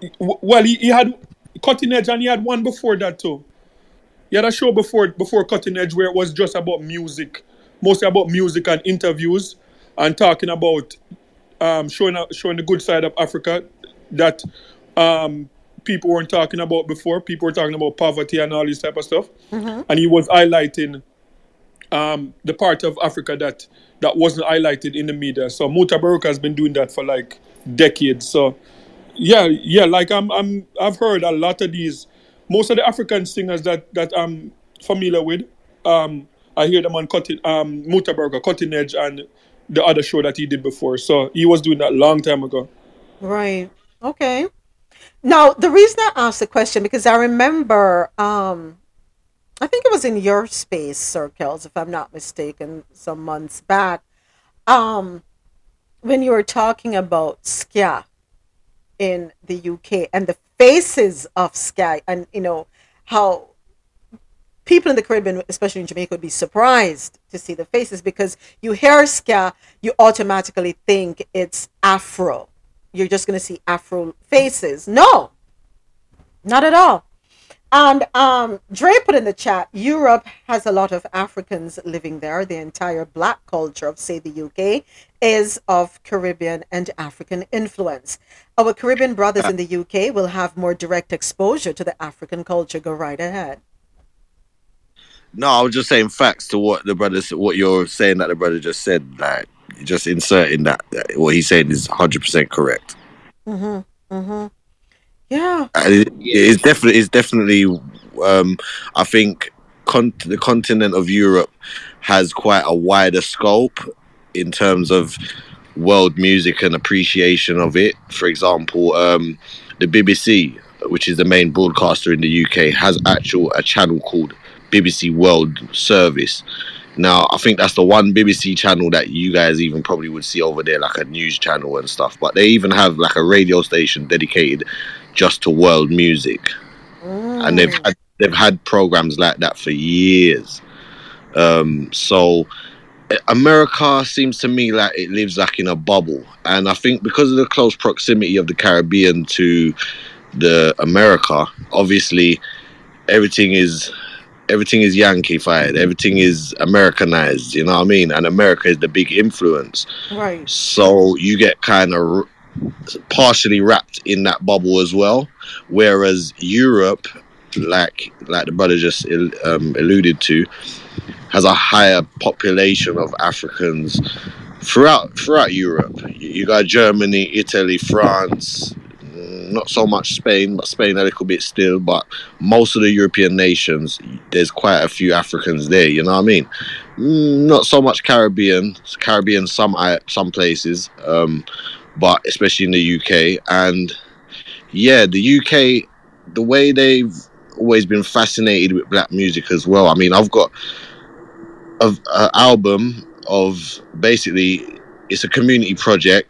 He had Cutting Edge, and he had one before that too. He had a show before Cutting Edge where it was just about music, mostly about music and interviews, and talking about showing the good side of Africa that people weren't talking about before. People were talking about poverty and all this type of stuff. Mm-hmm. And he was highlighting the part of Africa that wasn't highlighted in the media. So Muta Baruka has been doing that for like decades. So yeah, like I've heard a lot of these. Most of the African singers that I'm familiar with, I hear them on Muta Baruka, Cutting Edge, and the other show that he did before. So he was doing that a long time ago. Right. Okay. Now, the reason I asked the question, because I remember, I think it was in your space, Circles, if I'm not mistaken, some months back, when you were talking about Ska in the UK and the faces of Ska, and, you know, how people in the Caribbean, especially in Jamaica, would be surprised to see the faces, because you hear Ska, you automatically think it's Afro. You're just going to see Afro faces. No, not at all. And Dre put in the chat, Europe has a lot of Africans living there. The entire black culture of, say, the UK is of Caribbean and African influence. Our Caribbean brothers in the UK will have more direct exposure to the African culture. Go right ahead. No, I was just saying facts to what you're saying that the brother just said, that. Just inserting that what he's saying is 100% correct. Mm-hmm. Mm-hmm. Yeah. It's definitely. I think the continent of Europe has quite a wider scope in terms of world music and appreciation of it. For example, the BBC, which is the main broadcaster in the UK, has a channel called BBC World Service. Now, I think that's the one BBC channel that you guys even probably would see over there, like a news channel and stuff. But they even have like a radio station dedicated just to world music. Mm. And they've had programs like that for years. So America seems to me like it lives like in a bubble. And I think because of the close proximity of the Caribbean to the America, obviously everything is Yankee-fied. Everything is Americanized, you know what I mean? And America is the big influence. Right. So you get kind of partially wrapped in that bubble as well. Whereas Europe, like the brother just alluded to, has a higher population of Africans throughout Europe. You got Germany, Italy, France, not so much Spain, but Spain a little bit still, but most of the European nations, there's quite a few Africans there, you know what I mean? Not so much Caribbean some places, but especially in the UK. And yeah, the UK, the way they've always been fascinated with black music as well. I mean, I've got of album of basically, it's a community project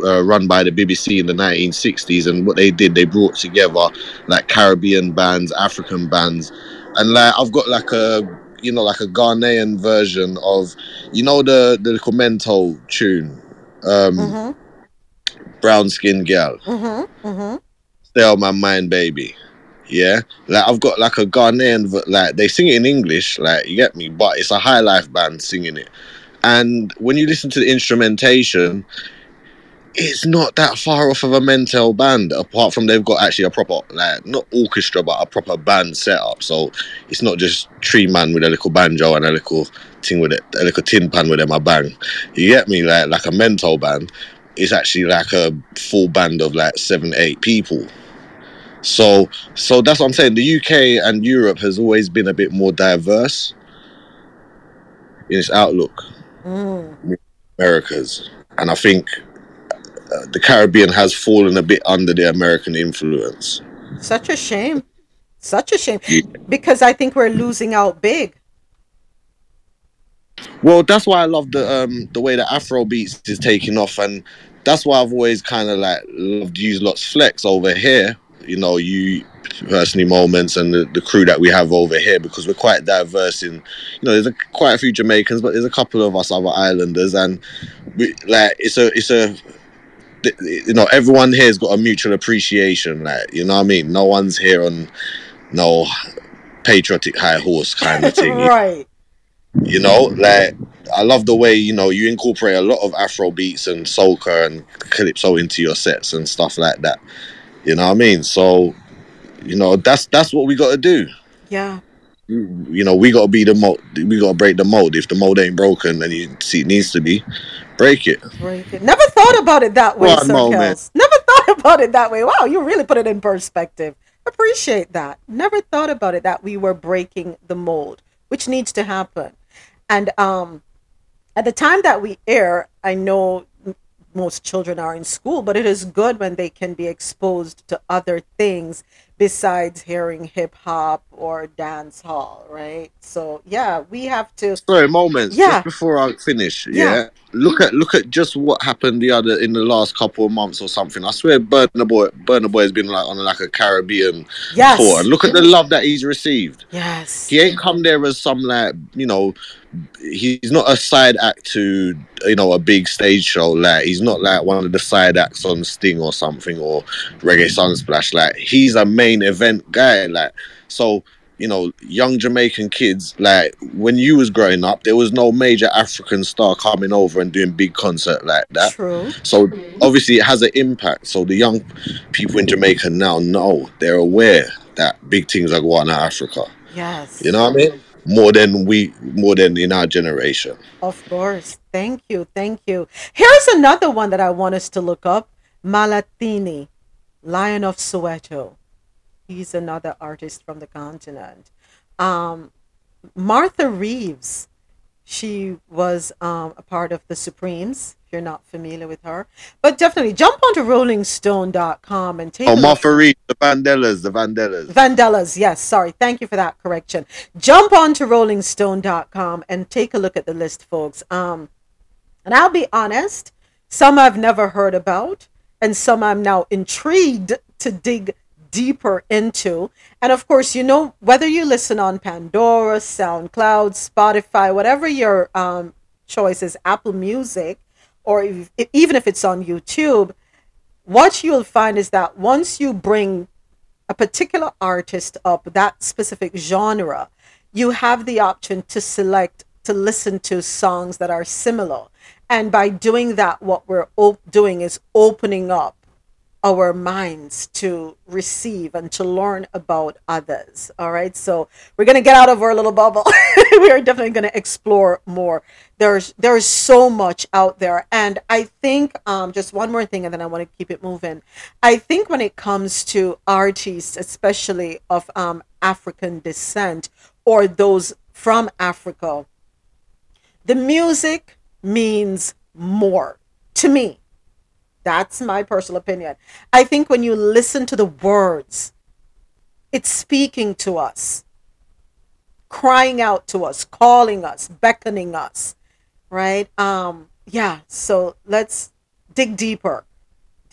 run by the BBC in the 1960s, and what they did, they brought together like Caribbean bands, African bands, and like I've got like a, you know, like a Ghanaian version of, you know, the Comento tune, Brown Skin Girl, Stay on My Mind Baby. Yeah, like I've got like a Ghanaian, like they sing it in English, like you get me, but it's a high life band singing it. And when you listen to the instrumentation, it's not that far off of a Mental band, apart from they've got actually a proper, like not orchestra, but a proper band setup. So it's not just three man with a little banjo and a little thing with it, a little tin pan with them a bang. You get me, like a Mental band. It's actually like a full band of like 7-8 people. So that's what I'm saying. The UK and Europe has always been a bit more diverse in its outlook. America's, and I think the Caribbean has fallen a bit under the American influence. Such a shame, yeah. Because I think we're losing out big. Well, that's why I love the way that Afro beats is taking off, and that's why I've always kind of like loved Use Lot's Flex over here. You know, you personally moments and the crew that we have over here, because we're quite diverse in, you know, there's quite a few Jamaicans, but there's a couple of us other islanders, and we, like it's a you know, everyone here's got a mutual appreciation, like, you know what I mean? No one's here on no patriotic high horse kind of thing. Right. You know, like I love the way, you know, you incorporate a lot of Afro beats and soca and calypso into your sets and stuff like that. You know what I mean? So, you know, that's what we got to do. Yeah. You know, we got to be the mold. We got to break the mold. If the mold ain't broken, then you see it needs to be, break it. Never thought about it that way. Wow, you really put it in perspective. Appreciate that. Never thought about it that we were breaking the mold, which needs to happen. And at the time that we air, I know most children are in school, but it is good when they can be exposed to other things besides hearing hip hop or dance hall, right? So yeah, we have to. Sorry, moments. Yeah. Just before I finish, yeah. Look at just what happened in the last couple of months or something. I swear, Burna Boy has been like on like a Caribbean tour. And look at the love that he's received. Yes, he ain't come there as some, like, you know. He's not a side act to, you know, a big stage show. Like, he's not like one of the side acts on Sting or something, or Reggae Sunsplash. Like, he's a main event guy. Like, so, you know, young Jamaican kids, like when you was growing up, there was no major African star coming over and doing big concert like that. True. So obviously it has an impact. So the young people in Jamaica now know, they're aware that big things are going on in Africa. Yes. You know what I mean? More than in our generation. Of course. Thank you. Here's another one that I want us to look up. Malatini, Lion of Soweto. He's another artist from the continent. Martha Reeves. She was a part of the Supremes, if you're not familiar with her. But definitely jump onto rollingstone.com and take a look. Martha Reeves, the Vandellas. Vandellas, yes. Sorry. Thank you for that correction. Jump onto rollingstone.com and take a look at the list, folks. And I'll be honest, some I've never heard about, and some I'm now intrigued to dig deeper into. And of course, you know, whether you listen on Pandora, SoundCloud, Spotify, whatever your choice is, Apple Music, or even if it's on YouTube, what you'll find is that once you bring a particular artist up, that specific genre, you have the option to select to listen to songs that are similar. And by doing that, what we're doing is opening up our minds to receive and to learn about others. All right, so we're going to get out of our little bubble. We are definitely going to explore more. There's so much out there. And I think just one more thing, and then I want to keep it moving. I think when it comes to artists, especially of African descent or those from Africa, the music means more to me. That's my personal opinion. I think when you listen to the words, it's speaking to us. crying out to us, calling us, beckoning us, right? So let's dig deeper.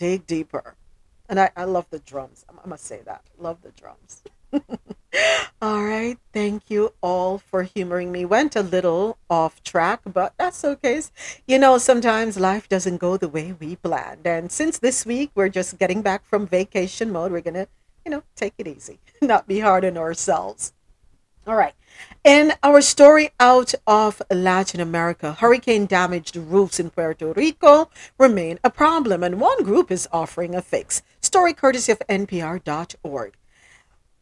And I love the drums. I must say that. Love the drums. All right. Thank you all for humoring me. Went a little off track, but that's okay. You know, sometimes life doesn't go the way we planned. And since this week, we're just getting back from vacation mode, we're going to, take it easy, not be hard on ourselves. All right. In our story out of Latin America, hurricane-damaged roofs in Puerto Rico remain a problem, and one group is offering a fix. Story courtesy of NPR.org.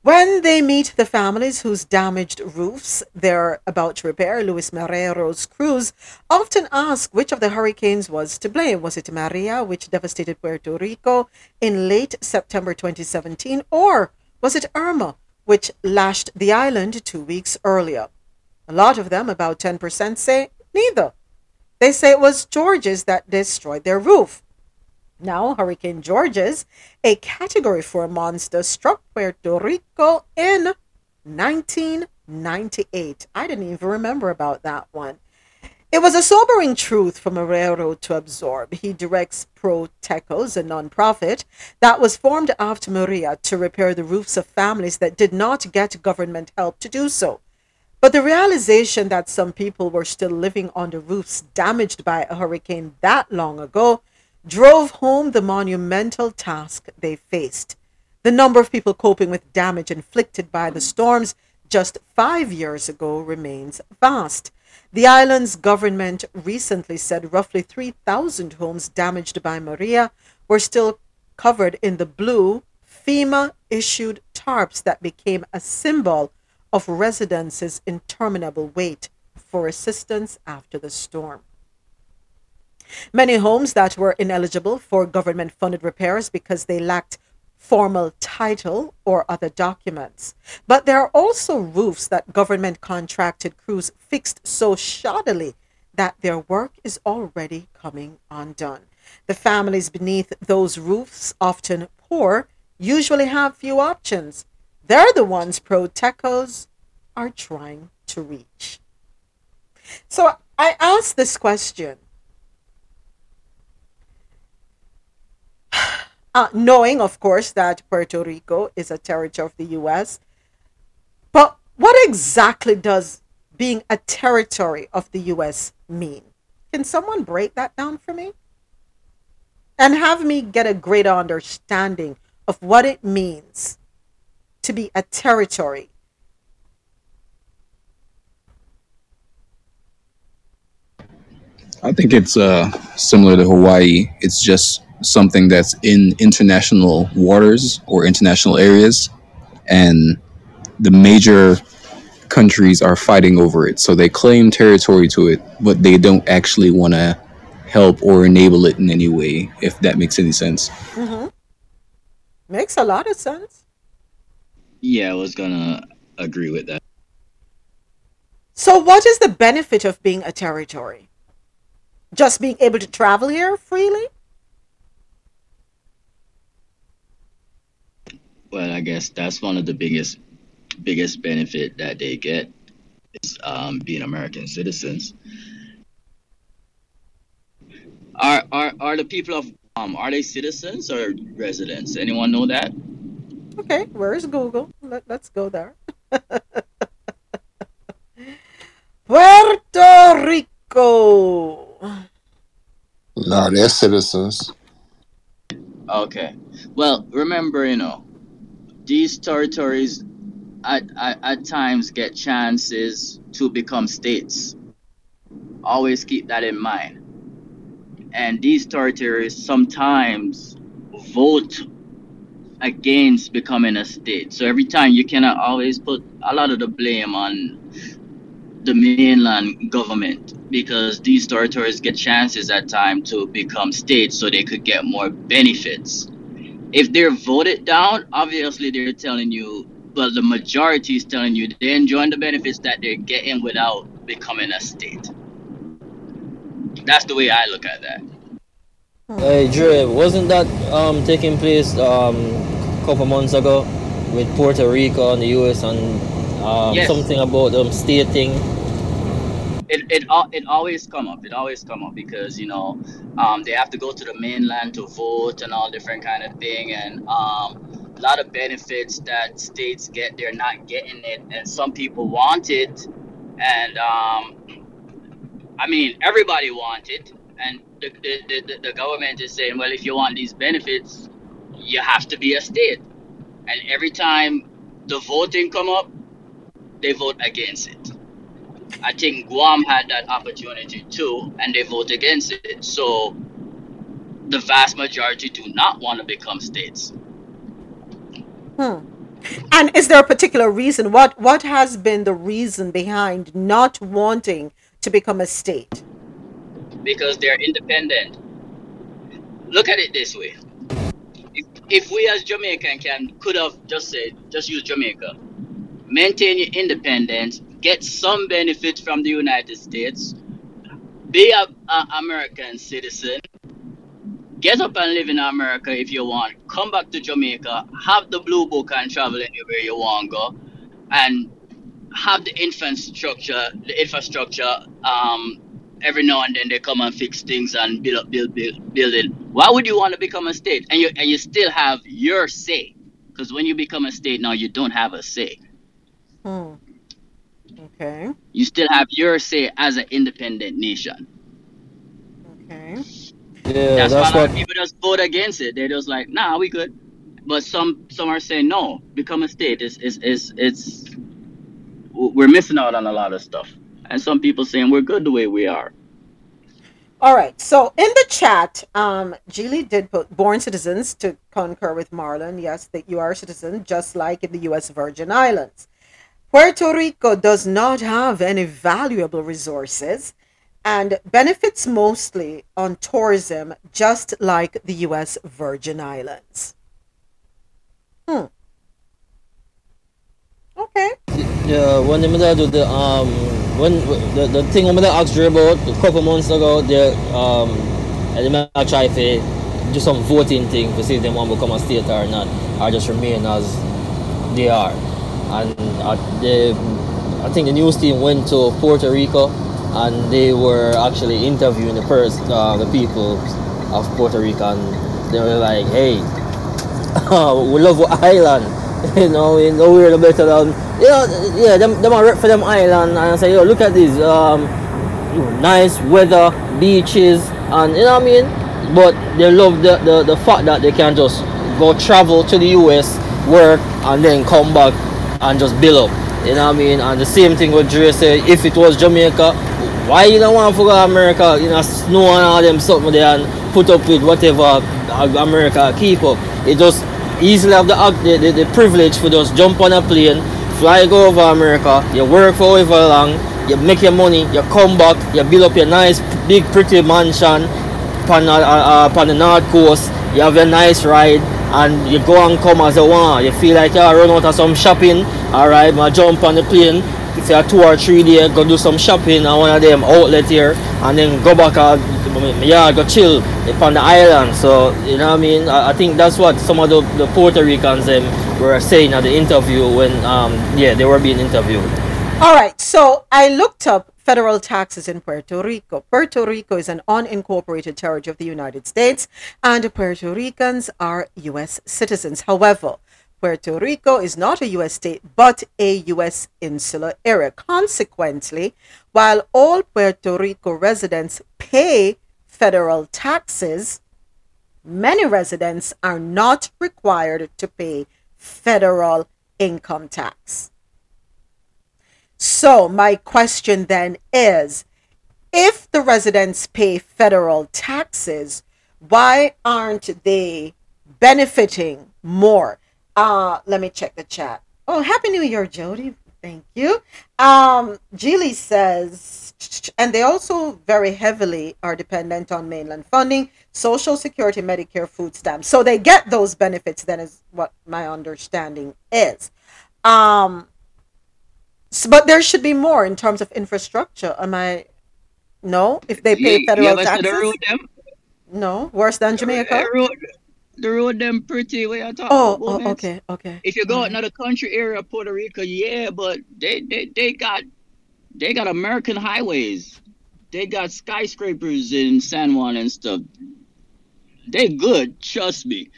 When they meet the families whose damaged roofs they're about to repair, Luis Marrero's crews often ask which of the hurricanes was to blame. Was it Maria, which devastated Puerto Rico in late September 2017, or was it Irma, which lashed the island 2 weeks earlier? A lot of them, about 10%, say neither. They say it was Georges that destroyed their roof. Now, Hurricane Georges, a Category 4 monster, struck Puerto Rico in 1998. I didn't even remember about that one. It was a sobering truth for Marrero to absorb. He directs Protecos, a nonprofit that was formed after Maria to repair the roofs of families that did not get government help to do so. But the realization that some people were still living on the roofs damaged by a hurricane that long ago drove home the monumental task they faced. The number of people coping with damage inflicted by the storms just 5 years ago remains vast. The island's government recently said roughly 3,000 homes damaged by Maria were still covered in the blue FEMA-issued tarps that became a symbol of residents' interminable wait for assistance after the storm. Many homes that were ineligible for government-funded repairs because they lacked formal title or other documents. But there are also roofs that government contracted crews fixed so shoddily that their work is already coming undone. The families beneath those roofs, often poor, usually have few options. They're the ones Protecos are trying to reach. So I asked this question, knowing, of course, that Puerto Rico is a territory of the U.S., but what exactly does being a territory of the U.S. mean? Can someone break that down for me? And have me get a greater understanding of what it means to be a territory. I think it's similar to Hawaii. It's just something that's in international waters or international areas, and the major countries are fighting over it. So they claim territory to it, but they don't actually want to help or enable it in any way, if that makes any sense. Mm-hmm. Makes a lot of sense. Yeah, I was gonna agree with that. So what is the benefit of being a territory? Just being able to travel here freely? Well, I guess that's one of the biggest benefit that they get is being American citizens. Are the people of are they citizens or residents? Anyone know that? Okay, where is Google? Let's go there. Puerto Rico. No, they're citizens. Okay. Well, remember, these territories at times get chances to become states. Always keep that in mind. And these territories sometimes vote against becoming a state. So every time you cannot always put a lot of the blame on the mainland government, because these territories get chances at times to become states so they could get more benefits. If they're voted down, obviously they're telling you, well, the majority is telling you they're enjoying the benefits that they're getting without becoming a state. That's the way I look at that. Hey, Dre, wasn't that taking place a couple months ago with Puerto Rico and the U.S. and yes. Something about stating. It always come up. It always come up because, you know, they have to go to the mainland to vote and all different kind of thing. And a lot of benefits that states get, they're not getting it. And some people want it. And, I mean, everybody wants it. And the government is saying, well, if you want these benefits, you have to be a state. And every time the voting come up, they vote against it. I think Guam had that opportunity too, and they vote against it. So the vast majority do not want to become states. And is there a particular reason? What has been the reason behind not wanting to become a state? Because they're independent. Look at it this way. If we as Jamaican could have just said, just use Jamaica, maintain your independence, get some benefit from the United States, be an American citizen, get up and live in America if you want, come back to Jamaica, have the blue book and travel anywhere you want to go, and have the infrastructure, every now and then they come and fix things and build it. Why would you want to become a state? And you still have your say. Because when you become a state now, you don't have a say. Okay. You still have your say as an independent nation. Okay. Yeah, that's why a lot of people just vote against it. They're just like, nah, we good. But some are saying, no, become a state. It's we're missing out on a lot of stuff. And some people saying we're good the way we are. All right. So in the chat, Gili did put born citizens to concur with Marlon. Yes, that you are a citizen, just like in the U.S. Virgin Islands. Puerto Rico does not have any valuable resources and benefits mostly on tourism, just like the U.S. Virgin Islands. Okay. Yeah, when they do the when the thing I asked you about a couple months ago, they I try to do some voting thing to see if they want to become a state or not, or just remain as they are. And I think the news team went to Puerto Rico, and they were actually interviewing the people of Puerto Rico, and they were like, "Hey, we love our island." You know, we're the better than, you know, yeah, them are rep for them island, and I say, yo, look at this, nice weather, beaches, and you know what I mean? But they love the fact that they can just go travel to the US, work, and then come back and just build up, you know what I mean? And the same thing with Dre said, if it was Jamaica, why you don't want to go to America, you know, snow and all them something there and put up with whatever America keep up? It just easily have the privilege for just jump on a plane, fly go over America, you work for however long, you make your money, you come back, you build up your nice big pretty mansion upon the north coast, you have your nice ride, and you go and come as you want. You feel like you run out of some shopping, alright, I jump on the plane, if you are 2 or 3 days, go do some shopping at one of them outlet here, and then go back go chill upon the island. So, you know what I mean? I think that's what some of the Puerto Ricans were saying at the interview when, they were being interviewed. All right, so I looked up federal taxes in Puerto Rico. Puerto Rico is an unincorporated territory of the United States, and Puerto Ricans are U.S. citizens. However, Puerto Rico is not a U.S. state, but a U.S. insular area. Consequently, while all Puerto Rico residents pay federal taxes, many residents are not required to pay federal income tax. So my question then is, if the residents pay federal taxes, why aren't they benefiting more? Let me check the chat. Oh, Happy New Year, Jody. Thank you. Gili says, and they also very heavily are dependent on mainland funding, Social Security, Medicare, food stamps. So they get those benefits then is what my understanding is. But there should be more in terms of infrastructure. If they pay federal taxes? No, worse than Jamaica? the road them pretty. What you talking about? Okay. If you go out another country area, Puerto Rico, yeah, but they got American highways. They got skyscrapers in San Juan and stuff. They good, trust me.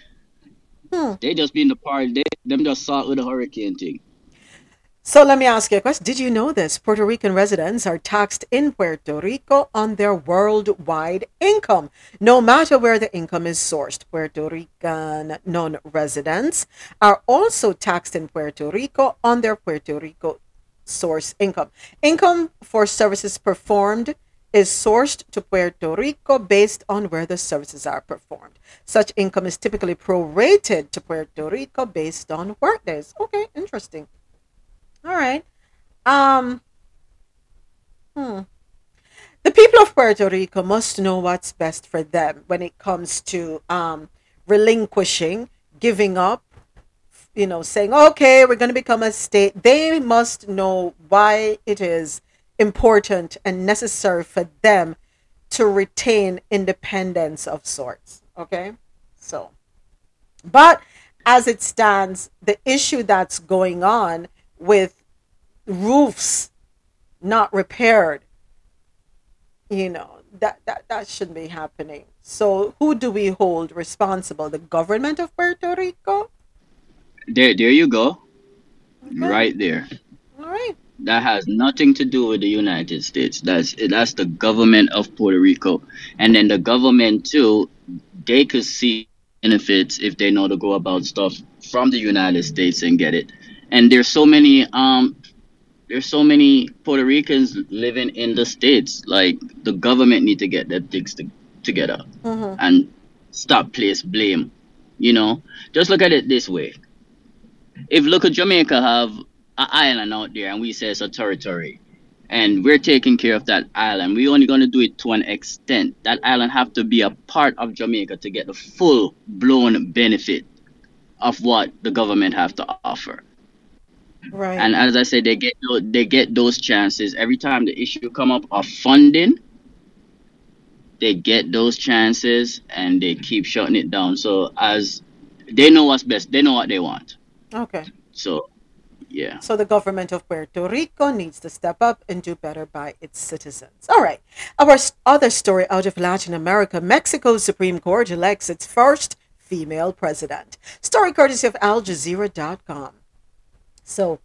They just be in the party. Them just saw it with a hurricane thing. So let me ask you a question. Did you know this? Puerto Rican residents are taxed in Puerto Rico on their worldwide income, no matter where the income is sourced. Puerto Rican non-residents are also taxed in Puerto Rico on their Puerto Rico source income. Income for services performed is sourced to Puerto Rico based on where the services are performed. Such income is typically prorated to Puerto Rico based on workdays. Okay, interesting. All right. The people of Puerto Rico must know what's best for them when it comes to relinquishing, giving up, saying, okay, we're going to become a state. They must know why it is important and necessary for them to retain independence of sorts. Okay, so but as it stands, the issue that's going on with roofs not repaired, that shouldn't be happening. So who do we hold responsible? The government of Puerto Rico? There you go. Okay. Right there. All right. That has nothing to do with the United States. That's the government of Puerto Rico. And then the government, too, they could see benefits if they know to go about stuff from the United States and get it. And there's so many Puerto Ricans living in the States. Like, the government need to get their things together and stop place blame. Just look at it this way. If look at Jamaica have an island out there and we say it's a territory and we're taking care of that island, we're only going to do it to an extent. That island have to be a part of Jamaica to get the full blown benefit of what the government have to offer, right? And as I said, they get those chances every time the issue come up of funding. They get those chances and they keep shutting it down. So as they know what's best, they know what they want. Okay, so yeah. So the government of Puerto Rico needs to step up and do better by its citizens. All right. Our other story out of Latin America, Mexico's Supreme Court elects its first female president. Story courtesy of AlJazeera.com. So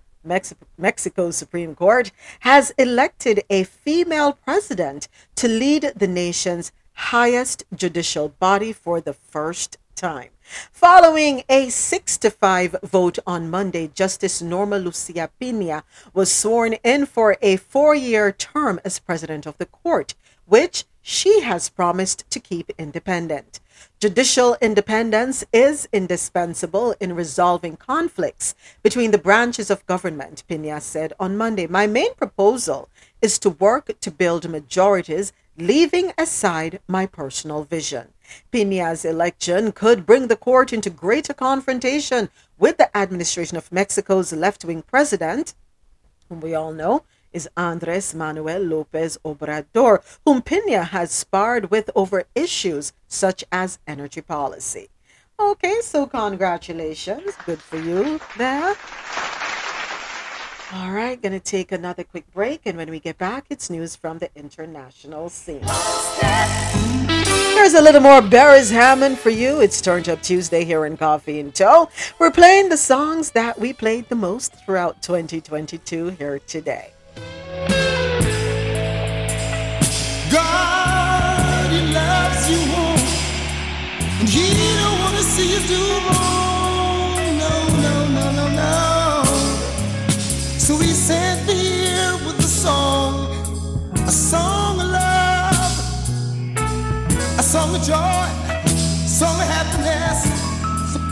Mexico's Supreme Court has elected a female president to lead the nation's highest judicial body for the first time. Following a 6-5 vote on Monday, Justice Norma Lucia Piña was sworn in for a 4-year term as president of the court, which she has promised to keep independent. Judicial independence is indispensable in resolving conflicts between the branches of government, Piña said on Monday. My main proposal is to work to build majorities, leaving aside my personal vision. Piña's election could bring the court into greater confrontation with the administration of Mexico's left-wing president, whom we all know is Andrés Manuel López Obrador, whom Piña has sparred with over issues such as energy policy. Okay, so congratulations. Good for you there. All right, going to take another quick break, and when we get back, it's news from the international scene. Here's a little more Beres Hammond for you. It's Turned Up Tuesday here in Coffee and Toe. We're playing the songs that we played the most throughout 2022 here today. God, He loves you more, and He don't want to see you do wrong. No. So He sent me here with a song of love. A song of joy, a song of happiness,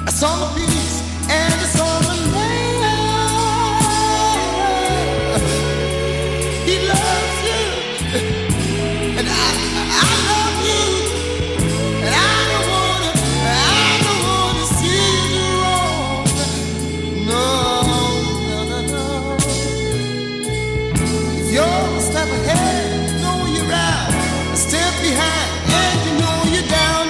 a song of peace, and a song of love. He loves you, and I love you, and I don't wanna see you wrong. No. If you're a step ahead, know you're out, a step behind, and you know you're down.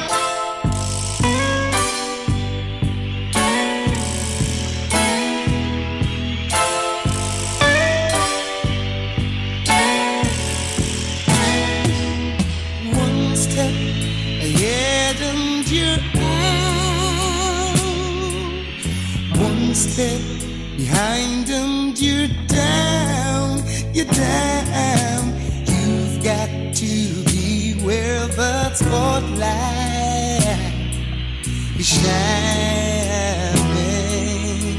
head and you're out. One step behind and you're down, you're down. You've got to be where the spotlight is shining.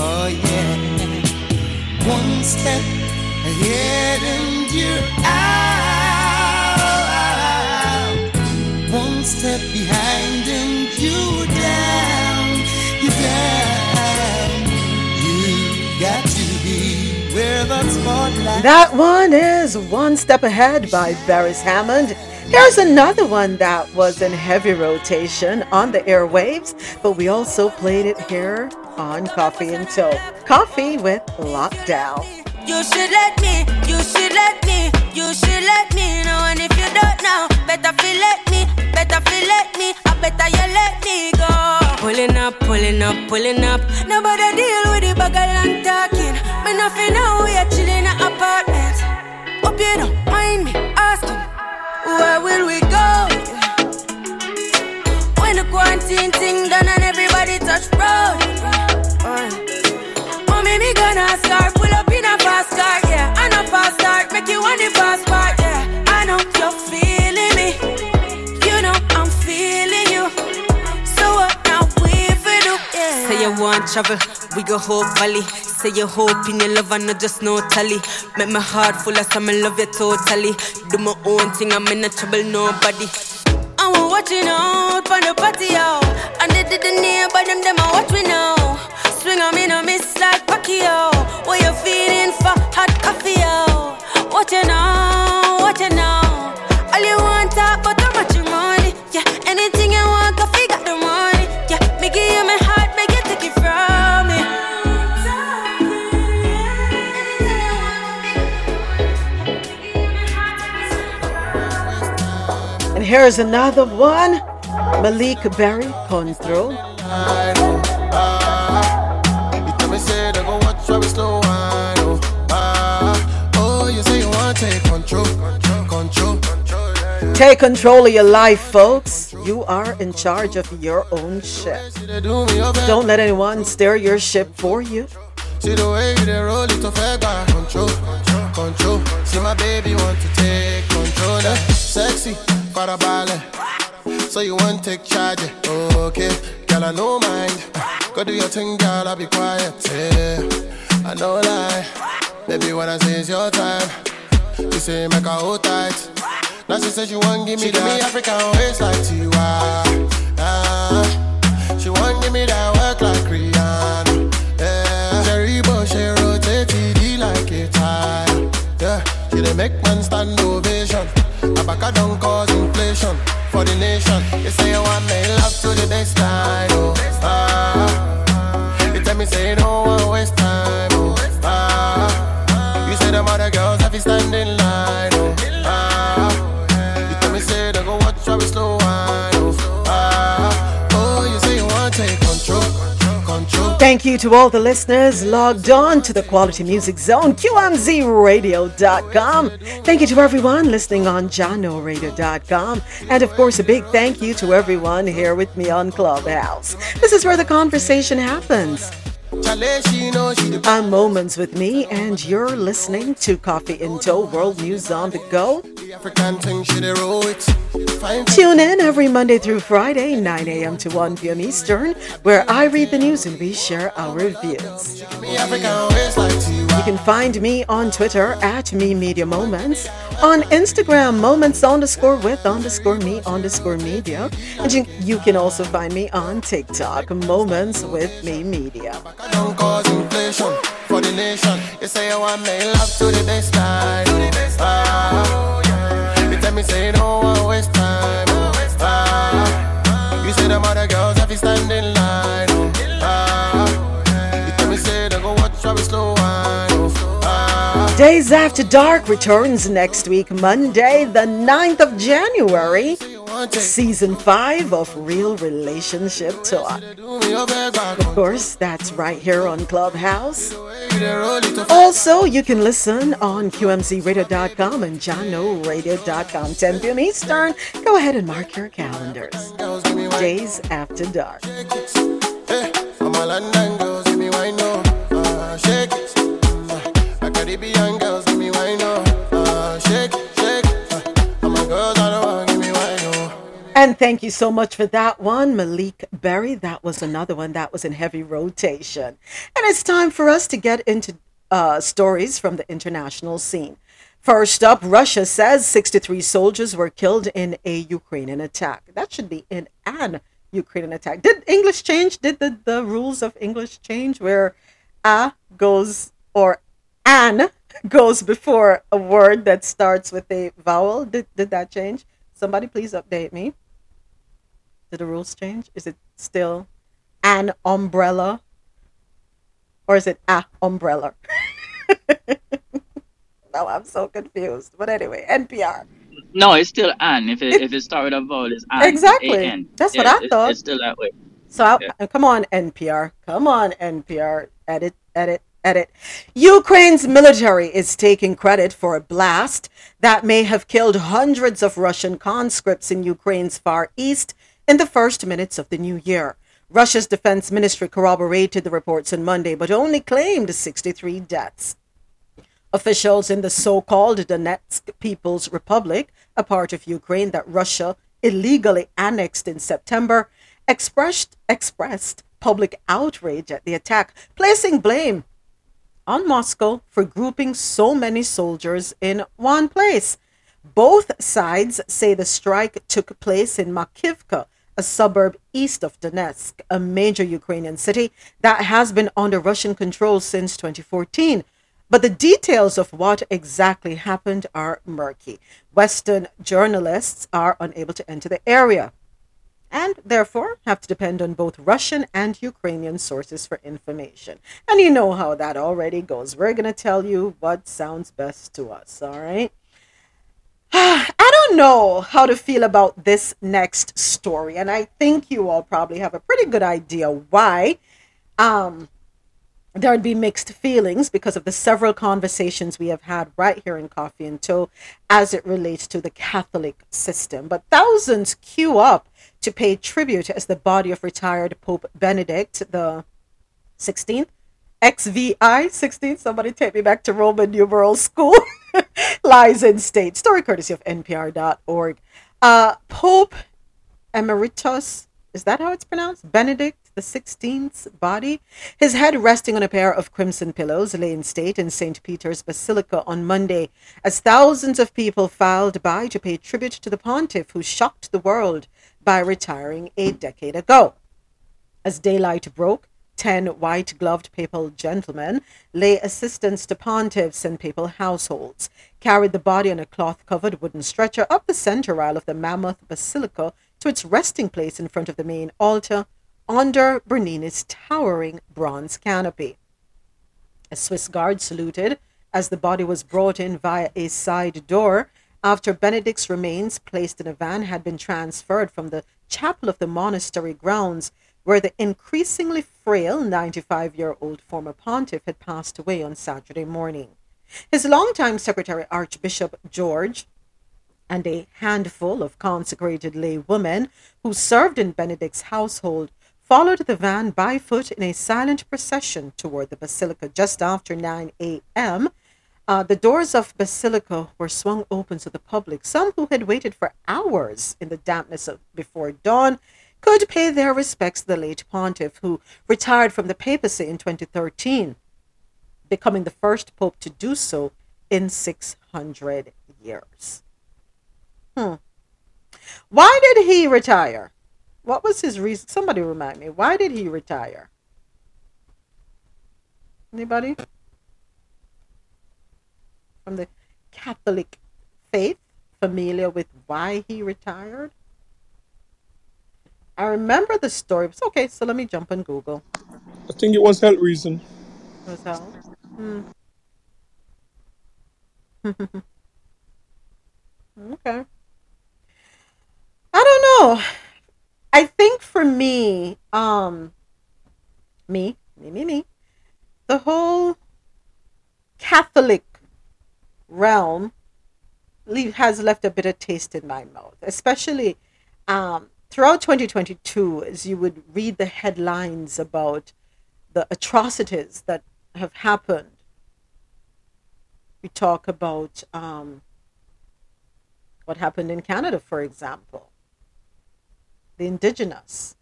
Oh yeah. One step ahead and you're out. One step behind and you're down, you're down. You've got to be where the spotlight. That one is One Step Ahead by Barris Hammond. Here's another one that was in heavy rotation on the airwaves, but we also played it here on Coffee and Toe. Coffee with Lockdown. You should let me, you should let me, you should let me know. And if you don't know, better feel let me, better feel let me, or better you let me go. Pulling up, pulling up, pulling up. Nobody deal with the bagger and talking. Me nothing now, we are chilling in an apartment. Hope you don't mind me asking, where will we go? When the quarantine thing done and everybody touch road. Me gonna start, pull up in a fast car, yeah. I know fast start, make you want the fast part, yeah. I know you're feeling me, you know I'm feeling you. So what now we for do, yeah. Say you want travel, we go whole valley. Say you hope in your love and not just no tally. Make my heart full of some, I love you totally. Do my own thing, I'm in no trouble, nobody. I was watching out for the patio, and they didn't hear about them I watch me now. Swing on me, no miss like Pacquiao. What you feeling for hot coffee, yo? What you know, what you know. All you want talk about how much money. Yeah, anything you want, coffee got the money. Yeah, me give you my heart, make you take it from me. And here's another one, Malik Berry, Control. Take control of your life, folks. You are in charge of your own ship. Don't let anyone steer your ship for you. See the way they roll it off her back. Control, control. See my baby want to take control. Sexy, parabale. So you want to take charge, okay? Girl, I no mind. Go do your thing, girl, I'll be quiet. Yeah, I no lie. Baby, when I say it's your time, you say make her hold tight. Now she says she won't give me that. She give me African waist like Tiwa. She won't give me that work like Rihanna. Yeah. Jerry Bush, she rotate TD like a tire. Yeah. She dey make man stand ovation. Abaka don't cause inflation for the nation. They say I want me love to the baseline. Oh, they tell me say no one waste time. Oh, you say them other girls have to stand in line. Oh, thank you to all the listeners logged on to the Quality Music Zone, QMZRadio.com. Thank you to everyone listening on JanoRadio.com. And of course, a big thank you to everyone here with me on Clubhouse. This is where the conversation happens. I'm Moments with Me, and you're listening to Coffee and Toe, World News on the Go. Tune in every Monday through Friday, 9 a.m. to 1 p.m. Eastern, where I read the news and we share our views. You can find me on Twitter at Me Media Moments, on Instagram Moments_with_me_media, and you can also find me on TikTok Moments with Me Media. Don't cause inflation for the nation. You say I want me love to the best time. You tell me say no one waste time. You say them other girls have to stand in line. You tell me say they go watch how we slow wine. Days After Dark returns next week, Monday, the 9th of January. Season 5 of Real Relationship Talk. Of course, that's right here on Clubhouse. Also, you can listen on QMZRadio.com and JohnNoRadio.com, 10 p.m. Eastern. Go ahead and mark your calendars. Days After Dark. Caribbean girls, give me wine, shake, shake. I'm a girl, I want, give me wine, And thank you so much for that one, Malik Berry. That was another one that was in heavy rotation. And it's time for us to get into stories from the international scene. First up, Russia says 63 soldiers were killed in a Ukrainian attack. That should be in an Ukrainian attack. Did English change? Did the rules of English change where a goes or an goes before a word that starts with a vowel? Did that change? Somebody please update me. Did the rules change? Is it still an umbrella? Or is it a umbrella? No, I'm so confused. But anyway, NPR. No, it's still an. If it started a vowel, it's an. Exactly. It's A-N. That's what I thought. It's still that way. So come on, NPR. Come on, NPR. Edit. Ukraine's military is taking credit for a blast that may have killed hundreds of Russian conscripts in Ukraine's Far East in the first minutes of the new year. Russia's defense ministry corroborated the reports on Monday, but only claimed 63 deaths. Officials in the so-called Donetsk People's Republic, a part of Ukraine that Russia illegally annexed in September, expressed public outrage at the attack, placing blame on Moscow for grouping so many soldiers in one place. Both sides say the strike took place in Makivka, a suburb east of Donetsk, a major Ukrainian city that has been under Russian control since 2014. But the details of what exactly happened are murky. Western journalists are unable to enter the area and therefore have to depend on both Russian and Ukrainian sources for information. And you know how that already goes. We're going to tell you what sounds best to us, all right? I don't know how to feel about this next story, and I think you all probably have a pretty good idea why there'd be mixed feelings because of the several conversations we have had right here in Coffee and Toe as it relates to the Catholic system. But thousands queue up to pay tribute as the body of retired Pope Benedict the 16th, XVI 16th, somebody take me back to Roman numeral school, lies in state. Story courtesy of NPR.org. Pope Emeritus, is that how it's pronounced? Benedict the 16th's body, his head resting on a pair of crimson pillows, lay in state in St. Peter's Basilica on Monday as thousands of people filed by to pay tribute to the pontiff who shocked the world by retiring a decade ago. As daylight broke, 10 white-gloved papal gentlemen, lay assistants to pontiffs and papal households, carried the body on a cloth-covered wooden stretcher up the center aisle of the Mammoth Basilica to its resting place in front of the main altar under Bernini's towering bronze canopy. A Swiss guard saluted as the body was brought in via a side door after Benedict's remains, placed in a van, had been transferred from the chapel of the monastery grounds where the increasingly frail 95-year-old former pontiff had passed away on Saturday morning. His longtime secretary, Archbishop George, and a handful of consecrated lay women who served in Benedict's household followed the van by foot in a silent procession toward the basilica just after 9 a.m., the doors of Basilica were swung open to the public. Some who had waited for hours in the dampness before dawn could pay their respects to the late pontiff, who retired from the papacy in 2013, becoming the first pope to do so in 600 years. Why did he retire? What was his reason? Somebody remind me. Why did he retire? Anybody? From the Catholic faith, familiar with why he retired? I remember the story. Okay, so let me jump on Google. I think it was health reason. It was health? Okay. I for me, the whole Catholic realm has left a bitter taste in my mouth, especially throughout 2022, as you would read the headlines about the atrocities that have happened. We talk about what happened in Canada, for example, the indigenous,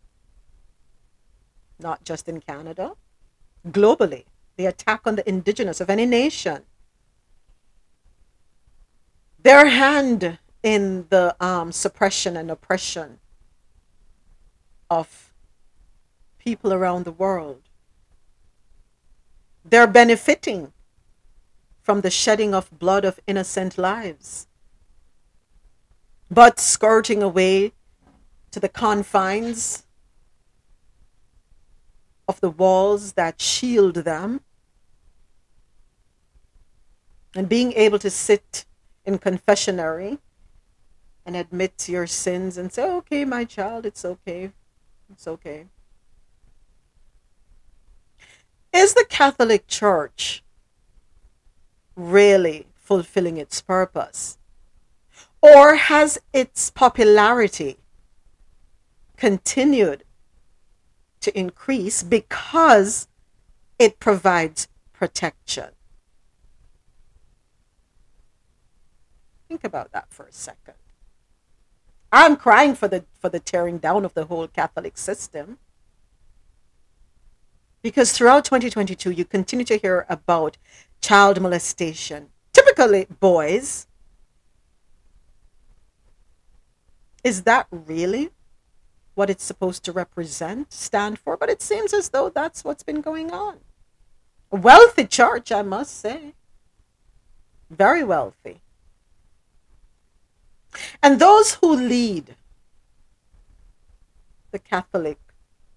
not just in Canada, globally, the attack on the indigenous of any nation, their hand in the suppression and oppression of people around the world. They're benefiting from the shedding of blood of innocent lives, but scourging away to the confines of the walls that shield them, and being able to sit in confessionary and admit your sins and say, okay, my child, it's okay. It's okay. Is the Catholic Church really fulfilling its purpose? Or has its popularity continued to increase because it provides protection? Think about that for a second. I'm crying for the tearing down of the whole Catholic system, because throughout 2022 you continue to hear about child molestation, typically boys. Is that really what it's supposed to represent, stand for? But it seems as though that's what's been going on. A wealthy church, I must say. Very wealthy. And those who lead the Catholic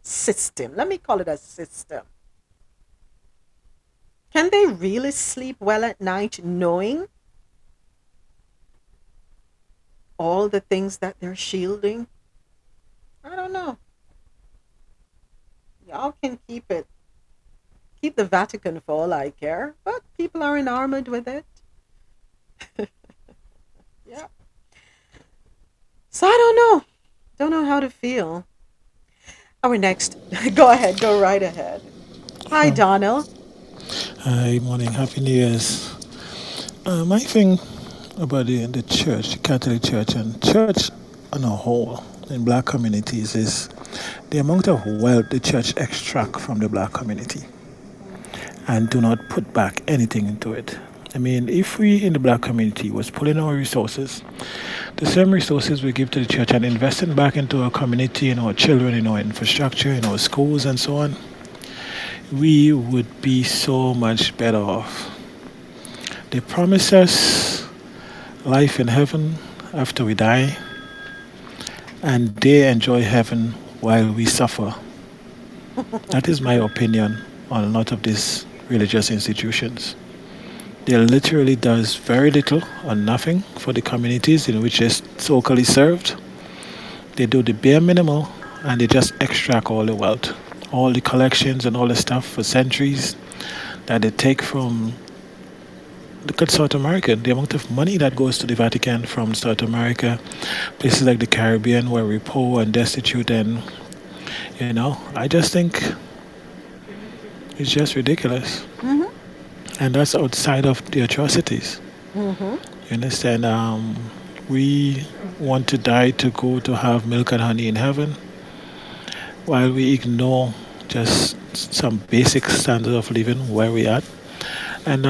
system, let me call it a system, can they really sleep well at night knowing all the things that they're shielding? I don't know. Y'all can keep it. Keep the Vatican for all I care, but people are enamored with it. Yeah. So I don't know. Don't know how to feel. Our next. Go ahead. Go right ahead. Hi, Donald. Hi, morning. Happy New Year's. My thing about the church, the Catholic Church, and church on a whole in black communities is the amount of wealth the church extracts from the black community and do not put back anything into it. I mean, if we in the black community was pulling our resources, the same resources we give to the church and investing back into our community, in our children, in our infrastructure, in our schools and so on, we would be so much better off. They promise us life in heaven after we die, and they enjoy heaven while we suffer. That is my opinion on a lot of these religious institutions. They literally does very little or nothing for the communities in which they're locally served. They do the bare minimal, and they just extract all the wealth, all the collections and all the stuff for centuries that they take from. Look at South America, the amount of money that goes to the Vatican from South America, places like the Caribbean where we're poor and destitute, and, you know, I just think it's just ridiculous. Mm-hmm. And that's outside of the atrocities. Mm-hmm. You understand? We want to die to go to have milk and honey in heaven, while we ignore just some basic standards of living where we're at. And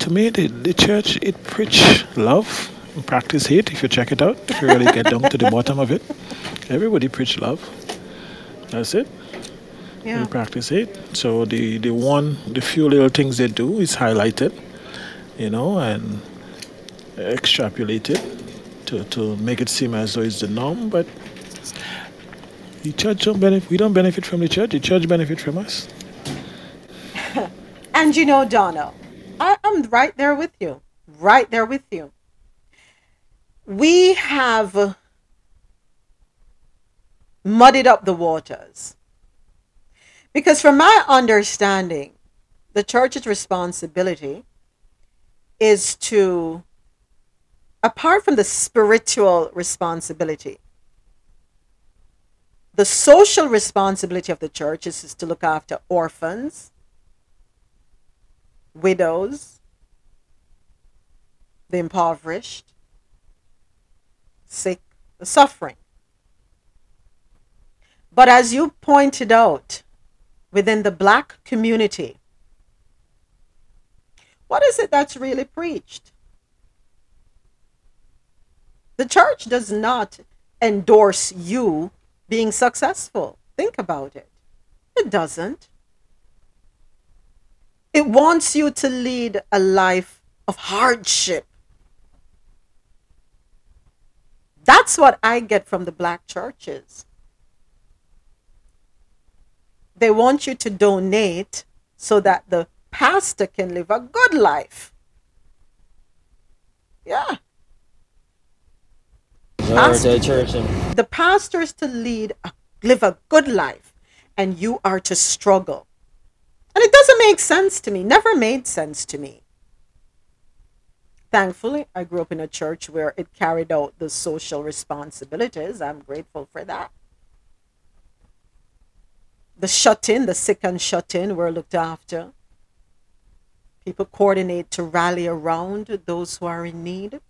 to me, the church, it preach love and practice hate, if you check it out. If you really get down to the bottom of it, everybody preach love. That's it. Yeah. And practice hate. So the few little things they do is highlighted, you know, and extrapolated to make it seem as though it's the norm. But the church we don't benefit from the church. The church benefits from us. And you know, Donna, I'm right there with you. Right there with you. We have muddied up the waters. Because from my understanding, the church's responsibility is to, apart from the spiritual responsibility, the social responsibility of the church is to look after orphans, widows, the impoverished, sick, the suffering. But as you pointed out, within the black community, what is it that's really preached? The church does not endorse you being successful. Think about it. It doesn't. It wants you to lead a life of hardship. That's what I get from the black churches. They want you to donate so that the pastor can live a good life. Yeah. The pastor is to live a good life, and you are to struggle. And it doesn't make sense to me. Never made sense to me. Thankfully, I grew up in a church where it carried out the social responsibilities. I'm grateful for that. The shut-in, the sick and shut-in were looked after. People coordinate to rally around those who are in need.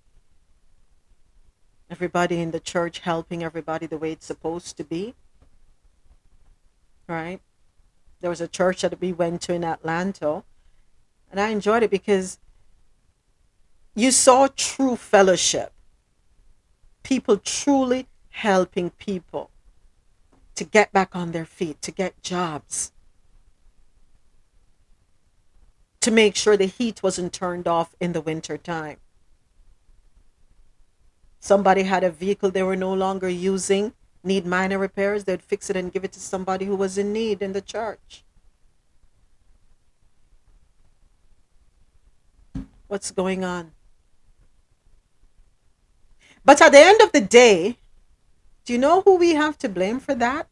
Everybody in the church helping everybody the way it's supposed to be. Right? There was a church that we went to in Atlanta, and I enjoyed it because you saw true fellowship. People truly helping people to get back on their feet, to get jobs, to make sure the heat wasn't turned off in the winter time. Somebody had a vehicle they were no longer using, need minor repairs, they'd fix it and give it to somebody who was in need in the church. What's going on? But at the end of the day, do you know who we have to blame for that?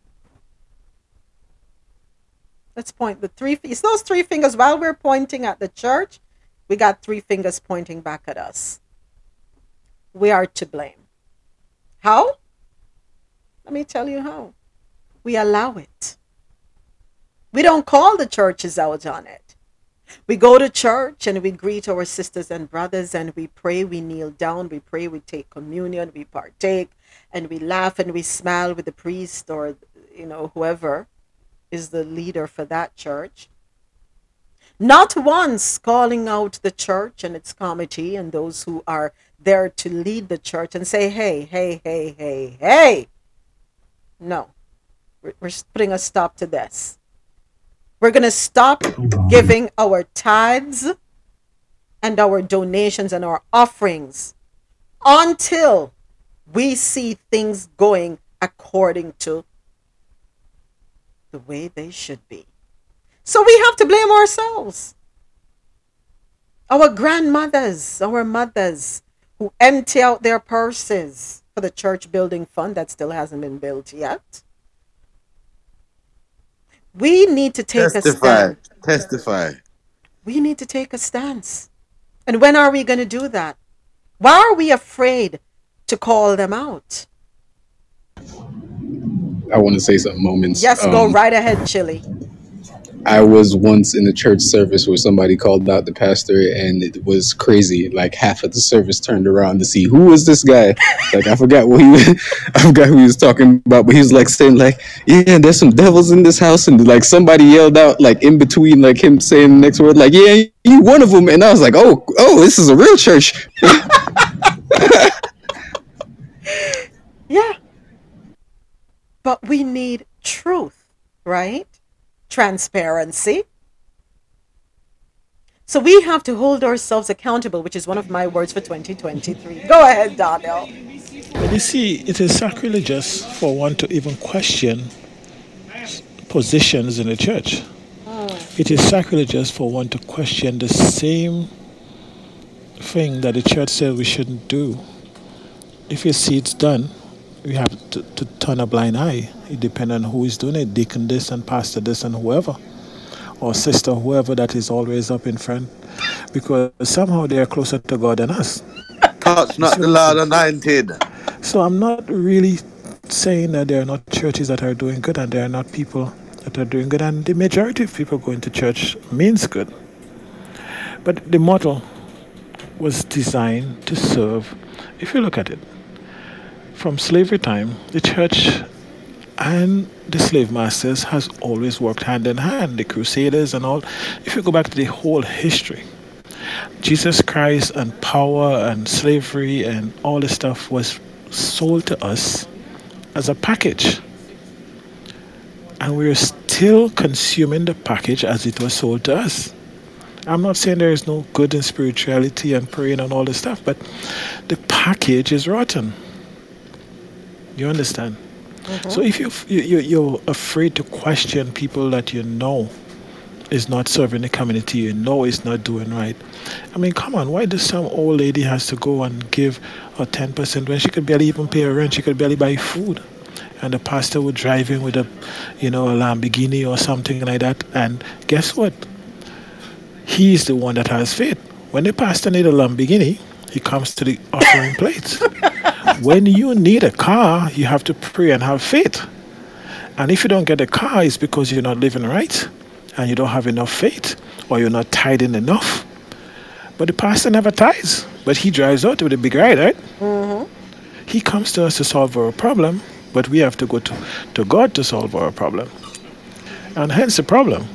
Let's point the three. It's those three fingers. While we're pointing at the church, we got three fingers pointing back at us. We are to blame. How? Let me tell you how. We allow it. We don't call the churches out on it. We go to church and we greet our sisters and brothers and we pray, we kneel down, we pray, we take communion, we partake, and we laugh and we smile with the priest or, whoever is the leader for that church. Not once calling out the church and its committee and those who are there to lead the church and say, hey. No, we're putting a stop to this. We're going to stop giving our tithes and our donations and our offerings until we see things going according to the way they should be. So we have to blame ourselves. Our grandmothers, our mothers who empty out their purses for the church building fund that still hasn't been built yet. We need to take a stand. We need to take a stance. And when are we going to do that? Why are we afraid to call them out? I want to say some moments. Yes, go right ahead, Chili. I was once in a church service where somebody called out the pastor, and it was crazy. Like half of the service turned around to see who was this guy. Like I forgot who he was talking about, but he was like saying like, "Yeah, there's some devils in this house," and like somebody yelled out like in between like him saying the next word like, "Yeah, you one of them," and I was like, "Oh, this is a real church." Yeah, but we need truth, right? Transparency. So we have to hold ourselves accountable, which is one of my words for 2023. Go ahead, Daniel. But you see, it is sacrilegious for one to even question positions in the church. It is sacrilegious for one to question the same thing that the church said we shouldn't do. If you see it's done, we have to turn a blind eye. It depends on who is doing it, deacon this and pastor this and whoever, or sister whoever that is always up in front, because somehow they are closer to God than us. That's not so, the Lord anointed. So I'm not really saying that there are not churches that are doing good and there are not people that are doing good, and the majority of people going to church means good. But the model was designed to serve. If you look at it, from slavery time, the church and the slave masters has always worked hand in hand, the Crusaders and all. If you go back to the whole history, Jesus Christ and power and slavery and all this stuff was sold to us as a package, and we're still consuming the package as it was sold to us. I'm not saying there is no good in spirituality and praying and all this stuff, but the package is rotten. You understand? Mm-hmm. So if you're afraid to question people that you know is not serving the community, you know is not doing right. I mean, come on, why does some old lady has to go and give her 10% when she could barely even pay her rent, she could barely buy food? And the pastor would drive in with a Lamborghini or something like that, and guess what? He's the one that has faith. When the pastor needs a Lamborghini, he comes to the offering plate. When you need a car, you have to pray and have faith. And if you don't get a car, it's because you're not living right, and you don't have enough faith, or you're not tithing enough. But the pastor never tithes, but he drives out with a big ride, right? Mm-hmm. He comes to us to solve our problem, but we have to go to God to solve our problem. And hence the problem.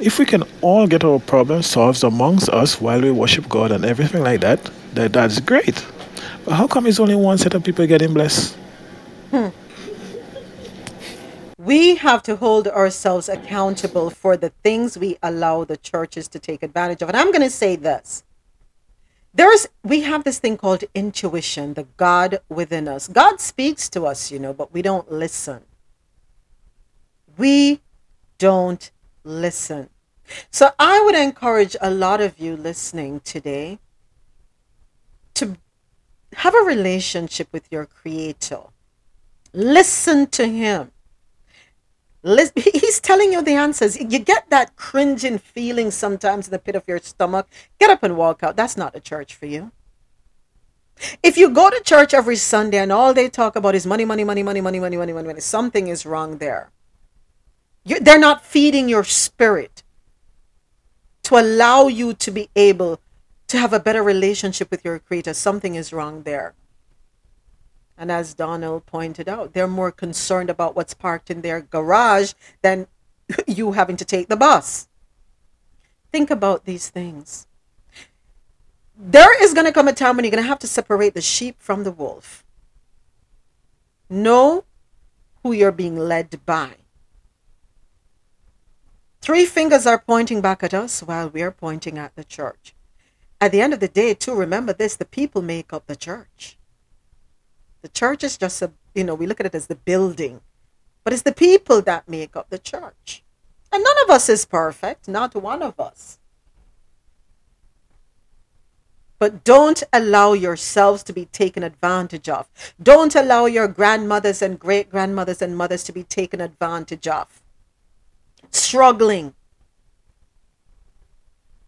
If we can all get our problems solved amongst us while we worship God and everything like that, that's great. But how come it's only one set of people getting blessed? We have to hold ourselves accountable for the things we allow the churches to take advantage of. And I'm going to say this. We have this thing called intuition, the God within us. God speaks to us, but we don't listen. We don't listen. So I would encourage a lot of you listening today to have a relationship with your Creator. Listen to Him. He's telling you the answers. You get that cringing feeling sometimes in the pit of your stomach. Get up and walk out. That's not a church for you. If you go to church every Sunday and all they talk about is money, money, money, money, money, money, money, money, money, something is wrong there. They're not feeding your spirit to allow you to be able to have a better relationship with your Creator. Something is wrong there. And as Donald pointed out, they're more concerned about what's parked in their garage than you having to take the bus. Think about these things. There is going to come a time when you're going to have to separate the sheep from the wolf. Know who you're being led by. Three fingers are pointing back at us while we are pointing at the church. At the end of the day, too, remember this, the people make up the church. The church is just we look at it as the building, but it's the people that make up the church. And none of us is perfect, not one of us. But don't allow yourselves to be taken advantage of. Don't allow your grandmothers and great-grandmothers and mothers to be taken advantage of. Struggling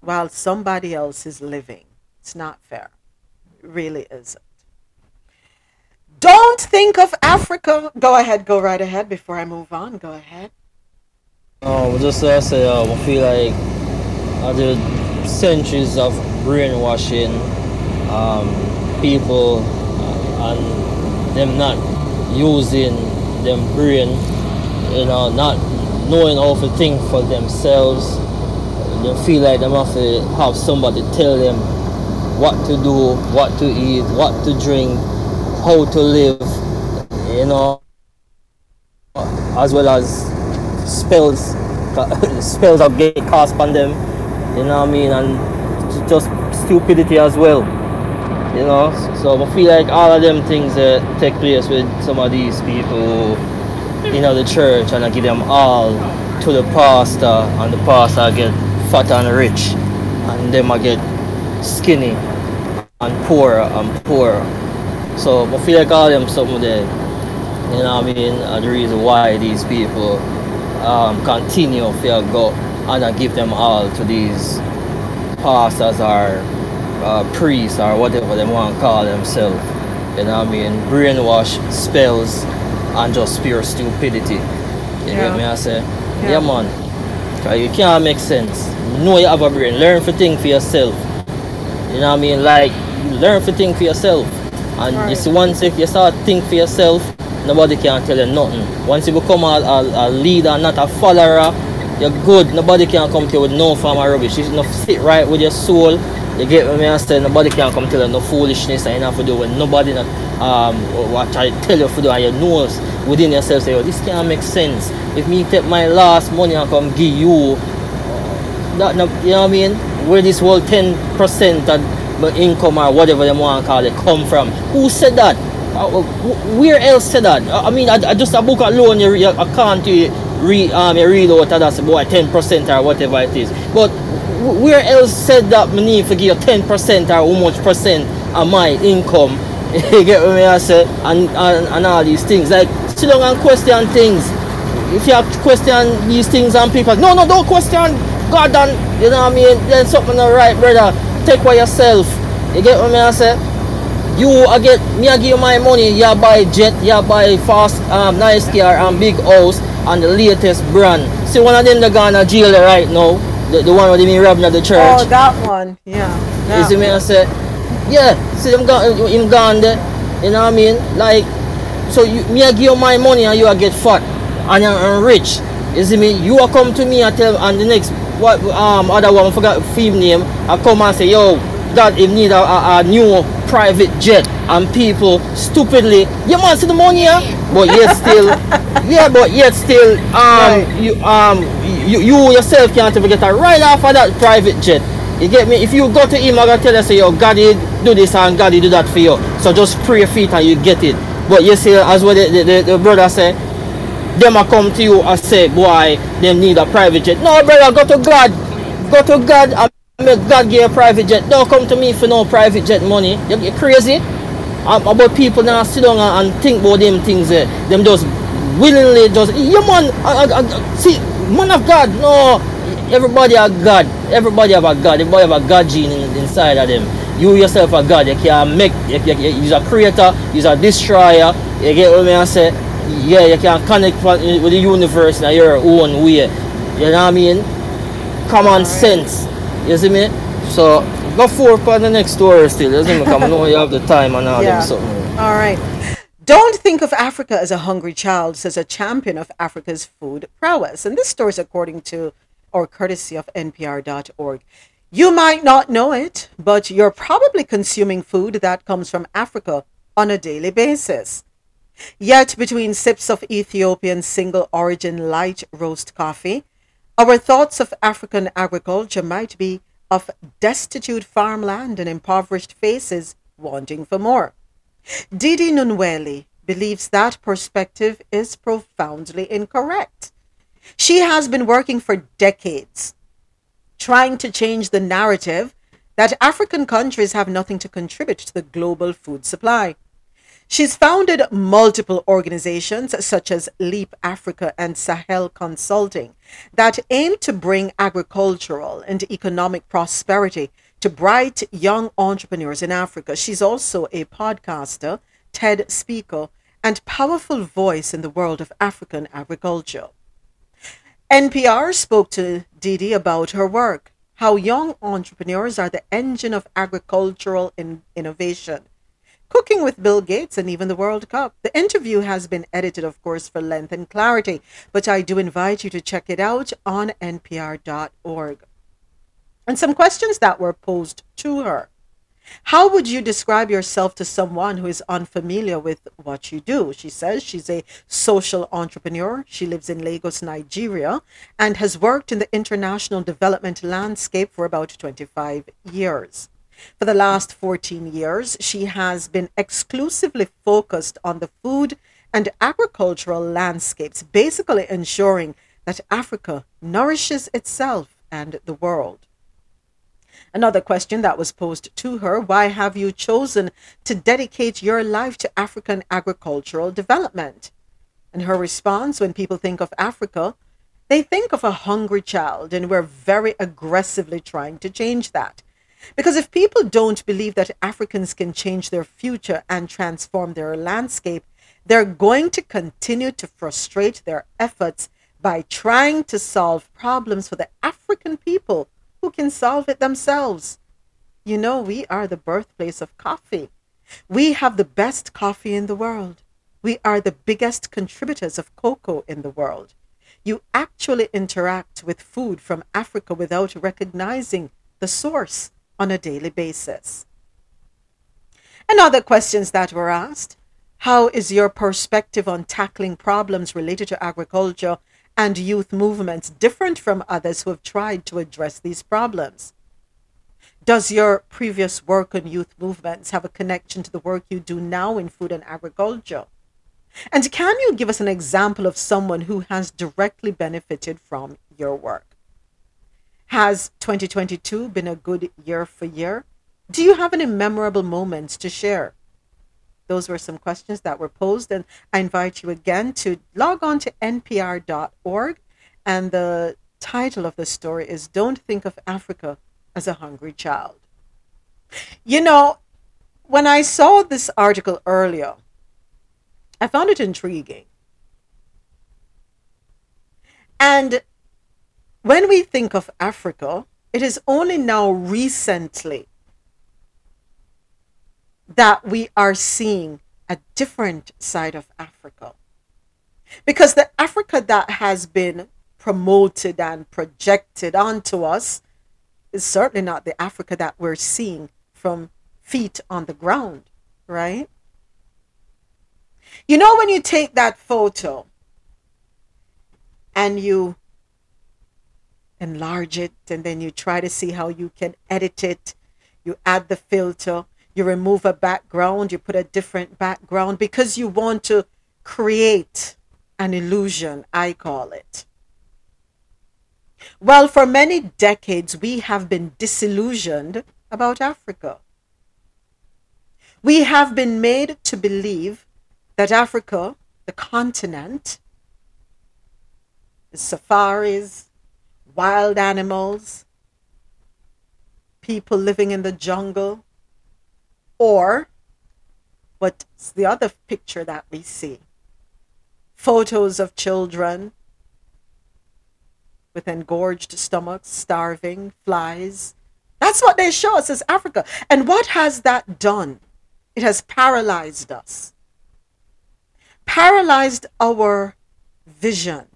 while somebody else is living. It's not fair. It really isn't. Don't think of Africa. Go ahead. Go right ahead before I move on. Go ahead. I feel like after centuries of brainwashing people and them not using them brain, not knowing how to think for themselves, they feel like they have to have somebody tell them what to do, what to eat, what to drink, how to live, as well as spells of gay cast on them, and just stupidity as well, so I feel like all of them things that take place with some of these people the church, and I give them all to the pastor, and the pastor get fat and rich, and them I get skinny and poorer and poorer. So I feel like all them something there You know what I mean? The reason why these people continue to go and I give them all to these pastors or priests or whatever they want to call themselves. You know what I mean? Brainwash, spells, and just pure stupidity. You get me? I say, yeah man, you can't make sense. You know you have a brain. Learn to think for yourself. You know what I mean? Like, learn to think for yourself. And it's once if you start think for yourself, nobody can tell you nothing. Once you become a leader, not a follower, you're good. Nobody can come to you with no form of rubbish. You should sit right with your soul. You get what I say? Nobody can come tell you no foolishness and enough to do when nobody what I tell you to do, and you know within yourself say, oh, this can't make sense. If me take my last money and come give you that, you know what I mean? Where this whole 10% of my income or whatever they want to call it come from? Who said that? Where else said that? I mean, I just a book alone, I can't read out of that boy 10% or whatever it is. But where else said that I need to give you 10% or how much percent of my income? You get what I say? And all these things. Like, sit down and question things. If you have to question these things and people, no, don't question God and, you know what I mean? Then something not right, brother. Take for yourself. You get what I say? You, I get, me I give you my money, you buy jet, you buy fast, nice car and big house and the latest brand. See, one of them they're going to jail right now. The one with the robbing of the church. Oh, that one, yeah. You see me I say? Yeah, see them gone, him gone there. You know what I mean? Like, so you, me I give you my money and you I get fat and rich. You see me? You I come to me and tell, and the next, what other one, I forgot film name, I come and say, yo, that if need a new private jet and people stupidly, yeah man, see the money, yeah? But yet still, right. you yourself can't even get a ride off of that private jet. You get me? If you go to him, I'm gonna tell you, say, yo, God, he do this and God, he do that for you. So just pray for it and you get it. But you see, as what the brother said, them I come to you and say, boy, them need a private jet. No, brother, go to God. Go to God and make God give you a private jet. Don't come to me for no private jet money. You crazy? About people now sit down and think about them things. Them just willingly just, yeah man, see, man of God, no. Everybody a God. Everybody have a God. Everybody have a God gene inside of them. You yourself a God. You can make. You're a creator. You're a destroyer. You get what I say? Yeah, you can connect with the universe in your own way. You know what I mean? Common sense. You see me? So go forward for the next story still. You see me? Come on, you have the time and all that something. All right. Don't think of Africa as a hungry child, says a champion of Africa's food prowess. And this story is according to or courtesy of NPR.org. You might not know it, but you're probably consuming food that comes from Africa on a daily basis. Yet, between sips of Ethiopian single-origin light roast coffee, our thoughts of African agriculture might be of destitute farmland and impoverished faces wanting for more. Didi Nunweli believes that perspective is profoundly incorrect. She has been working for decades, trying to change the narrative that African countries have nothing to contribute to the global food supply. She's founded multiple organizations such as Leap Africa and Sahel Consulting that aim to bring agricultural and economic prosperity to bright young entrepreneurs in Africa. She's also a podcaster, TED speaker, and powerful voice in the world of African agriculture. NPR spoke to Didi about her work, how young entrepreneurs are the engine of agricultural innovation, Cooking with Bill Gates, and even the World Cup. The interview has been edited, of course, for length and clarity, but I do invite you to check it out on NPR.org. And some questions that were posed to her. How would you describe yourself to someone who is unfamiliar with what you do? She says she's a social entrepreneur. She lives in Lagos, Nigeria, and has worked in the international development landscape for about 25 years. For the last 14 years, she has been exclusively focused on the food and agricultural landscapes, basically ensuring that Africa nourishes itself and the world. Another question that was posed to her, why have you chosen to dedicate your life to African agricultural development? And her response, when people think of Africa, they think of a hungry child, and we're very aggressively trying to change that. Because if people don't believe that Africans can change their future and transform their landscape, they're going to continue to frustrate their efforts by trying to solve problems for the African people who can solve it themselves. You know, we are the birthplace of coffee. We have the best coffee in the world. We are the biggest contributors of cocoa in the world. You actually interact with food from Africa without recognizing the source on a daily basis. And other questions that were asked: how is your perspective on tackling problems related to agriculture and youth movements different from others who have tried to address these problems? Does your previous work on youth movements have a connection to the work you do now in food and agriculture? And can you give us an example of someone who has directly benefited from your work? Has 2022 been a good year for you? Do you have any memorable moments to share? Those were some questions that were posed, and I invite you again to log on to npr.org, and the title of the story is Don't Think of Africa as a Hungry Child. You know, when I saw this article earlier, I found it intriguing. And when we think of Africa, it is only now recently that we are seeing a different side of Africa. Because the Africa that has been promoted and projected onto us is certainly not the Africa that we're seeing from feet on the ground, right? You know, when you take that photo and you enlarge it, and then you try to see how you can edit it, you add the filter, you remove a background, you put a different background, because you want to create an illusion, I call it. Well, for many decades, we have been disillusioned about Africa. We have been made to believe that Africa, the continent, is safaris, wild animals, people living in the jungle, or what's the other picture that we see? Photos of children with engorged stomachs, starving, flies. That's what they show us as Africa. And what has that done? It has paralyzed us. Paralyzed our vision.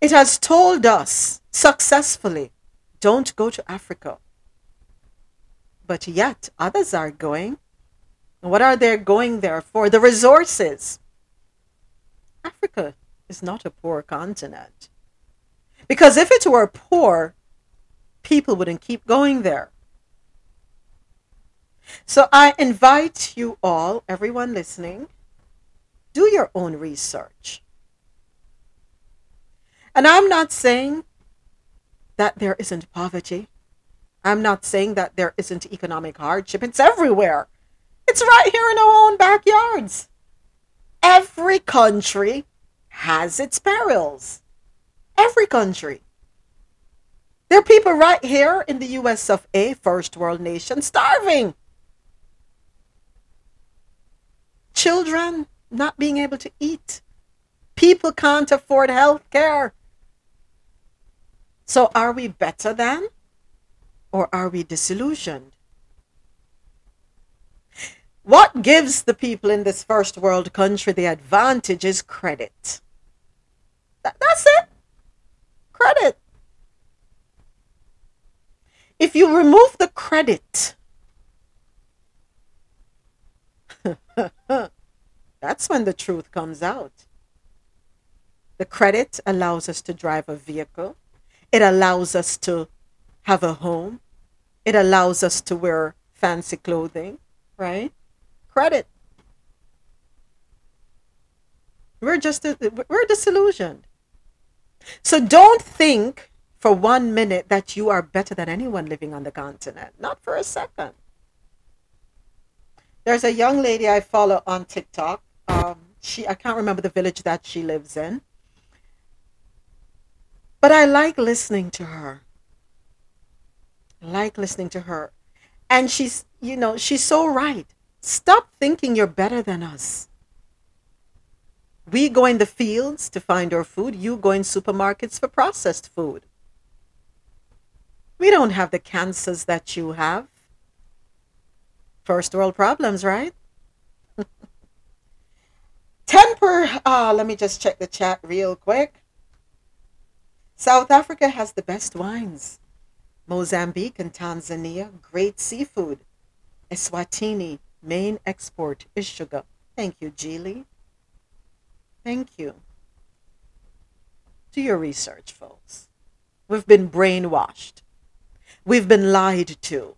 It has told us successfully, don't go to Africa. But yet others are going. And what are they going there for? The resources. Africa is not a poor continent. Because if it were poor, people wouldn't keep going there. So I invite you all, everyone listening, do your own research. And I'm not saying that there isn't poverty. I'm not saying that there isn't economic hardship. It's everywhere. It's right here in our own backyards. Every country has its perils. Every country. There are people right here in the US of A, first world nation, starving. Children not being able to eat. People can't afford health care. So are we better than, or are we disillusioned? What gives the people in this first world country the advantage is credit. That's it. Credit. If you remove the credit, that's when the truth comes out. The credit allows us to drive a vehicle. It allows us to have a home. It allows us to wear fancy clothing, right? Credit. We're disillusioned. So don't think for 1 minute that you are better than anyone living on the continent. Not for a second. There's a young lady I follow on TikTok. I can't remember the village that she lives in. But I like listening to her. And she's so right. Stop thinking you're better than us. We go in the fields to find our food. You go in supermarkets for processed food. We don't have the cancers that you have. First world problems, right? 10%, let me just check the chat real quick. South Africa has the best wines. Mozambique and Tanzania, great seafood. Eswatini, main export is sugar. Thank you, Geely. Thank you. Do your research, folks. We've been brainwashed. We've been lied to.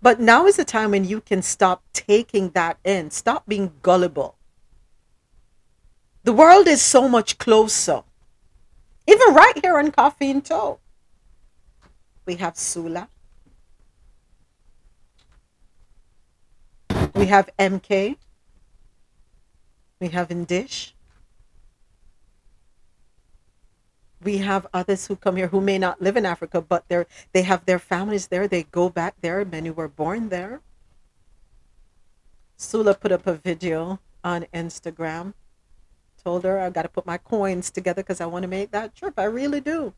But now is the time when you can stop taking that in. Stop being gullible. The world is so much closer. Even right here on Coffee and Toe. We have Sula. We have MK. We have Indish. We have others who come here who may not live in Africa, but they have their families there. They go back there. Many were born there. Sula put up a video on Instagram. Told her I've got to put my coins together because I want to make that trip. I really do.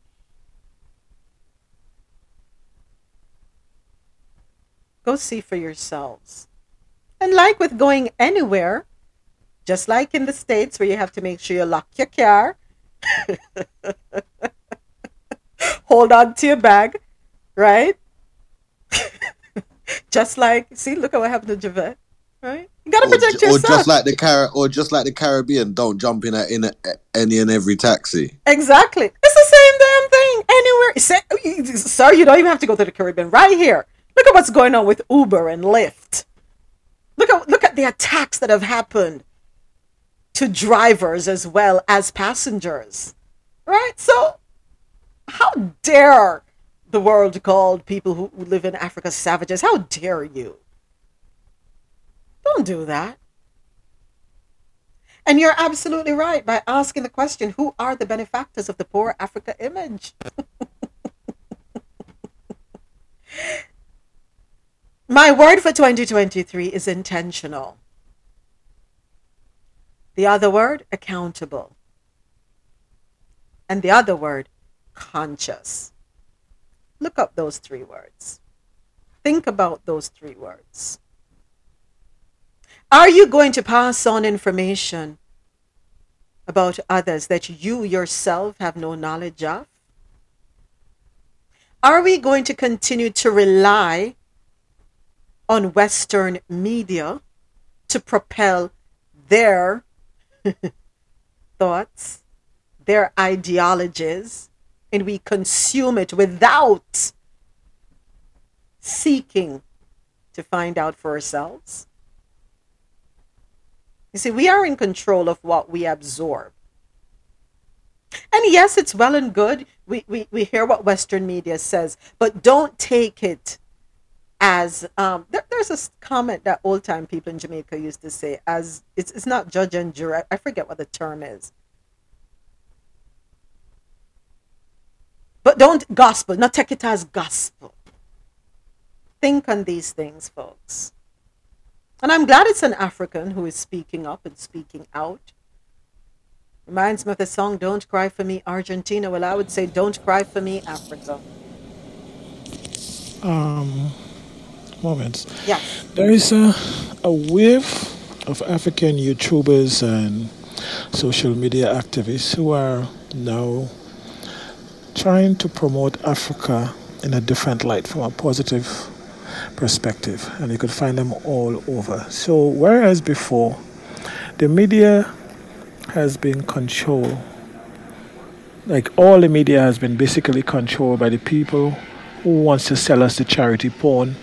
Go see for yourselves. And like with going anywhere, just like in the States where you have to make sure you lock your car, hold on to your bag, right? Just like, see, look at what happened to Javette, right? You gotta protect yourself. Or just like the Caribbean, don't jump in any and every taxi. Exactly, it's the same damn thing anywhere. Sir, you don't even have to go to the Caribbean. Right here, look at what's going on with Uber and Lyft. Look at the attacks that have happened to drivers as well as passengers, right? So how dare the world call people who live in Africa savages? How dare you? Don't do that. And you're absolutely right by asking the question, who are the benefactors of the poor Africa image? My word for 2023 is intentional. The other word, accountable. And the other word, conscious. Look up those three words. Think about those three words. Are you going to pass on information about others that you yourself have no knowledge of? Are we going to continue to rely on Western media to propel their thoughts, their ideologies, and we consume it without seeking to find out for ourselves? You see, we are in control of what we absorb. And yes, it's well and good. We hear what Western media says, but don't take it as, there's a comment that old-time people in Jamaica used to say, as it's not judge and jury. I forget what the term is. But not take it as gospel. Think on these things, folks. And I'm glad it's an African who is speaking up and speaking out. Reminds me of the song, Don't Cry For Me, Argentina. Well, I would say, Don't Cry For Me, Africa. Moments. Yes. There is a wave of African YouTubers and social media activists who are now trying to promote Africa in a different light, from a positive perspective, and you could find them all over. So whereas before the media has been controlled, like all the media has been basically controlled by the people who wants to sell us the charity porn,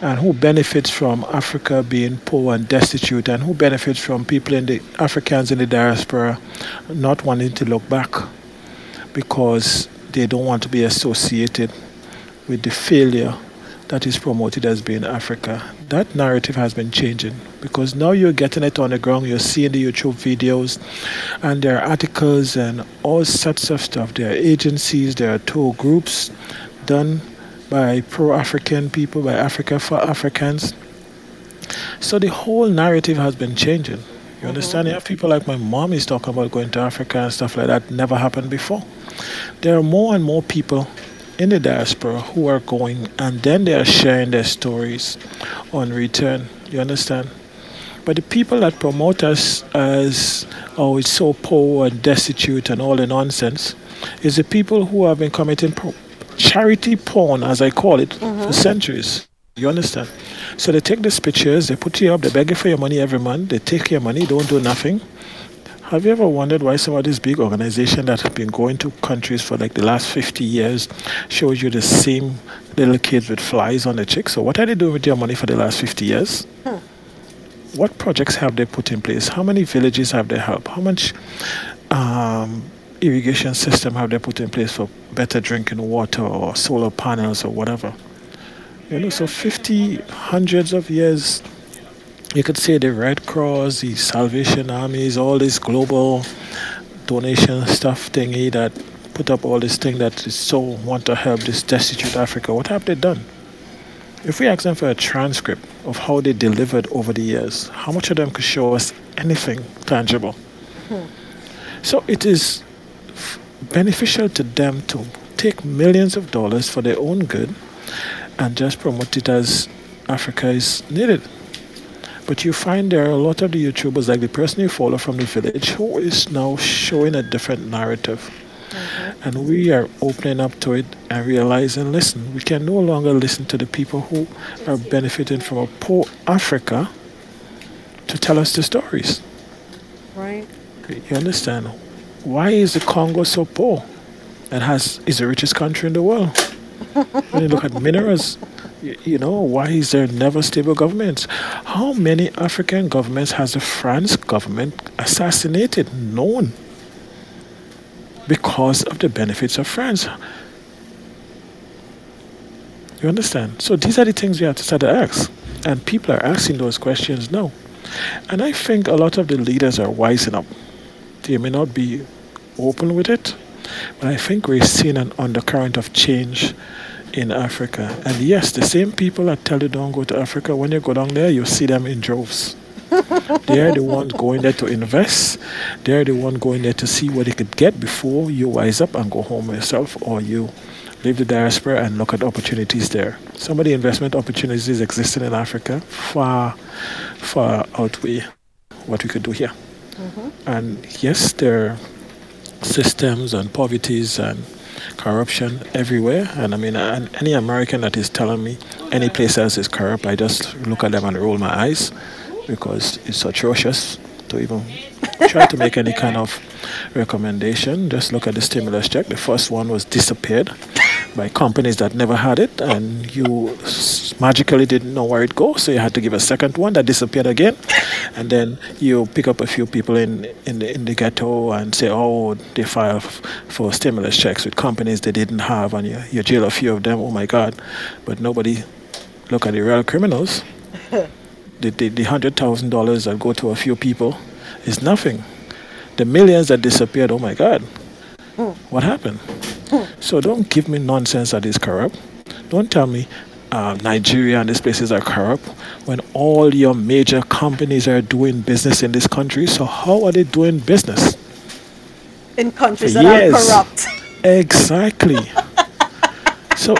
and who benefits from Africa being poor and destitute, and who benefits from people in the Africans in the diaspora not wanting to look back because they don't want to be associated with the failure that is promoted as being Africa. That narrative has been changing because now you're getting it on the ground. You're seeing the YouTube videos and there are articles and all sorts of stuff. There are agencies, there are tour groups done by pro-African people, by Africa for Africans. So the whole narrative has been changing. You understand? You have people like my mom is talking about going to Africa and stuff like that. Never happened before. There are more and more people in the diaspora who are going, and then they are sharing their stories on return. You understand? But the people that promote us as, oh, it's so poor and destitute and all the nonsense, is the people who have been committing charity porn, as I call it, for centuries. You understand? So they take these pictures, they put you up, they beg you for your money every month, they take your money, don't do nothing. Have you ever wondered why some of these big organizations that have been going to countries for like the last 50 years shows you the same little kids with flies on their cheeks? So what are they doing with their money for the last 50 years? What projects have they put in place? How many villages have they helped? How much irrigation system have they put in place for better drinking water or solar panels or whatever? You know, so 50, hundreds of years, you could say the Red Cross, the Salvation Armies, all this global donation stuff thingy that put up all this thing that is so want to help this destitute Africa. What have they done? If we ask them for a transcript of how they delivered over the years, how much of them could show us anything tangible? So it is beneficial to them to take millions of dollars for their own good and just promote it as Africa is needed. But you find there are a lot of the YouTubers, like the person you follow from the village, who is now showing a different narrative. And we are opening up to it and realizing, listen, we can no longer listen to the people who are benefiting from a poor Africa to tell us the stories. Right. You understand? Why is the Congo so poor? It is the richest country in the world. When you look at minerals, you know, why is there never stable governments? How many African governments has the France government assassinated? No one. Because of the benefits of France. You understand? So these are the things we have to start to ask. And people are asking those questions now. And I think a lot of the leaders are wising up. They may not be open with it, but I think we're seeing an undercurrent of change in Africa. And yes, the same people that tell you don't go to Africa, when you go down there, you see them in droves. They are the ones going there to invest. They are the ones going there to see what they could get before you wise up and go home yourself, or you leave the diaspora and look at opportunities there. Some of the investment opportunities existing in Africa far, far outweigh what we could do here. And yes, there are systems and poverties and corruption everywhere, and I mean, and any American that is telling me any place else is corrupt, I just look at them and roll my eyes, because it's atrocious to even try to make any kind of recommendation. Just look at the stimulus check. The first one was disappeared by companies that never had it, and you magically didn't know where it goes, so you had to give a second one that disappeared again. And then you pick up a few people in the ghetto and say, oh, they filed for stimulus checks with companies they didn't have, and you jail a few of them. Oh my God. But nobody look at the real criminals. The $100,000 that go to a few people is nothing. The millions that disappeared, oh my God, what happened? So don't give me nonsense that is corrupt. Don't tell me Nigeria and these places are corrupt when all your major companies are doing business in this country. So how are they doing business? In countries that are corrupt. Exactly. So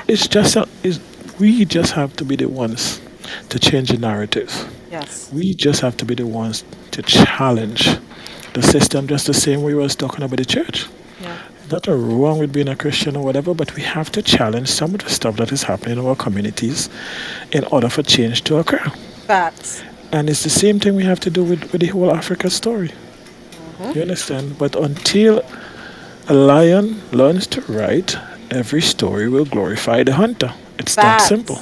we just have to be the ones to change the narrative. Yes. We just have to be the ones to challenge the system, just the same way we were talking about the church. Yeah. Nothing wrong with being a Christian or whatever, but we have to challenge some of the stuff that is happening in our communities in order for change to occur. And it's the same thing we have to do with the whole Africa story. You understand? But until a lion learns to write, every story will glorify the hunter. It's that simple.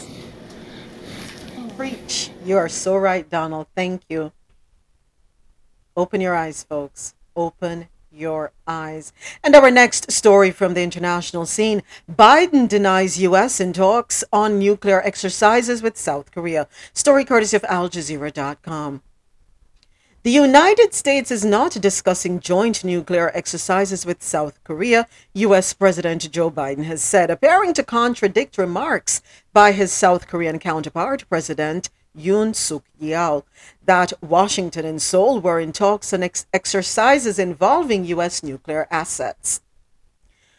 Preach. You are so right, Donald. Thank you. Open your eyes, folks. Open your eyes. And our next story from the international scene, Biden denies U.S. in talks on nuclear exercises with South Korea. Story courtesy of AlJazeera.com. The United States is not discussing joint nuclear exercises with South Korea, U.S. President Joe Biden has said, appearing to contradict remarks by his South Korean counterpart, President Yoon Suk Yeol, that Washington and Seoul were in talks on exercises involving U.S. nuclear assets.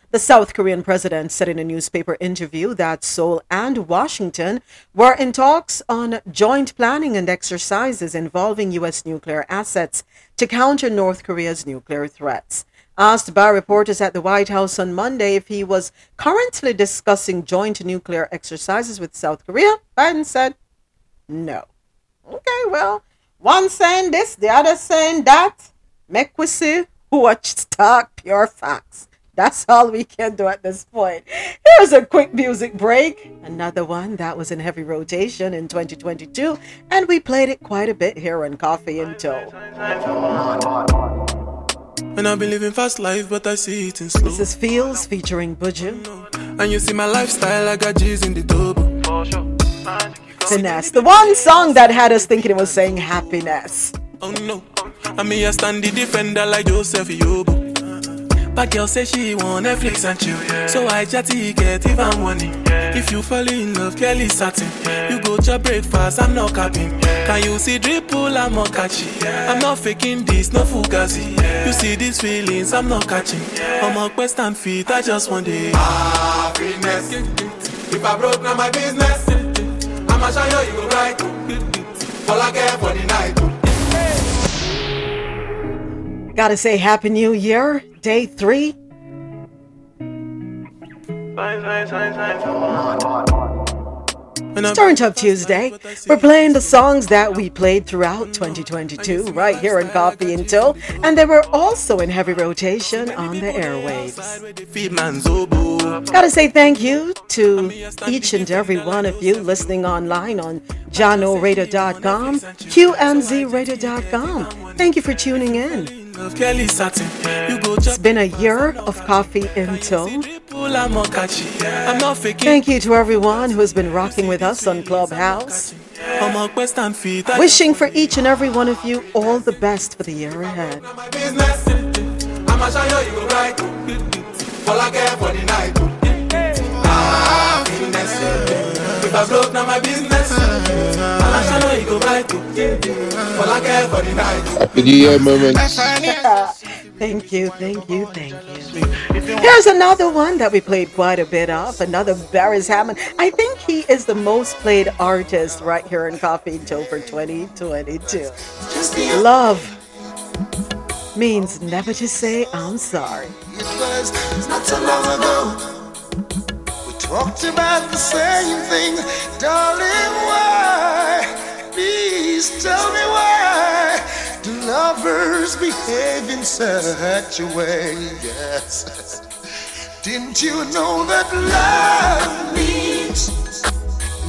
The South Korean president said in a newspaper interview that Seoul and Washington were in talks on joint planning and exercises involving U.S. nuclear assets to counter North Korea's nuclear threats. Asked by reporters at the White House on Monday if he was currently discussing joint nuclear exercises with South Korea, Biden said no. Okay, well, one saying this, the other saying that. Make we see who watch talk pure facts. That's all we can do at this point. Here's a quick music break. Another one that was in heavy rotation in 2022, and we played it quite a bit here on Coffee and Toe. And I've been living fast life, but I see it in slow. This is Feels featuring Buju. And you see my lifestyle, I got G's in the double. For sure. The one song that had us thinking it was saying happiness. Oh no, I mean I stand the defender like Joseph Yobo. But girl say she want Netflix and chill, yeah. So I chatty get even warning, yeah. If you fall in love, Kelly satin, yeah. You go to breakfast, I'm not capping, yeah. Can you see dripple, I'm not catching, yeah. I'm not faking this, no fugazi, yeah. You see these feelings, I'm not catching, yeah. I'm on quest and feet, I just want it. Happiness. If I broke, now my business. I'ma show you, you go right. All I care for the night. Gotta say Happy New Year, day 3. It's Turn Up Tuesday. We're playing the songs that we played throughout 2022 right here in Coffee and Toe, and they were also in heavy rotation on the airwaves. Gotta say thank you to each and every one of you listening online on JohnORadio.com, QMZRadio.com. Thank you for tuning in. It's been a year of Coffee and Toe. Thank you to everyone who has been rocking with us on Clubhouse. Wishing for each and every one of you all the best for the year ahead. Happy New Year, moment. Thank you. Here's another one that we played quite a bit of. Another Barris Hammond. I think he is the most played artist right here in Coffee and Toe for 2022. Love means never to say I'm sorry. It was not so long ago. Talked about the same thing, darling. Why? Please tell me why do lovers behave in such a way? Yes. Didn't you know that love means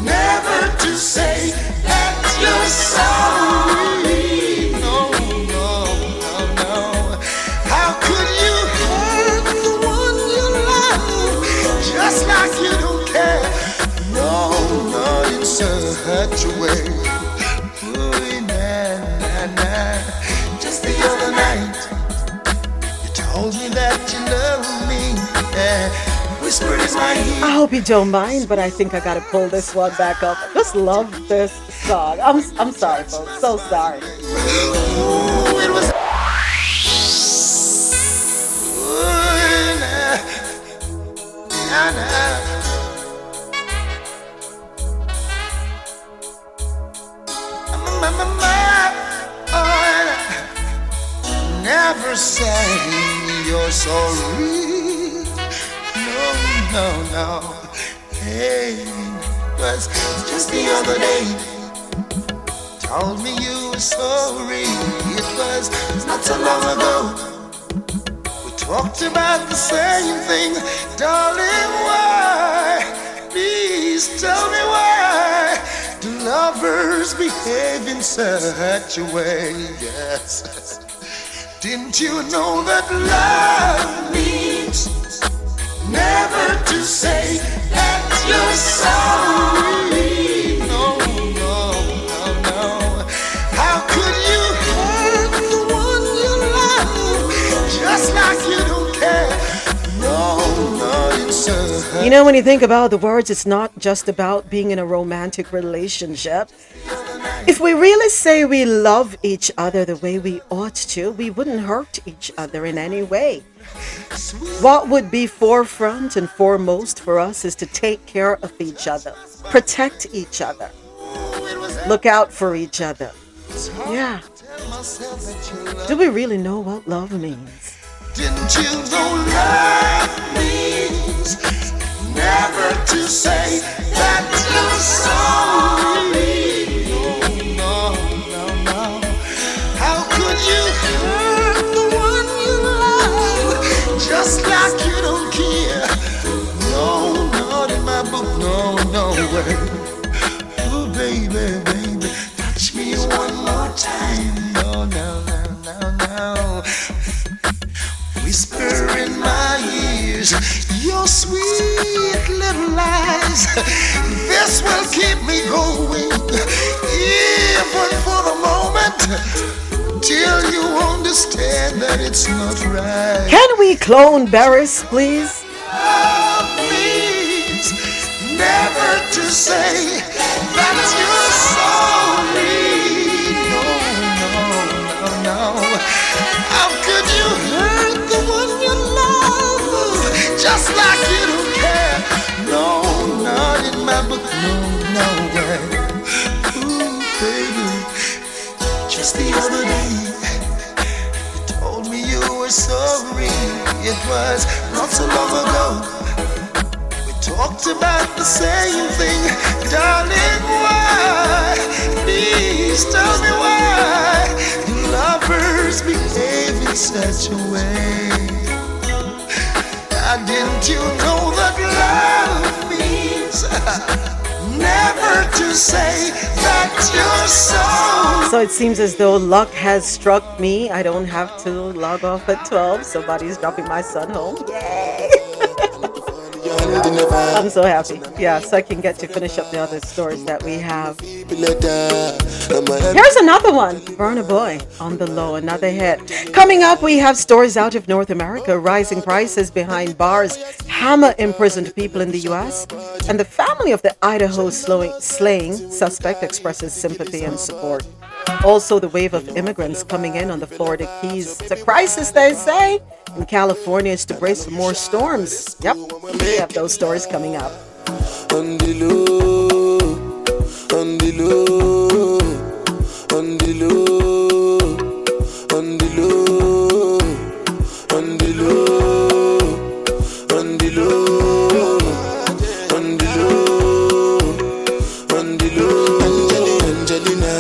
never to say that you're sorry? No, no, no, no. How could you hurt the one you love just like you? Such a way. Ooh, nah. Just the other night, you told me that you love me. Yeah. Whispered in my ear. I hope you don't mind, but I think I gotta pull this one back up. I just love this song. I'm sorry, folks. So sorry. Ooh, it was. Ooh, nah. Never say you're sorry. No. Hey, was just the other day. Told me you were sorry. It was not so long ago. We talked about the same thing, darling. Why? Please tell me why do lovers behave in such a way? Yes. Didn't you know that love means never to say that you're sorry? No, no, no, no. How could you hurt the one you love just like you don't care? No, no, it's a... You know, when you think about the words, it's not just about being in a romantic relationship. If we really say we love each other the way we ought to, we wouldn't hurt each other in any way. What would be forefront and foremost for us is to take care of each other, protect each other, look out for each other. Yeah. Do we really know what love means? Didn't you know love means never to say that you're sorry? Just like you don't care. No, not in my book, no, no way. Oh, baby, baby, touch me one more time. No, no, no, no, no. Whisper in my ears your sweet little lies. This will keep me going, even for the moment. Till you understand that it's not right. Can we clone Barris, please? Love means never to say that you're sorry. No, no, no, no. How could you hurt the one you love just like you don't care? No, not in my book, no, no way. Ooh, baby, just the other day sorry, it was not so long ago. We talked about the same thing, darling. Why? Please tell me why do lovers behave in such a way? Now, didn't you know that love means never to say that you're sorry? So it seems as though luck has struck me. I don't have to log off at 12. Somebody's dropping my son home. Yay! I'm so happy. Yeah, so I can get to finish up the other stories that we have. Here's another one. Burna Boy, On the Low, another hit. Coming up, we have stories out of North America, rising prices behind bars, hammer imprisoned people in the U.S., and the family of the Idaho slaying suspect expresses sympathy and support. Also, the wave of immigrants coming in on the Florida Keys. It's a crisis, they say. In California, it's to brace for more storms. Yep, we have those stories coming up. On the low, on the low, on the low, on the low, on the low, on the low, on the low, on the low. Angelina,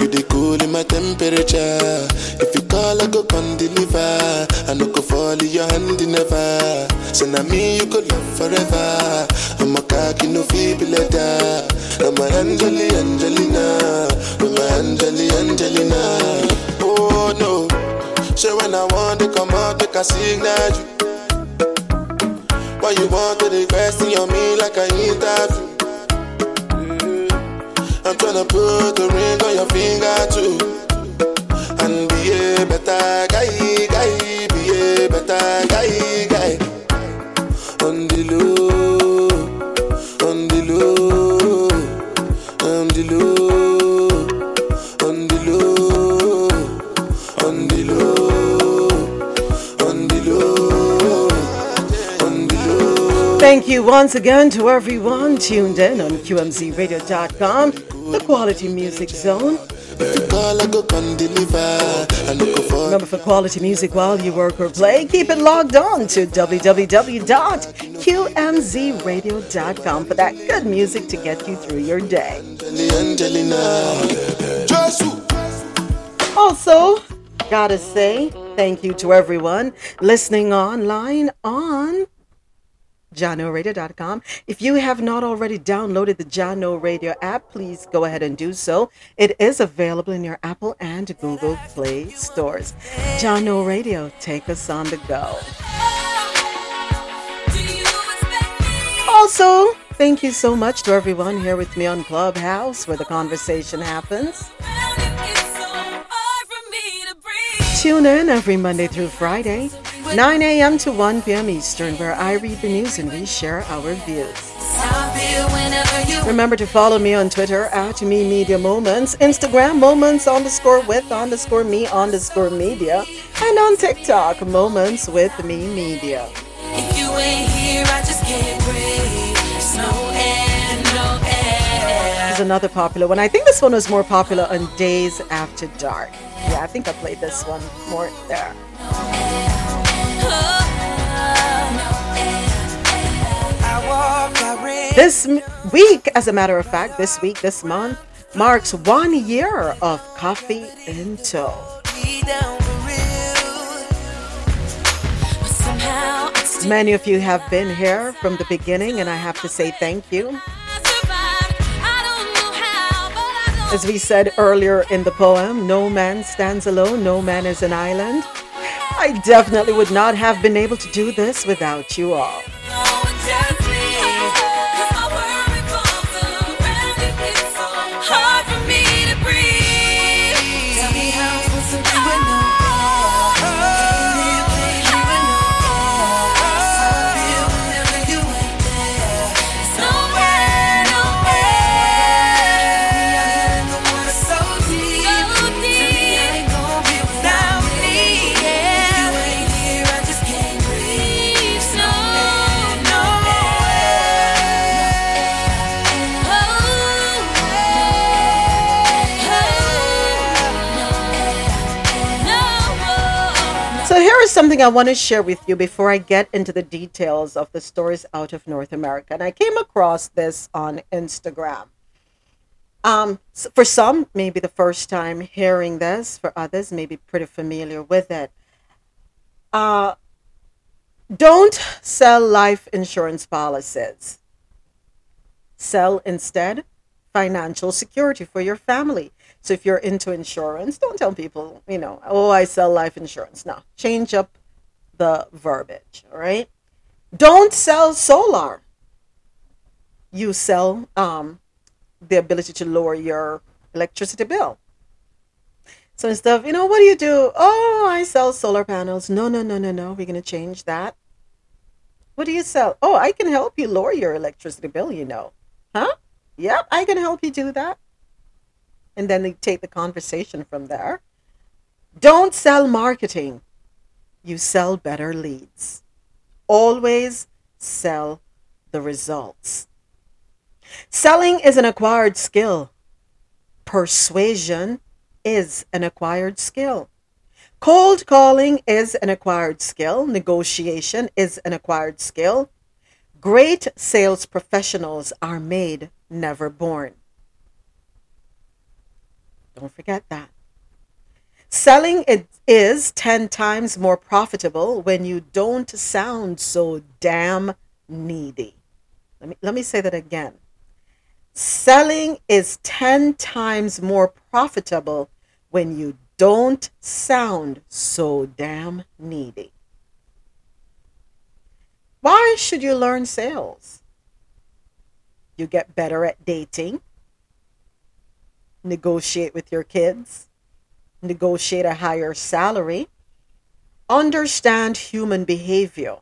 you dey cool in my temperature. If you call, I go come deliver. I no go fall in your hand never. So now me you go love forever. I'm a cocky no feeble letter. I'm a Angelina. I'm a Angelina. Oh no. So when I want to come out, I can signal you. Why you want to invest in your me like I interview? I'm tryna put a ring on your finger too. And be a better guy, be a better guy. On the low, on the low, on the low, on the low, on the low, on the low, on the low. Thank you once again to everyone tuned in on QMZRadio.com, the Quality Music Zone. Remember, for quality music while you work or play, keep it logged on to www.qmzradio.com for that good music to get you through your day. Also, gotta say thank you to everyone listening online on JohnORadio.com. If you have not already downloaded the John O Radio app, please go ahead and do so. It is available in your Apple and Google Play stores. John O Radio, take us on the go. Also, thank you so much to everyone here with me on Clubhouse, where the conversation happens. Tune in every Monday through Friday, 9 a.m. to 1 p.m. Eastern, where I read the news and we share our views. Remember to follow me on Twitter at Me Media Moments, Instagram Moments_with_me_media, and on TikTok Moments with Me Media. If you ain't here, I just can't breathe. No air. This is another popular one. I think this one was more popular on Days After Dark. Yeah, I think I played this one more there. This week, as a matter of fact, this week, this month, marks 1 year of Coffee in Tow. Many of you have been here from the beginning, and I have to say thank you. As we said earlier in the poem, no man stands alone, no man is an island. I definitely would not have been able to do this without you all. Something I want to share with you before I get into the details of the stories out of North America. And I came across this on Instagram. For some, maybe the first time hearing this. For others, maybe pretty familiar with it. Don't sell life insurance policies. Sell instead financial security for your family. So if you're into insurance, don't tell people, oh, I sell life insurance. No, change up the verbiage, all right? Don't sell solar. You sell the ability to lower your electricity bill. So instead of, what do you do? Oh, I sell solar panels. No. We're going to change that. What do you sell? Oh, I can help you lower your electricity bill, Huh? Yep, I can help you do that. And then they take the conversation from there. Don't sell marketing. You sell better leads. Always sell the results. Selling is an acquired skill. Persuasion is an acquired skill. Cold calling is an acquired skill. Negotiation is an acquired skill. Great sales professionals are made, never born. Don't forget that. Selling it is 10 times more profitable when you don't sound so damn needy. Let me say that again. Selling is 10 times more profitable when you don't sound so damn needy. Why should you learn sales? You get better at dating. Negotiate with your kids, negotiate a higher salary, understand human behavior,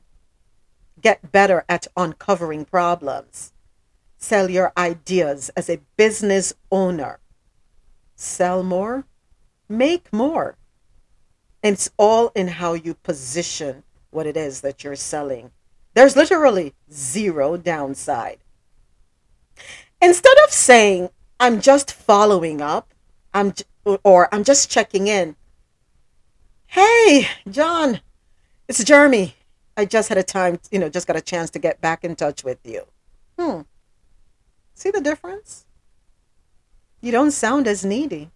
get better at uncovering problems, sell your ideas as a business owner, sell more, make more. And it's all in how you position what it is that you're selling. There's literally zero downside. Instead of saying, I'm just following up, I'm just checking in. Hey, John, it's Jeremy. I just had a time, just got a chance to get back in touch with you. See the difference? You don't sound as needy.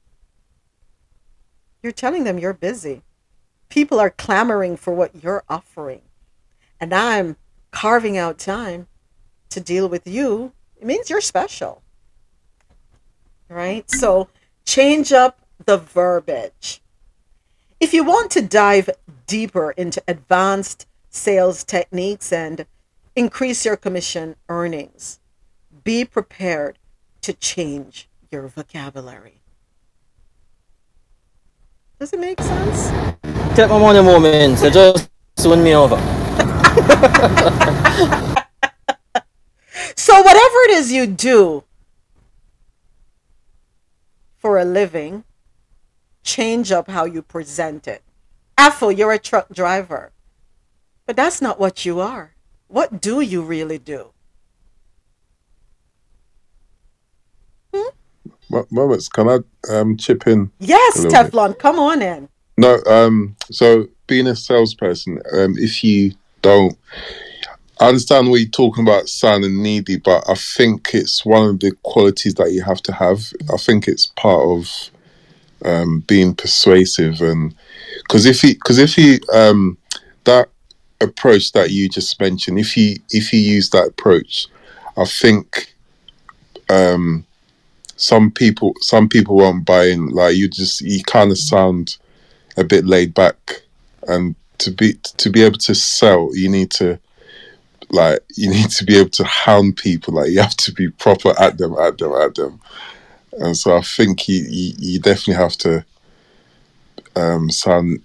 You're telling them you're busy. People are clamoring for what you're offering. And I'm carving out time to deal with you, it means you're special, right? So change up the verbiage. If you want to dive deeper into advanced sales techniques and increase your commission earnings, be prepared to change your vocabulary. Does it make sense? Take my money moment. So just swing me over. So whatever it is you do for a living, change up how you present it. Afo, you're a truck driver, but that's not what you are. What do you really do? Moments, can I chip in? Yes, Teflon, come on in. No, so being a salesperson, if you don't, I understand what you're talking about sounding needy, but I think it's one of the qualities that you have to have. I think it's part of being persuasive, and because if you that approach that you just mentioned, if you use that approach, I think some people won't buy in. Like you kind of sound a bit laid back, and to be able to sell, you need to be able to hound people. Like you have to be proper at them. And so I think you definitely have to sound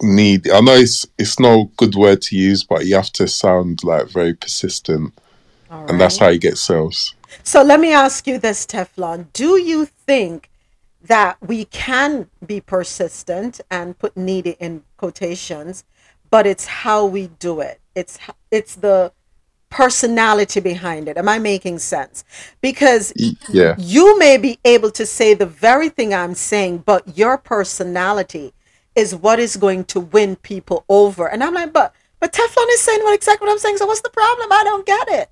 needy. I know it's no good word to use, but you have to sound like very persistent, right. And that's how you get sales. So let me ask you this, Teflon. Do you think that we can be persistent and put needy in quotations, but it's how we do it? It's the personality behind it. Am I making sense? Because yeah, you may be able to say the very thing I'm saying, but your personality is what is going to win people over. And I'm like, but Teflon is saying exactly what I'm saying, so what's the problem? I don't get it.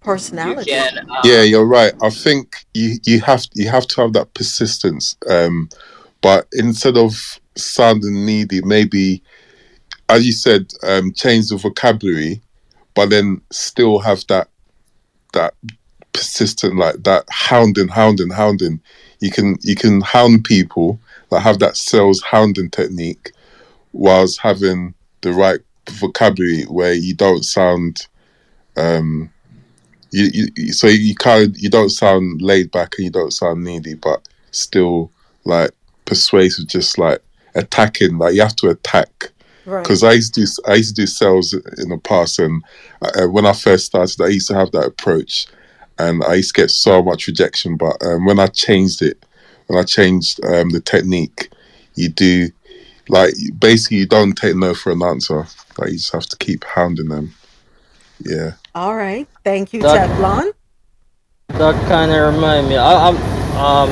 Personality. Yeah, you're right. I think you have to have that persistence, but instead of sounding needy, maybe, as you said, change the vocabulary, but then still have that persistent, like that hounding. You can hound people that have that sales hounding technique, whilst having the right vocabulary where you don't sound. You don't sound laid back and you don't sound needy, but still like persuasive, just like attacking. Like you have to attack, because right. I used to do sales in the past, and when I first started, I used to have that approach, and I used to get so much rejection. But when I changed the technique, you do like basically you don't take no for an answer. Like you just have to keep hounding them. Yeah. All right. Thank you, Teflon. That kind of reminds me.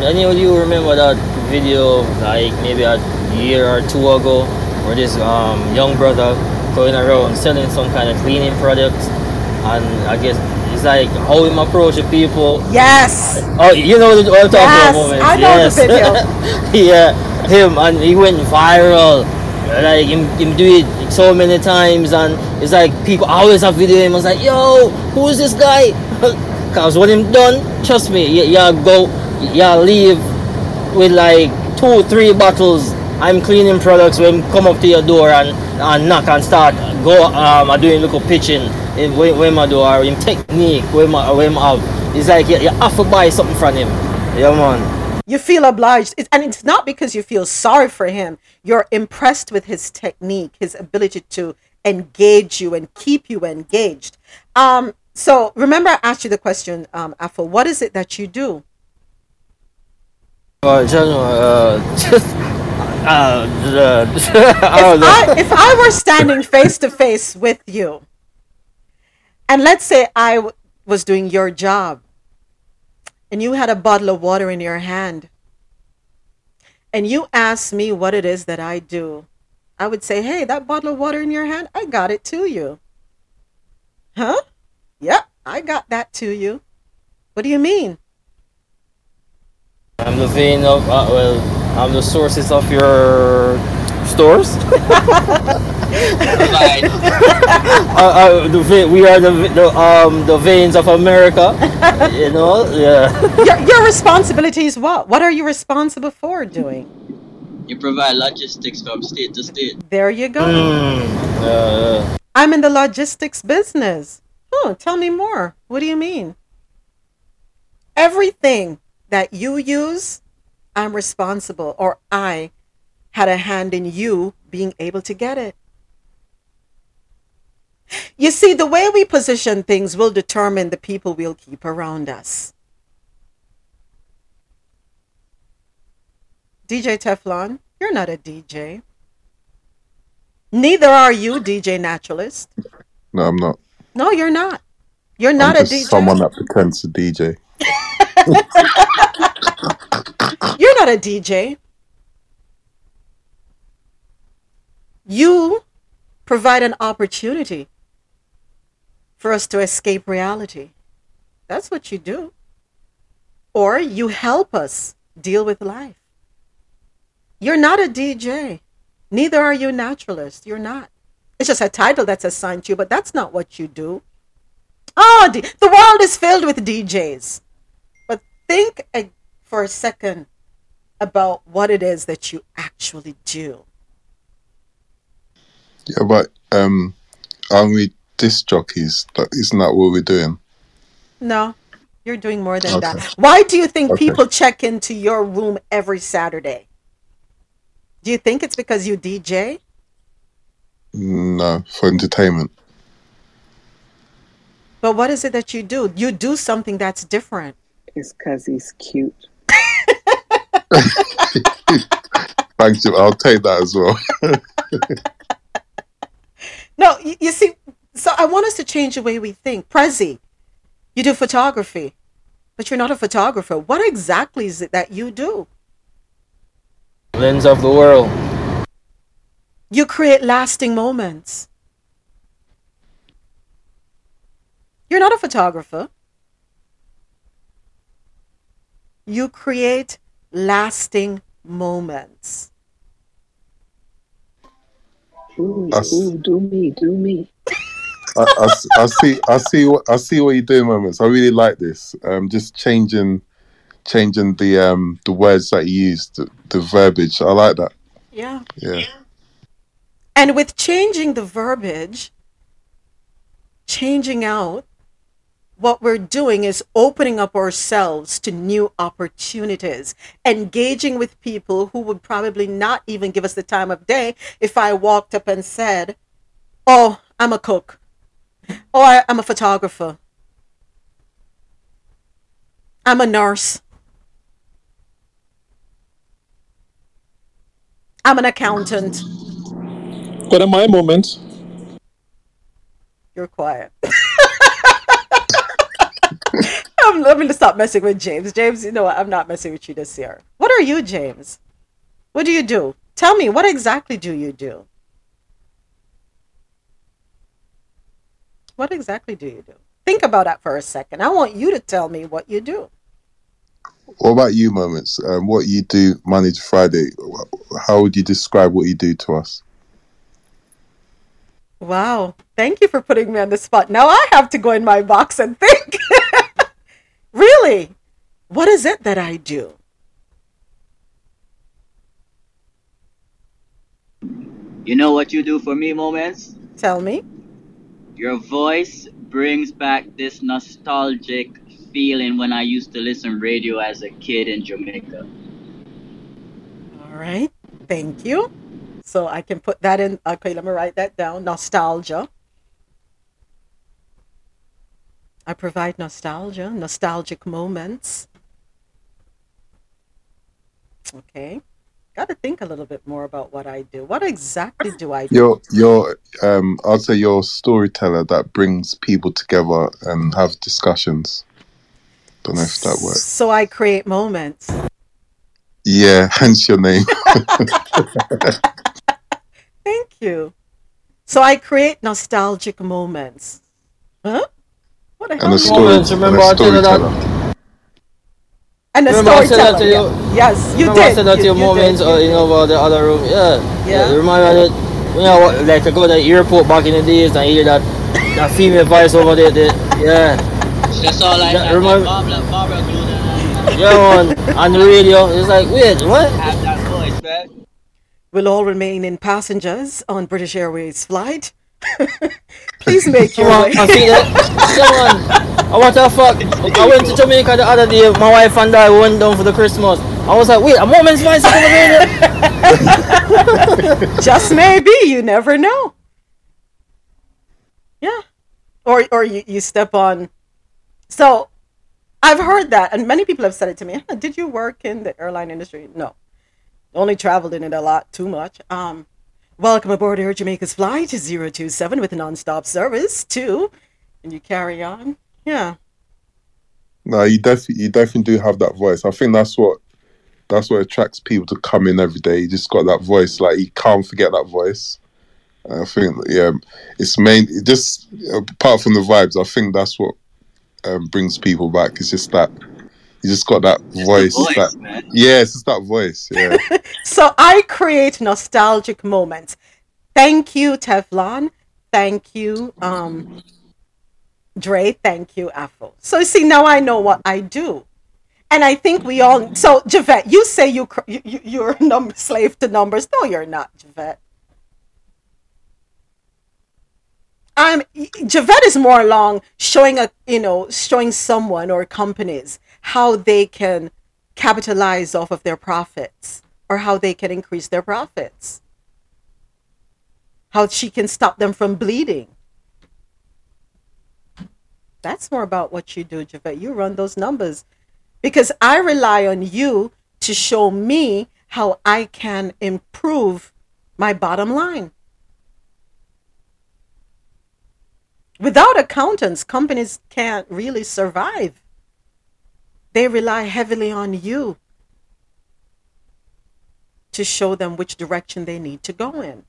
Any of you remember that video, like maybe a year or two ago, where this young brother going around selling some kind of cleaning products, and I guess it's like how him approach the people. Yes. Oh, you know what I'm talking about? Yes, I know the video. Yeah, him, and he went viral. Like him do it so many times, and it's like people always have video him. I was like, yo, who is this guy? Cause what him done, trust me, y'all leave with like 2-3 bottles. I'm cleaning products when come up to your door and knock and start go I doing little pitching in where my door in technique where my out. It's like you have to buy something from him. Yeah, man. You feel obliged. And it's not because you feel sorry for him. You're impressed with his technique, his ability to engage you and keep you engaged. So remember I asked you the question, Afo, what is it that you do? If I were standing face to face with you, and let's say I was doing your job, and you had a bottle of water in your hand, and you asked me what it is that I do, I would say, hey, that bottle of water in your hand, I got it to you. Huh? Yep, I got that to you. What do you mean? I'm the sources of your stores. We are the veins of America, you know. Yeah. Your responsibility is what? What are you responsible for doing? You provide logistics from state to state. There you go. I'm in the logistics business. Oh, tell me more. What do you mean? Everything that you use, I'm responsible, or I had a hand in you being able to get it. You see, the way we position things will determine the people we'll keep around us. DJ Teflon, you're not a DJ. Neither are you, DJ Naturalist. No, I'm not. No, you're not. You're not a DJ. Someone that pretends to DJ. You're not a DJ. You provide an opportunity for us to escape reality. That's what you do. Or you help us deal with life. You're not a DJ. Neither are you Naturalist. You're not. It's just a title that's assigned to you, but that's not what you do. Oh, the world is filled with DJs. But think for a second about what it is that you actually do. Yeah, but aren't we disc jockeys? Isn't that what we're doing? No, you're doing more than that. Why do you think people check into your room every Saturday? Do you think it's because you DJ? No, for entertainment. But what is it that you do? You do something that's different. It's because he's cute. Thanks, Jim. I'll take that as well. No, you see, so I want us to change the way we think. Prezi, you do photography, but you're not a photographer. What exactly is it that you do? Lens of the world. You create lasting moments. You're not a photographer. You create lasting moments. Ooh, ooh, do me. I see what you're doing, Moments. I really like this. Just changing the words that you use, the verbiage. I like that. Yeah. And with changing the verbiage, changing out, what we're doing is opening up ourselves to new opportunities, engaging with people who would probably not even give us the time of day if I walked up and said, oh, I'm a cook, or I'm a photographer, I'm a nurse, I'm an accountant. What are my moments? You're quiet. Let me just stop messing with James. James, you know what? I'm not messing with you this year. What are you, James? What do you do? Tell me, what exactly do you do? What exactly do you do? Think about that for a second. I want you to tell me what you do. What about you, Moments? What you do Monday to Friday, how would you describe what you do to us? Wow. Thank you for putting me on the spot. Now I have to go in my box and think. Really? What is it that I do? You know what you do for me, Moments? Tell me. Your voice brings back this nostalgic feeling when I used to listen radio as a kid in Jamaica. All right. Thank you. So I can put that in. Okay, let me write that down. Nostalgia. I provide nostalgia, nostalgic moments. Okay. Got to think a little bit more about what I do. What exactly do I do? I'd say you're a storyteller that brings people together and have discussions. Don't know if that works. So I create moments. Yeah, hence your name. Thank you. So I create nostalgic moments. Huh? What the hell? Moments, remember I did that. And the storyteller. Yes, you did. I said that to you moments, about the other room. Yeah. Remind me that, like I go to the airport back in the days and hear that female voice over there. That's all I like, Barbara Gluda. On the radio. It's like, wait, what? Have that voice, man. We'll all remain in passengers on British Airways flight. Please make your way. What the fuck? I went to Jamaica the other day. My wife and I went down for the Christmas. I was like, wait, a moment's voice over there. Just maybe, you never know. Yeah. Or you step on. So I've heard that, and many people have said it to me. Did you work in the airline industry? No. Only traveled in it a lot, too much. Welcome aboard Air Jamaica's flight 027 with nonstop service to, and you carry on. Yeah. No, you definitely do have that voice. I think that's what attracts people to come in every day. You just got that voice, like you can't forget that voice. I think it's mainly just apart from the vibes. I think that's what brings people back. It's just that. You just got that voice that, it's just that voice. Yeah. So I create nostalgic moments. Thank you, Teflon. Thank you, Dre. Thank you, Afo. So you see, now I know what I do, and I think we all. So Javette, you say you're a slave to numbers. No, you're not, Javette. Javette is more along showing someone or companies how they can capitalize off of their profits or how they can increase their profits. How she can stop them from bleeding. That's more about what you do, Javette. You run those numbers because I rely on you to show me how I can improve my bottom line. Without accountants, companies can't really survive. They rely heavily on you to show them which direction they need to go in.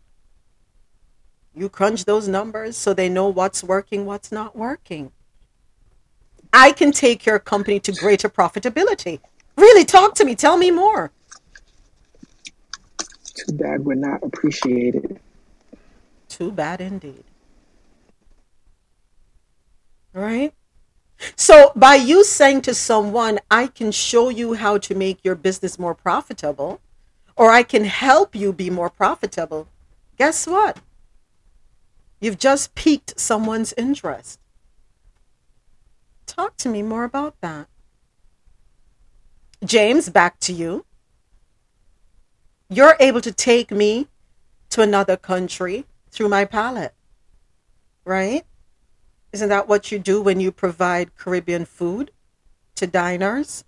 You crunch those numbers so they know what's working, what's not working. I can take your company to greater profitability. Really, talk to me. Tell me more. Too bad we're not appreciated. Too bad indeed. Right? So by you saying to someone, I can show you how to make your business more profitable, or I can help you be more profitable, guess what? You've just piqued someone's interest. Talk to me more about that. James, back to you. You're able to take me to another country through my palate, right? Isn't that what you do when you provide Caribbean food to diners?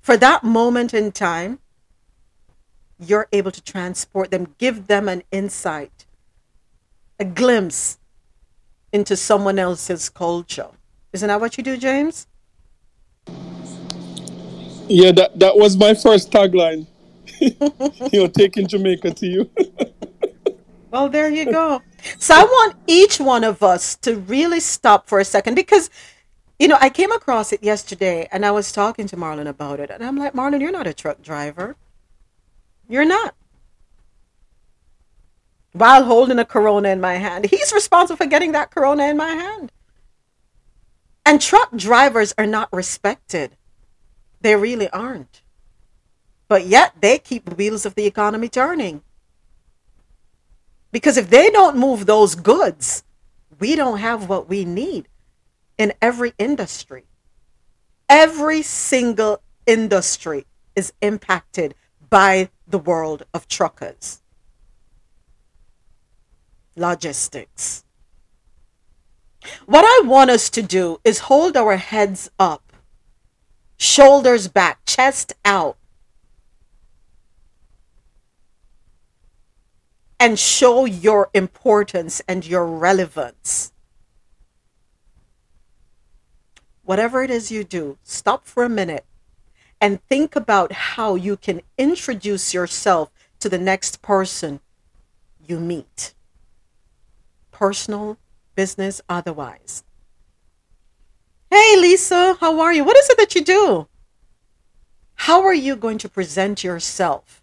For that moment in time, you're able to transport them, give them an insight, a glimpse into someone else's culture. Isn't that what you do, James? Yeah, that was my first tagline. Taking Jamaica to you. Well, there you go. So I want each one of us to really stop for a second because, I came across it yesterday and I was talking to Marlon about it. And I'm like, Marlon, you're not a truck driver. You're not. While holding a Corona in my hand, he's responsible for getting that Corona in my hand. And truck drivers are not respected. They really aren't. But yet they keep the wheels of the economy turning. Because if they don't move those goods, we don't have what we need in every industry. Every single industry is impacted by the world of truckers. Logistics. What I want us to do is hold our heads up, shoulders back, chest out, and show your importance and your relevance. Whatever it is you do, stop for a minute and think about how you can introduce yourself to the next person you meet. Personal, business, otherwise. Hey, Lisa, how are you? What is it that you do? How are you going to present yourself?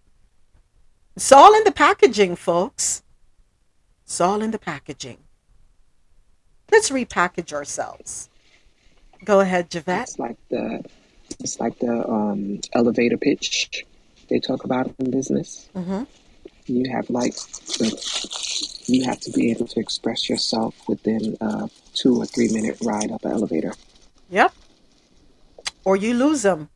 It's all in the packaging, folks. It's all in the packaging. Let's repackage ourselves. Go ahead, Javette. It's like the elevator pitch they talk about in business. Mm-hmm. You have to be able to express yourself within a 2 or 3 minute ride up an elevator. Yep. Or you lose them.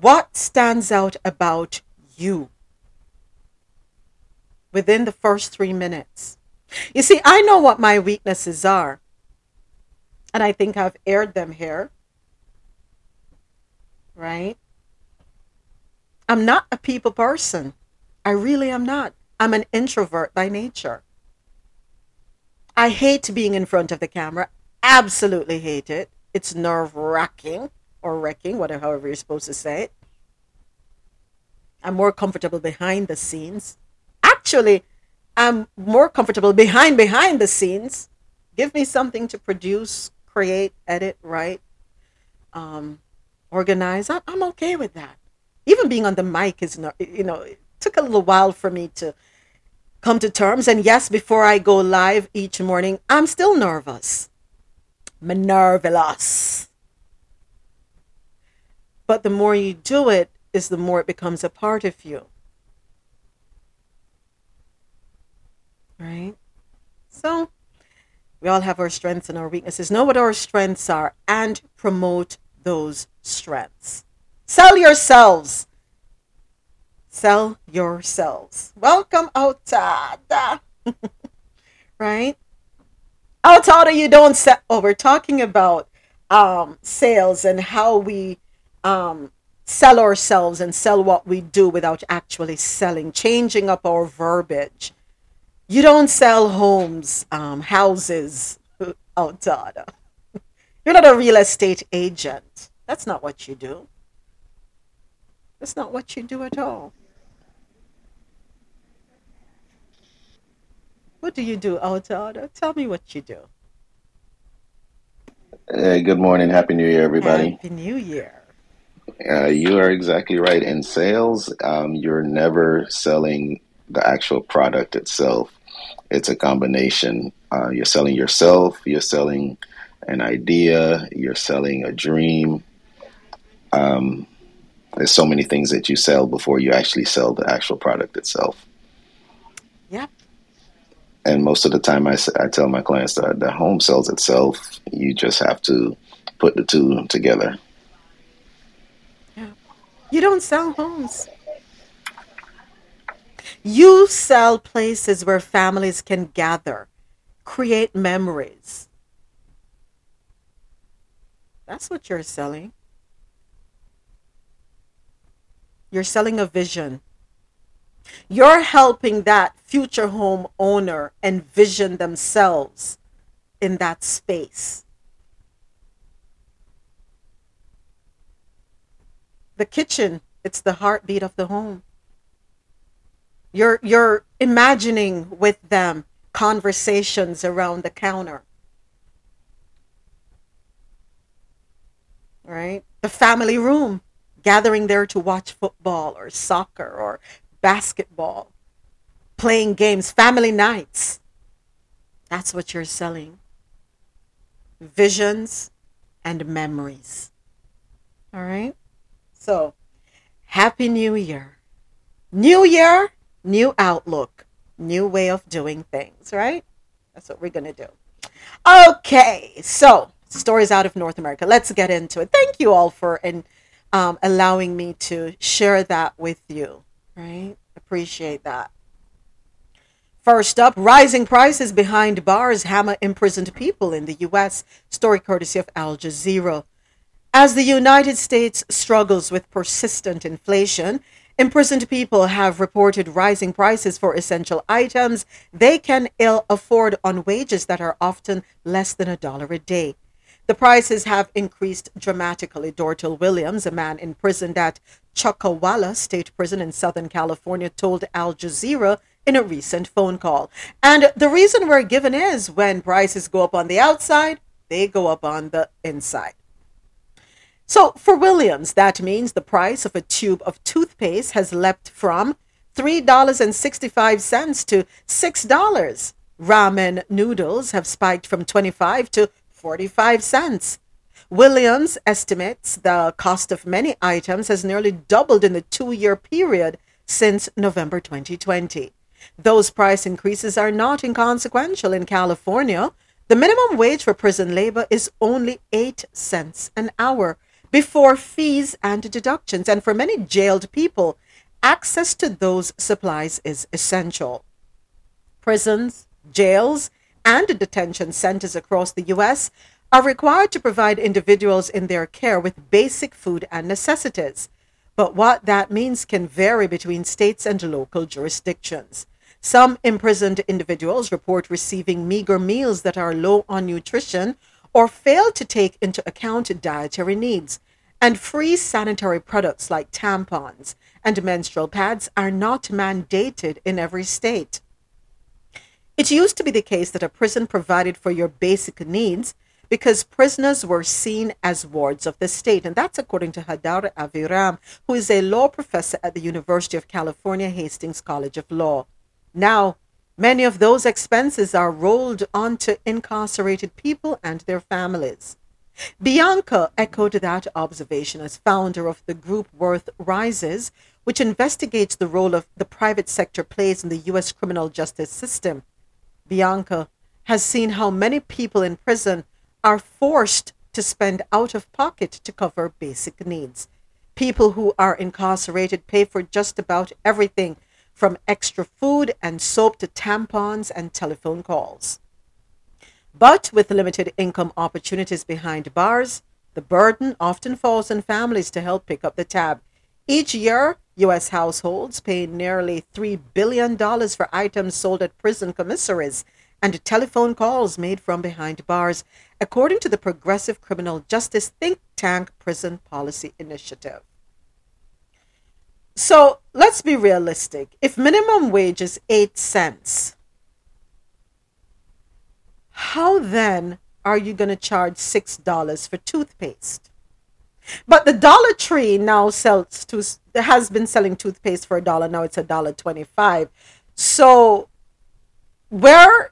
What stands out about you within the first 3 minutes? You see, I know what my weaknesses are, and I think I've aired them here, right? I'm not a people person. I really am not. I'm an introvert by nature. I hate being in front of the camera. Absolutely hate it. It's nerve-wracking or wrecking, whatever, however you're supposed to say it. I'm more comfortable behind the scenes. Actually, I'm more comfortable behind the scenes. Give me something to produce, create, edit, write, organize. I'm okay with that. Even being on the mic is not, it took a little while for me to come to terms. And yes, before I go live each morning, I'm still nervous. Minervilous. But the more you do it, is the more it becomes a part of you. Right? So we all have our strengths and our weaknesses. Know what our strengths are and promote those strengths. Sell yourselves. Sell yourselves. Welcome Outada. Right? Outada, you don't sell. Oh, we're talking about sales and how we sell ourselves and sell what we do without actually selling, changing up our verbiage. You don't sell homes, houses, Outada. You're not a real estate agent. That's not what you do. That's not what you do at all. What do you do, Outada? Tell me what you do. Hey, good morning. Happy New Year, everybody. Happy New Year. You are exactly right. In sales, you're never selling the actual product itself. It's a combination. You're selling yourself, you're selling an idea, you're selling a dream. There's so many things that you sell before you actually sell the actual product itself. Yep. And most of the time I tell my clients that the home sells itself. You just have to put the two together. Yeah. You don't sell homes. You sell places where families can gather, create memories. That's what you're selling. You're selling a vision. You're helping that future home owner envision themselves in that space. The kitchen, it's the heartbeat of the home. You're imagining with them conversations around the counter. Right? The family room, gathering there to watch football or soccer or basketball, playing games, family nights. That's what you're selling. Visions and memories. All right? So, Happy New Year. New year, new outlook, new way of doing things, right? That's what we're going to do. Okay, so stories out of North America. Let's get into it. Thank you all for allowing me to share that with you, right? Appreciate that. First up, rising prices behind bars hammer imprisoned people in the U.S. Story courtesy of Al Jazeera. As the United States struggles with persistent inflation, imprisoned people have reported rising prices for essential items they can ill afford on wages that are often less than $1 a day. The prices have increased dramatically. Dortel Williams, a man imprisoned at Chocawala State Prison in Southern California, told Al Jazeera in a recent phone call. And the reason we're given is when prices go up on the outside, They go up on the inside. So for Williams, that means the price of a tube of toothpaste has leapt from $3.65 to $6. Ramen noodles have spiked from 25 to 45 cents. Williams estimates the cost of many items has nearly doubled in the two-year period since November 2020. Those price increases are not inconsequential in California. The minimum wage for prison labor is only 8 cents an hour before fees and deductions, and for many jailed people, access to those supplies is essential. Prisons, jails, and detention centers across the U.S. are required to provide individuals in their care with basic food and necessities. But what that means can vary between states and local jurisdictions. Some imprisoned individuals report receiving meager meals that are low on nutrition or fail to take into account dietary needs. And free sanitary products like tampons and menstrual pads are not mandated in every state. It used to be the case that a prison provided for your basic needs because prisoners were seen as wards of the state. And that's according to Hadar Aviram, who is a law professor at the University of California, Hastings College of Law. Now, many of those expenses are rolled onto incarcerated people and their families. Bianca echoed that observation as founder of the group Worth Rises, which investigates the role of the private sector plays in the U.S. criminal justice system. Bianca has seen how many people in prison are forced to spend out of pocket to cover basic needs. People who are incarcerated pay for just about everything, from extra food and soap to tampons and telephone calls. But with limited income opportunities behind bars, the burden often falls on families to help pick up the tab. Each year, U.S. households pay nearly $3 billion for items sold at prison commissaries and telephone calls made from behind bars, according to the Progressive Criminal Justice Think Tank Prison Policy Initiative. So let's be realistic. If minimum wage is 8 cents, how then are you going to charge $6 for toothpaste? But the Dollar Tree now has been selling toothpaste for $1. Now it's $1.25. So where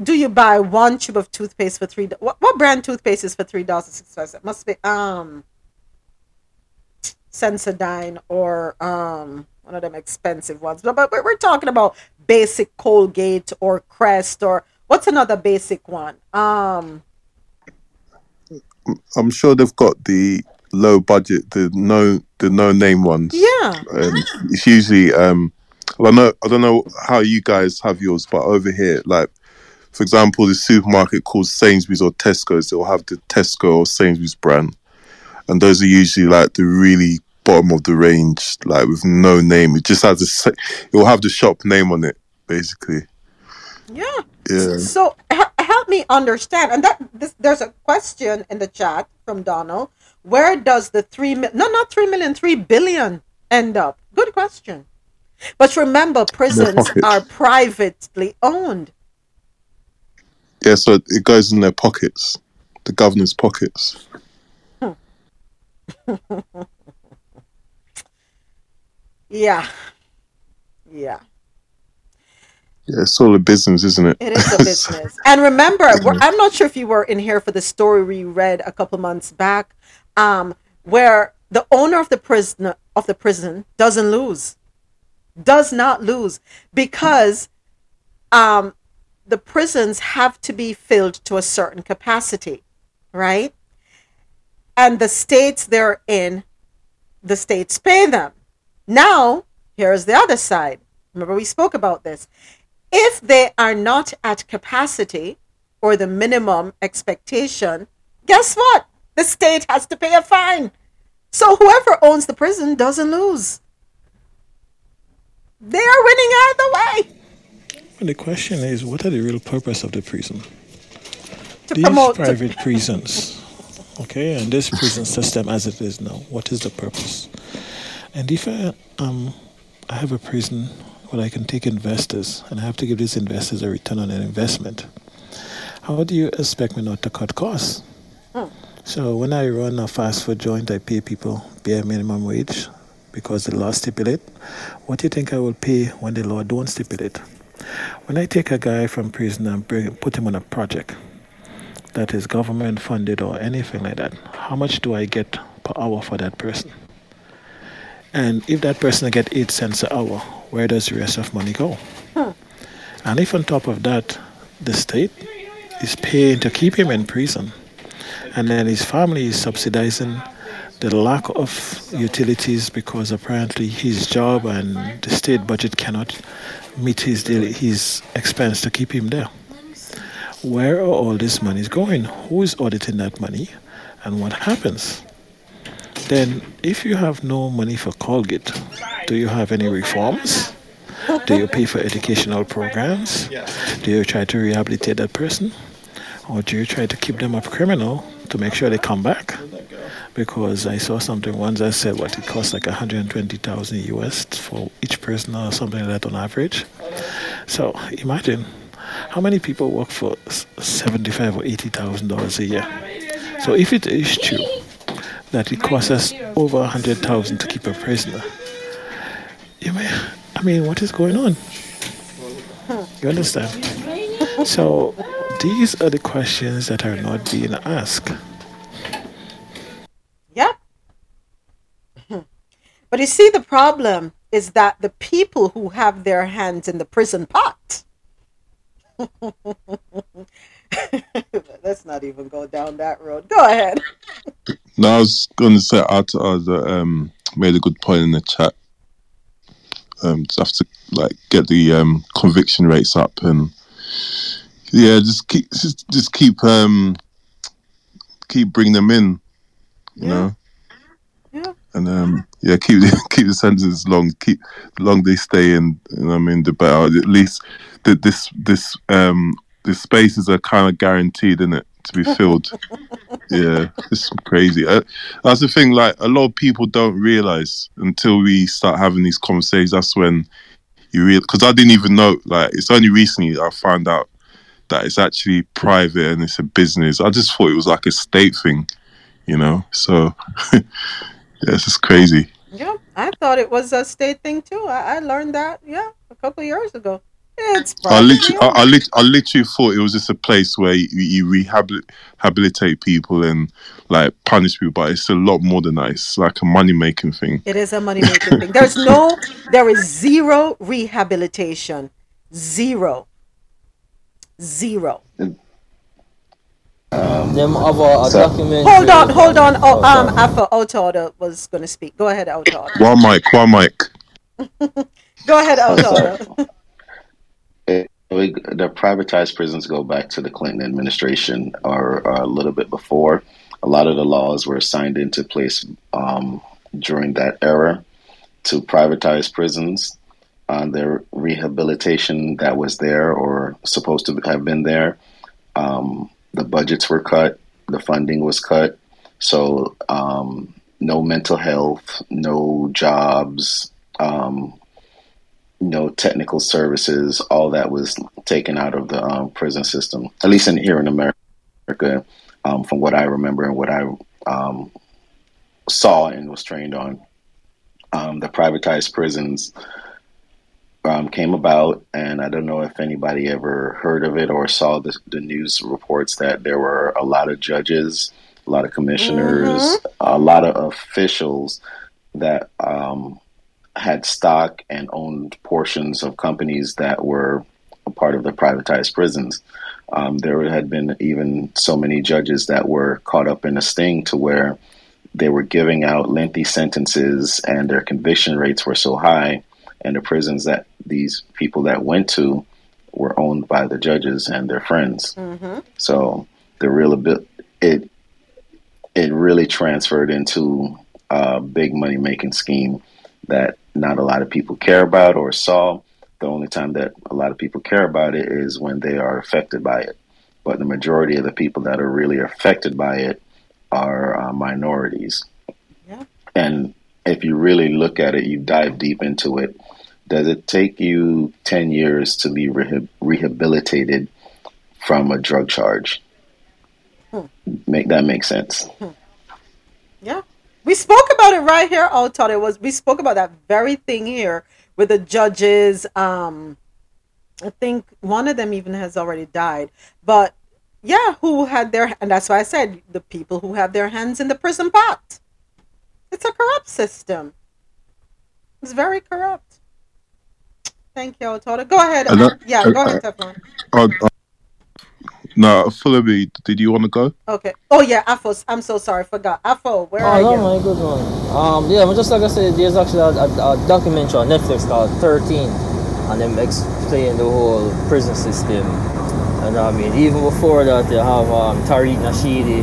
do you buy one tube of toothpaste for $3? What brand toothpaste is for $3.65? It must be Sensodyne or one of them expensive ones. But we're talking about basic Colgate or Crest, or what's another basic one? I'm sure they've got the low budget, the no name ones. Yeah, it's usually I don't know how you guys have yours, but over here, like for example, the supermarket called Sainsbury's or Tesco's, they'll have the Tesco or Sainsbury's brand. And those are usually like the really bottom of the range, like with no name. It just has it will have the shop name on it, basically. Yeah. So help me understand. And there's a question in the chat from Donald. Where does the $3 billion end up? Good question. But remember, prisons are privately owned. Yeah, so it goes in their pockets, the governor's pockets. Yeah, it's all a business, isn't it? It is a business. And remember, I'm not sure if you were in here for the story we read a couple months back, where the owner of the prison does not lose, because the prisons have to be filled to a certain capacity, right? And the states they're in, the states pay them. Now, here's the other side. Remember, we spoke about this. If they are not at capacity or the minimum expectation, guess what? The state has to pay a fine. So whoever owns the prison doesn't lose. They are winning either way. The question is, what are the real purpose of the prison? These private prisons. Okay, and this prison system as it is now, what is the purpose? And if I have a prison where I can take investors and I have to give these investors a return on an investment, how do you expect me not to cut costs? So when I run a fast food joint, I pay people bare minimum wage because the law stipulate. What do you think I will pay when the law don't stipulate? When I take a guy from prison and put him on a project that is government funded or anything like that, how much do I get per hour for that person? And if that person gets 8 cents an hour, where does the rest of money go? And if on top of that, the state is paying to keep him in prison, and then his family is subsidizing the lack of utilities because apparently his job and the state budget cannot meet his expense to keep him there. Where are all this money going? Who is auditing that money? And what happens? Then, if you have no money for Colgate, do you have any reforms? Do you pay for educational programs? Do you try to rehabilitate that person? Or do you try to keep them a criminal to make sure they come back? Because I saw something once that said what it costs like $120,000 US for each person or something like that on average. So imagine how many people work for $75,000 or $80,000 a year. So if it is true that it costs us over $100,000 to keep a prisoner, what is going on? You understand? So these are the questions that are not being asked. Yep. But you see, the problem is that the people who have their hands in the prison pot. Let's not even go down that road. Go ahead. No, I was going to say, Arthur made a good point in the chat. Just have to get the conviction rates up and keep bringing them in, you know. Yeah. And keep the sentences long. Keep the longer they stay in, the better. At least that this spaces are kind of guaranteed, isn't it, to be filled? Yeah, it's crazy. That's the thing. A lot of people don't realize until we start having these conversations. That's when you realize. Because I didn't even know. It's only recently I found out that it's actually private and it's a business. I just thought it was a state thing, so it's just crazy. Yeah, I thought it was a state thing too. I learned that a couple of years ago. It's private. I literally thought it was just a place where you rehabilitate people and punish people, but it's a lot more than that. It's a money-making thing. It is a money-making thing. There is zero rehabilitation. Zero. Them other documents. Hold on. Oh, Alpha Auto was going to speak. Go ahead, Auto. One mic. Go ahead, Auto. The privatized prisons go back to the Clinton administration or a little bit before. A lot of the laws were signed into place during that era to privatize prisons. Their rehabilitation that was there or supposed to have been there. The budgets were cut. The funding was cut. So no mental health, no jobs, no technical services. All that was taken out of the prison system, at least here in America, from what I remember and what I saw and was trained on. The privatized prisons came about, and I don't know if anybody ever heard of it or saw the news reports that there were a lot of judges, a lot of commissioners, a lot of officials that had stock and owned portions of companies that were a part of the privatized prisons. There had been even so many judges that were caught up in a sting to where they were giving out lengthy sentences and their conviction rates were so high. And the prisons that these people that went to were owned by the judges and their friends. So the it really transferred into a big money making scheme that not a lot of people care about or saw. The only time that a lot of people care about it is when they are affected by it. But the majority of the people that are really affected by it are minorities. Yeah. And if you really look at it, you dive deep into it. Does it take you 10 years to be rehabilitated from a drug charge. That makes sense. Yeah. We spoke about it right here. I thought it was. We spoke about that very thing here with the judges. I think one of them even has already died. But yeah, who had their, and that's why I said the people who have their hands in the prison pot. It's a corrupt system. It's very corrupt. Thank you, Otoda. Go ahead. Go ahead, Teflon. No, Fulabi, did you want to go? Okay. Oh, yeah, Afo. I'm so sorry. Forgot. Afo, where are you? Oh, no, good one. Yeah, just like I said, there's actually a documentary on Netflix called 13, and them explain the whole prison system. And I mean, even before that, they have Tariq Nasheedi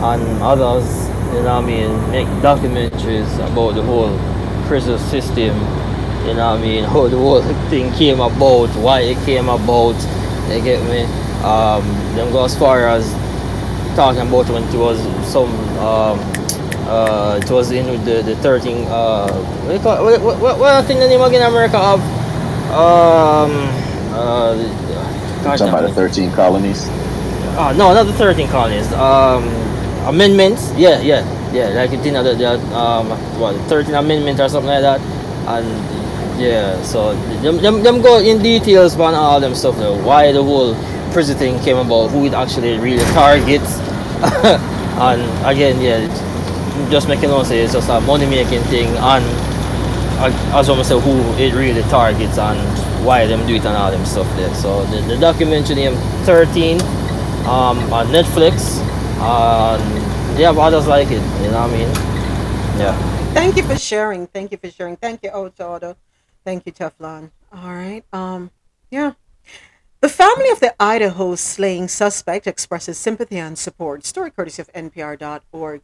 and others, you know what I mean, make documentaries about the whole prison system, you know what I mean, how the whole thing came about, why it came about, you get me? Them go as far as talking about when it was some it was in with the 13 what thing the name again America of talking about the 13 colonies. No, not the 13 colonies. Amendments. Yeah. Like you think that what 13 amendments or something like that, and yeah. So them go in details on all them stuff though. Why the whole prison thing came about, who it actually really targets. And again, yeah, just making us say it's just a money making thing, and as I said, who it really targets and why them do it and all them stuff there. So the documentary named 13 on Netflix, and yeah, others like it, you know what I mean? Yeah. Thank you for sharing. Thank you, Otodo. Thank you, Teflon. All right. Yeah. The family of the Idaho slaying suspect expresses sympathy and support. Story courtesy of NPR.org.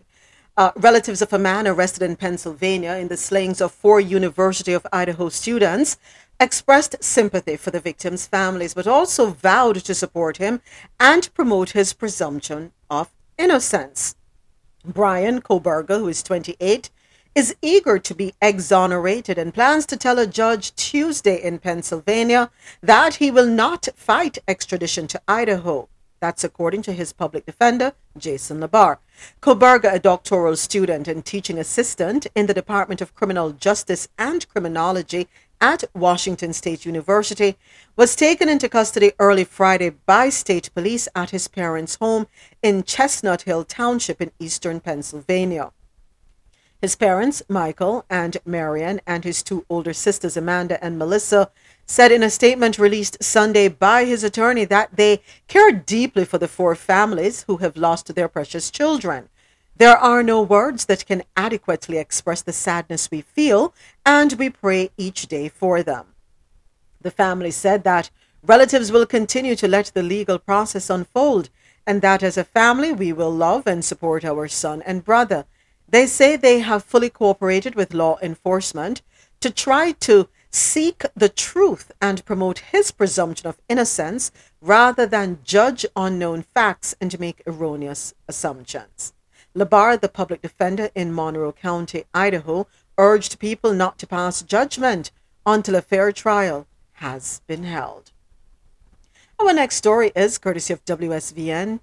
Relatives of a man arrested in Pennsylvania in the slayings of 4 University of Idaho students expressed sympathy for the victims' families, but also vowed to support him and promote his presumption of innocence. Brian Koberger, who is 28, is eager to be exonerated and plans to tell a judge Tuesday in Pennsylvania that he will not fight extradition to Idaho. That's according to his public defender, Jason Labar. Koberger, a doctoral student and teaching assistant in the Department of Criminal Justice and Criminology at Washington State University, was taken into custody early Friday by state police at his parents' home in Chestnut Hill Township in eastern Pennsylvania. His parents, Michael and Marian, and his 2 older sisters, Amanda and Melissa, said in a statement released Sunday by his attorney that they care deeply for the 4 families who have lost their precious children. There are no words that can adequately express the sadness we feel, and we pray each day for them. The family said that relatives will continue to let the legal process unfold, and that as a family we will love and support our son and brother. They say they have fully cooperated with law enforcement to try to seek the truth and promote his presumption of innocence rather than judge unknown facts and make erroneous assumptions. Labar, the public defender in Monroe County, Idaho, urged people not to pass judgment until a fair trial has been held. Our next story is courtesy of WSVN.com.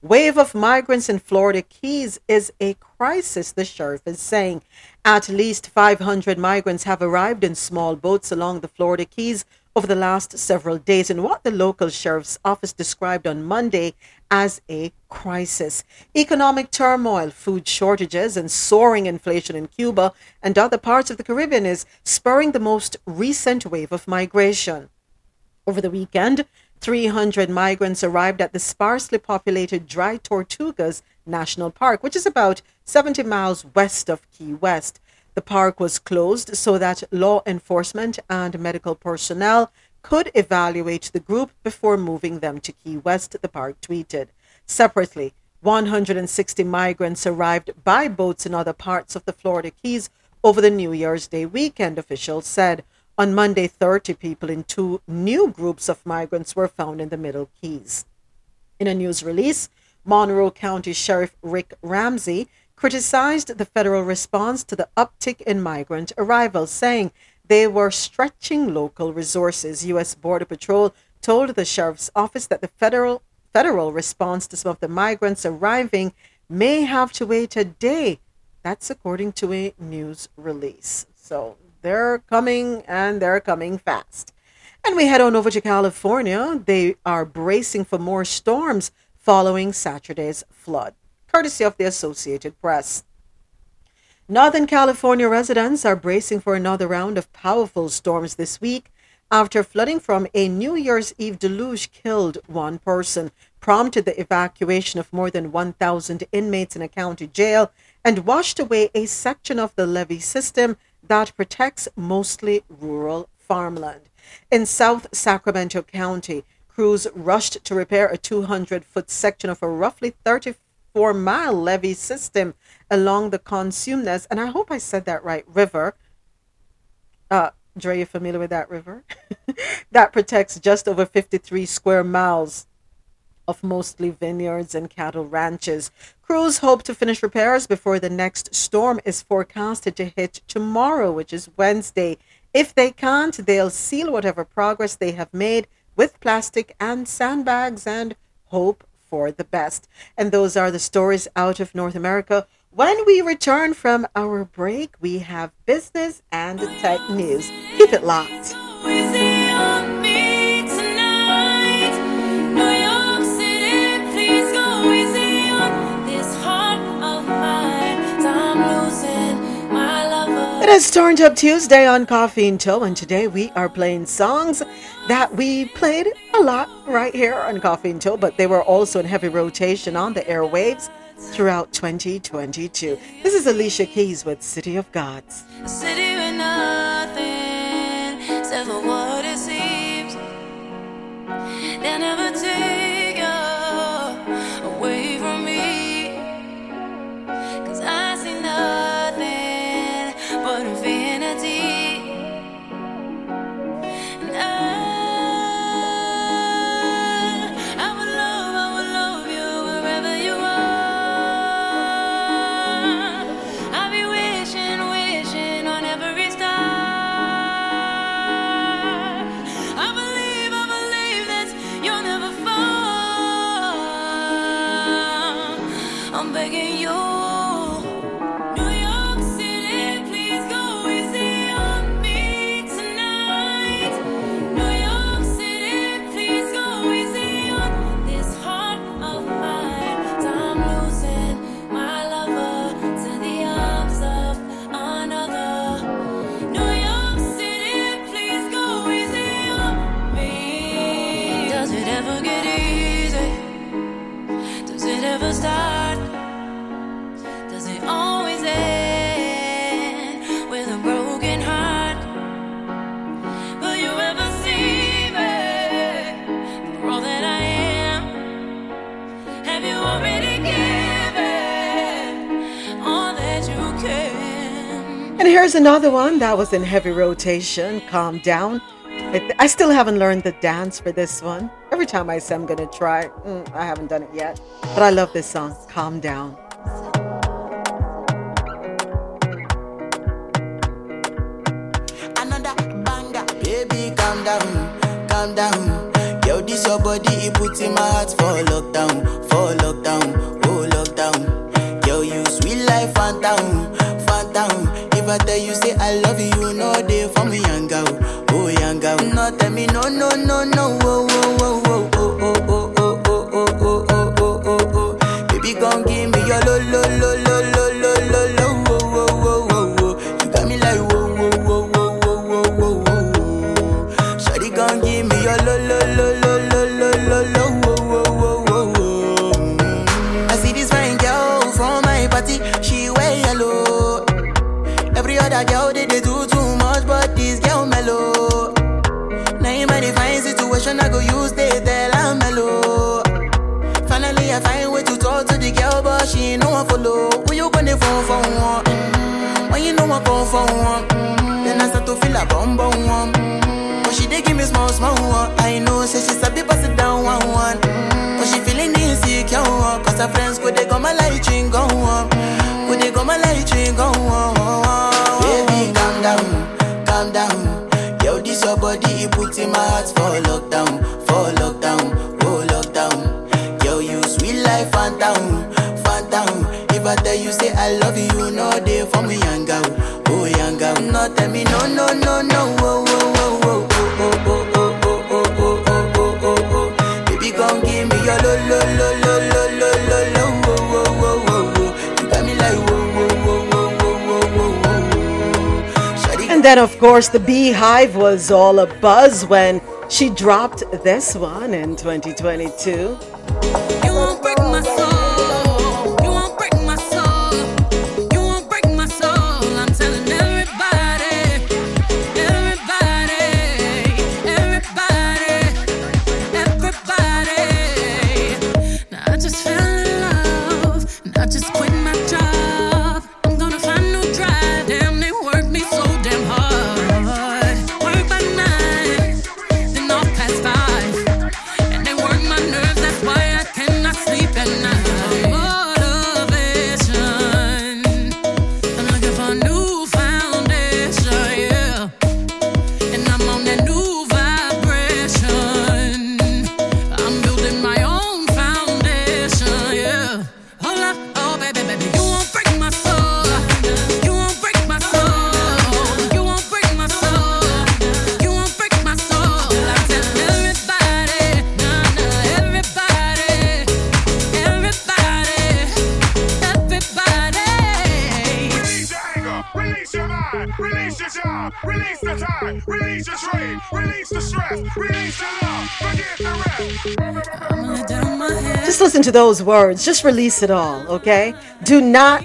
Wave of migrants in Florida Keys is a crisis, the sheriff is saying. At least 500 migrants have arrived in small boats along the Florida Keys over the last several days in what the local sheriff's office described on Monday as a crisis. Economic turmoil, food shortages, and soaring inflation in Cuba and other parts of the Caribbean is spurring the most recent wave of migration. Over the weekend, 300 migrants arrived at the sparsely populated Dry Tortugas National Park, which is about 70 miles west of Key West. The park was closed so that law enforcement and medical personnel could evaluate the group before moving them to Key West, the park tweeted. Separately, 160 migrants arrived by boats in other parts of the Florida Keys over the New Year's Day weekend, officials said. On Monday, 30 people in 2 new groups of migrants were found in the Middle Keys. In a news release, Monroe County Sheriff Rick Ramsey criticized the federal response to the uptick in migrant arrivals, saying they were stretching local resources. U.S. Border Patrol told the sheriff's office that the federal response to some of the migrants arriving may have to wait a day. That's according to a news release. So they're coming, and they're coming fast. And we head on over to California. They are bracing for more storms following Saturday's flood, courtesy of the Associated Press. Northern California residents are bracing for another round of powerful storms this week after flooding from a New Year's Eve deluge killed one person, prompted the evacuation of more than 1,000 inmates in a county jail, and washed away a section of the levee system that protects mostly rural farmland. In South Sacramento County, crews rushed to repair a 200-foot section of a roughly 34-mile levee system along the Consumnes, and I hope I said that right, river. Dre, you familiar with that river? That protects just over 53 square miles of mostly vineyards and cattle ranches. Crews hope to finish repairs before the next storm is forecasted to hit tomorrow, which is Wednesday. If they can't, they'll seal whatever progress they have made with plastic and sandbags and hope for the best. And those are the stories out of North America. When we return from our break, we have business and tech news. Keep it locked. It is Turned Up Tuesday on Coffee and Toe, and today we are playing songs that we played a lot right here on Coffee and Toe, but they were also in heavy rotation on the airwaves throughout 2022. This is Alicia Keys with City of Gods. A city with nothing, except for what it seems. They'll never take you away from me, 'cause I see nothing but infinity, and I will love you wherever you are. I'll be wishing, wishing on every star. I believe that you'll never fall. I'm begging you. And here's another one that was in heavy rotation, Calm Down. I still haven't learned the dance for this one. Every time I say I'm going to try, I haven't done it yet. But I love this song, Calm Down. Another banger. Baby, calm down, calm down. Yo, this your body, it puts in my heart for lockdown, for lockdown, oh lockdown. Yo, you sweet life, phantom, phantom. If I tell you, say I love you, no day for me, young girl, oh young girl. No, tell me, no, no, no, no, oh, oh, oh, oh, oh, oh, oh, oh, oh, oh, oh, oh, oh, oh. Baby, gon' give me your lo, lo, lo, lo, lo, lo, lo, lo, oh, oh, oh, oh. You got me like, oh, oh, oh, oh, oh, oh, oh, oh. Shawty gon' give me your lo, lo, lo, lo, lo, lo, lo, lo, oh, oh, oh, oh. I see this fine girl from my party, she wear yellow. Every other girl, they do too much, but this girl mellow. Now in my divine situation, I go use they tell I'm mellow. Finally, I find way to talk to the girl, but she ain't no one follow. Who you gonna phone for one? When you know I come for one, then I start to feel a bum bum one. But she they give me small small one. I know, say she's a bit pass it down one one. But she feeling insecure, 'cause her friends could they come my light ring go on. Could they go my light ring go on. Calm down, calm down. Yo, this your body, it puts in my heart for lockdown, for If I tell you, say I love you, no day for me, young girl. Oh, young girl, no tell me, no, no, no, no, oh, oh, oh, oh, oh, oh, oh. And then, of course, the Beehive was all a buzz when she dropped this one in 2022. You won't break my soul. You won't break my soul. You won't break my soul. I'm telling everybody, everybody, everybody, everybody. Now I just fell in love. And I just quit my job. I'm gonna find no drive. Damn, they work me so damn hard. Work by night, then all past five. And they work my nerves, that's why I cannot sleep at night. Motivation, I'm looking for a new foundation, yeah. And I'm on that new vibration. I'm building my own foundation, yeah. Hold up, oh baby, baby, you won't break my soul. You won't break my soul. You won't break my soul. You won't break my soul. I tell everybody, nah, everybody, everybody, everybody. Release your anger, release your mind, release your job, release the time, release your trade, release the stress, release your love, forget the rest. I'm gonna down my head. Just listen to those words. Just release it all, okay? Do not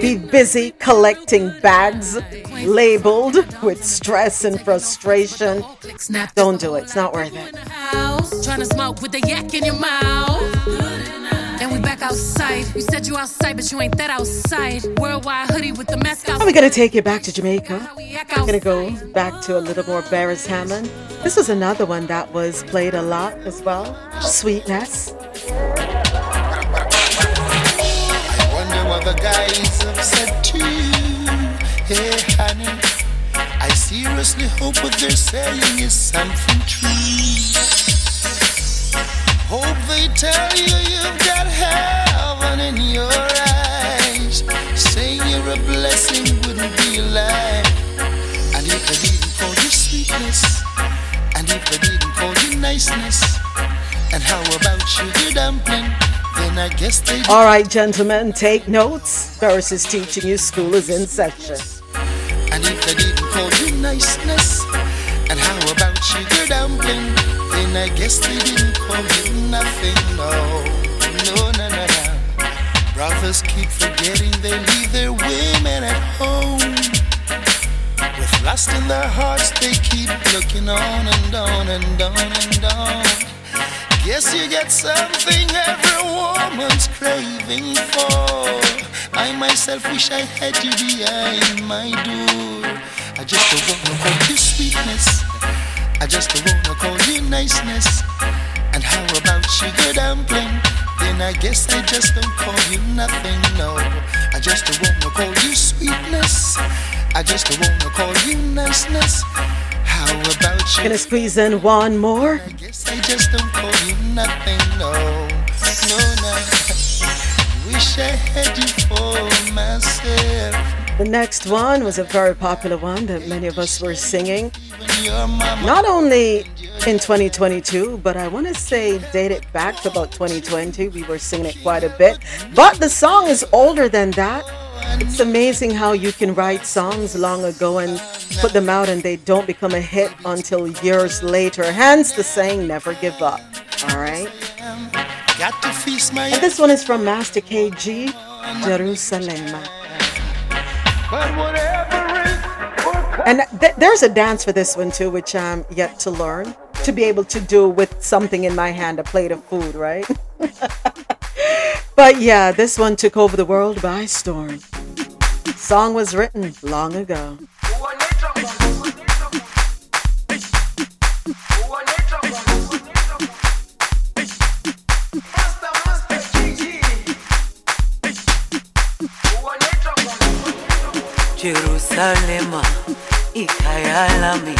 be busy collecting bags labeled with stress and frustration. Don't do it. It's not worth it. Trying to smoke with the yak in your mouth. And we back outside. You said you outside, but you ain't that outside. Worldwide hoodie with the mask out. Now we're going to take you back to Jamaica. I'm going to go back to a little more Barris Hammond. This was another one that was played a lot as well. Sweetness. The guy is upset too. Hey honey, I seriously hope what they're saying is something true. Hope they tell you you've got heaven in your eyes. Saying you're a blessing wouldn't be a lie. And if I didn't call you sweetness, and if I didn't call you niceness, and how about you do dumpling? All right, gentlemen, take notes. Barris is teaching you, school is in session. And if they didn't call you niceness, and how about sugar dumpling? Then I guess they didn't call you nothing, no. No, no, no, no. Brothers keep forgetting they leave their women at home. With lust in their hearts, they keep looking on and on and on and on. Yes, you get something every woman's craving for. I myself wish I had you behind my door. I just don't wanna call you sweetness. I just don't wanna call you niceness. And how about sugar dumpling? Then I guess I just don't call you nothing, no. I just don't wanna call you sweetness. I just don't wanna call you niceness. How about you? Gonna squeeze in one more. I guess I just don't call you nothing, no. No, no. Wish I had you for myself. The next one was a very popular one that many of us were singing. Not only in 2022, but I want to say date it back to about 2020. We were singing it quite a bit. But the song is older than that. It's amazing how you can write songs long ago and put them out and they don't become a hit until years later. Hence the saying, never give up. All right? And this one is from Master KG, Jerusalem. And there's a dance for this one too, which I'm yet to learn. To be able to do with something in my hand, a plate of food, right? But yeah, this one took over the world by storm. Song was written long ago. Jerusalem, ikayalami,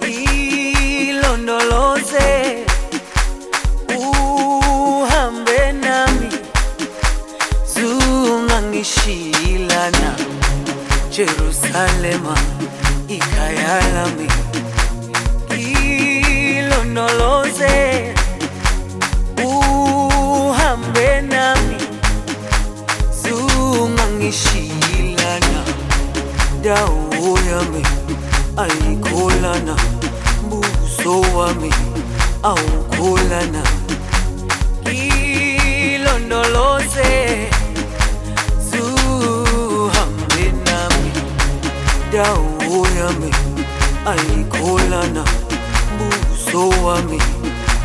ilondoloze, uhambe nami. Ishilana Jerusalem ikayalami ilonoloze uhambe nami zungangishilana dawo yami ayikolana buso wami awukolana ilonoloze Dawoyami, ayikolana, buso wami,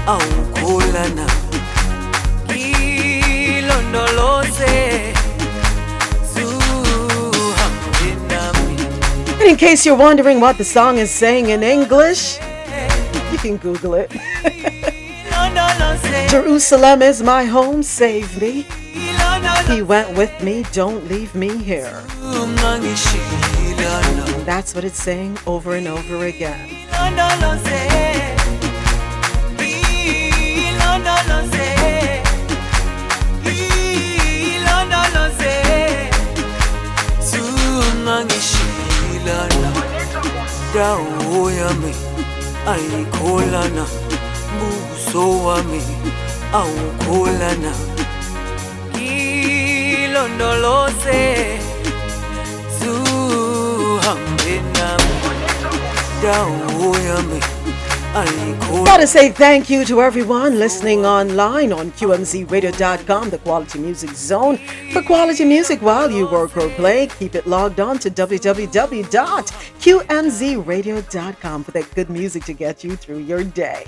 awukolana ilondoloze zuhambenami. And in case you're wondering what the song is saying in English, you can Google it. Jerusalem is my home, save me. He went with me, don't leave me here. That's what it's saying over and over again. Gotta say thank you to everyone listening online on QMZRadio.com, the Quality Music Zone. For quality music while you work or play, keep it logged on to www.QMZRadio.com for that good music to get you through your day.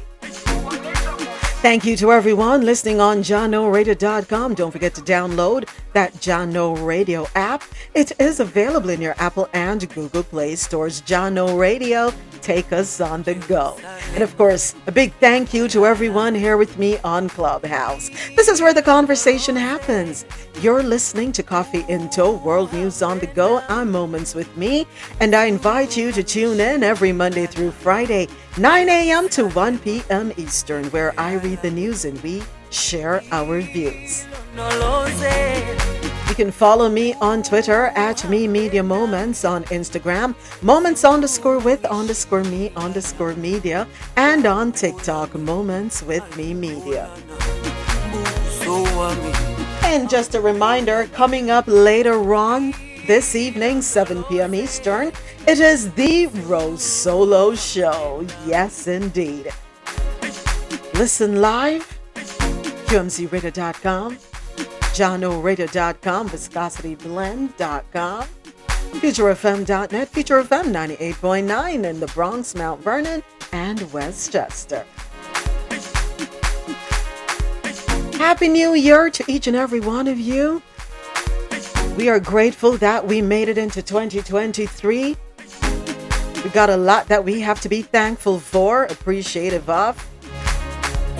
Thank you to everyone listening on JohnNoRadio.com. Don't forget to download that JohnNo Radio app. It is available in your Apple and Google Play stores. JohnNo Radio, take us on the go. And of course, a big thank you to everyone here with me on Clubhouse. This is where the conversation happens. You're listening to Coffee in Toe, World News on the Go. I'm Moments with Me, and I invite you to tune in every Monday through Friday, 9 a.m. to 1 p.m. Eastern, where I read the news and we share our views. You can follow me on Twitter at Me Media Moments, on Instagram, Moments_with_me_media, and on TikTok, Moments with Me Media. And just a reminder, coming up later on this evening, 7 p.m. Eastern, it is The Rose Solo Show. Yes, indeed. Listen live, QMZRadio.com, JohnNoRadio.com, ViscosityBlend.com, FutureFM.net, FutureFM 98.9 in the Bronx, Mount Vernon, and Westchester. Happy New Year to each and every one of you. We are grateful that we made it into 2023. We got a lot that we have to be thankful for, appreciative of.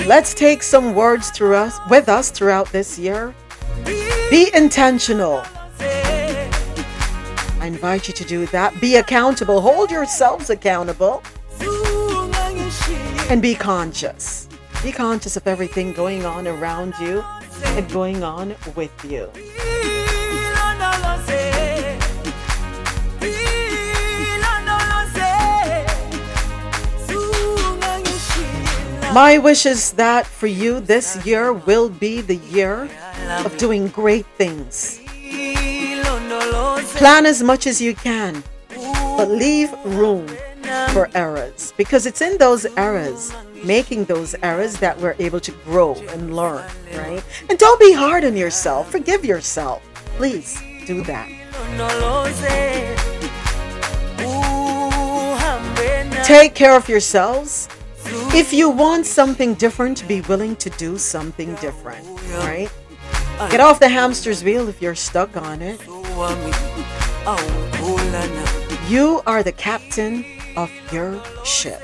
Let's take some words with us throughout this year. Be intentional. I invite you to do that. Be accountable. Hold yourselves accountable. And be conscious. Be conscious of everything going on around you and going on with you. My wish is that for you, this year will be the year of doing great things. Plan as much as you can, but leave room for errors, because it's in those errors, making those errors, that we're able to grow and learn, right? And don't be hard on yourself. Forgive yourself. Please do that. Take care of yourselves. If you want something different, be willing to do something different, right? Get off the hamster's wheel if you're stuck on it. You are the captain of your ship.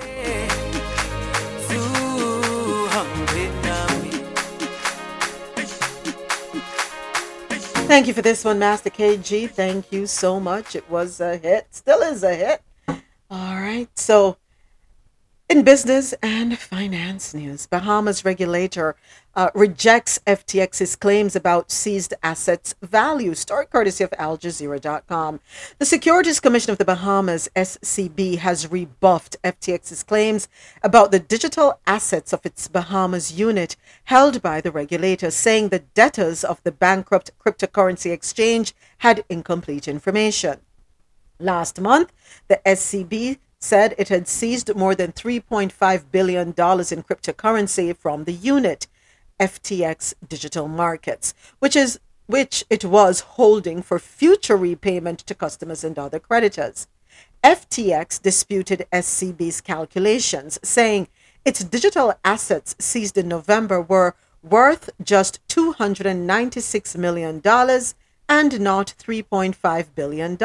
Thank you for this one, Master KG. Thank you so much. It was a hit. Still is a hit. All right, so in business and finance news, Bahamas regulator rejects FTX's claims about seized assets' value. Story courtesy of AlJazeera.com. The Securities Commission of the Bahamas, SCB, has rebuffed FTX's claims about the digital assets of its Bahamas unit held by the regulator, saying the debtors of the bankrupt cryptocurrency exchange had incomplete information. Last month, the SCB said it had seized more than $3.5 billion in cryptocurrency from the unit, FTX Digital Markets, which it was holding for future repayment to customers and other creditors. FTX disputed SCB's calculations, saying its digital assets seized in November were worth just $296 million and not $3.5 billion.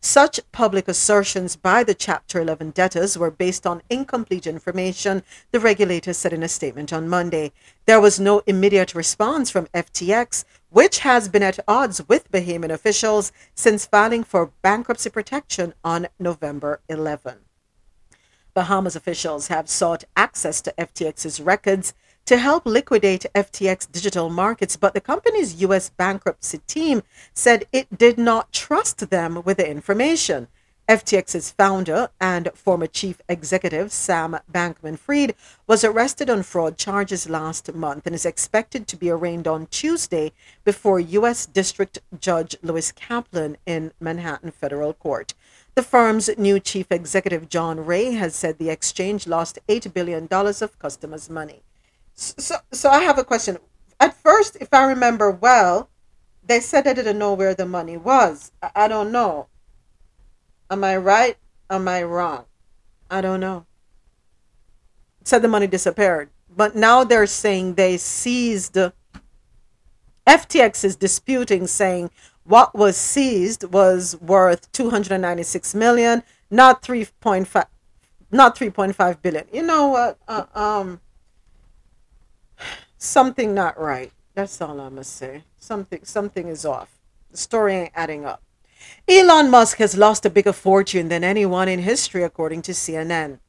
Such public assertions by the Chapter 11 debtors were based on incomplete information, the regulator said in a statement on Monday. There was no immediate response from FTX, which has been at odds with Bahamian officials since filing for bankruptcy protection on November 11. Bahamas officials have sought access to FTX's records to help liquidate FTX Digital Markets, but the company's U.S. bankruptcy team said it did not trust them with the information. FTX's founder and former chief executive, Sam Bankman-Fried, was arrested on fraud charges last month and is expected to be arraigned on Tuesday before U.S. District Judge Lewis Kaplan in Manhattan Federal Court. The firm's new chief executive, John Ray, has said the exchange lost $8 billion of customers' money. So I have a question. At first, if I remember well, they said they didn't know where the money was. I don't know. Am I right? Am I wrong? I don't know. It said the money disappeared. But now they're saying they seized. FTX is disputing, saying what was seized was worth $296 million, not $3.5 billion. You know what? Something not right. That's all I'm gonna say. Something is off. The story ain't adding up. Elon Musk has lost a bigger fortune than anyone in history, according to CNN.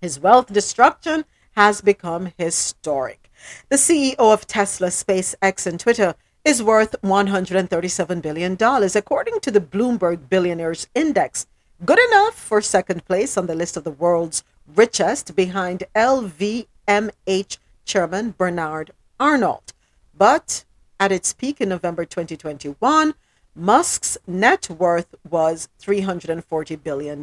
His wealth destruction has become historic. The CEO of Tesla, SpaceX, and Twitter is worth $137 billion, according to the Bloomberg Billionaires Index. Good enough for second place on the list of the world's richest, behind LVMH Chairman Bernard Arnault. But at its peak in November 2021, Musk's net worth was $340 billion.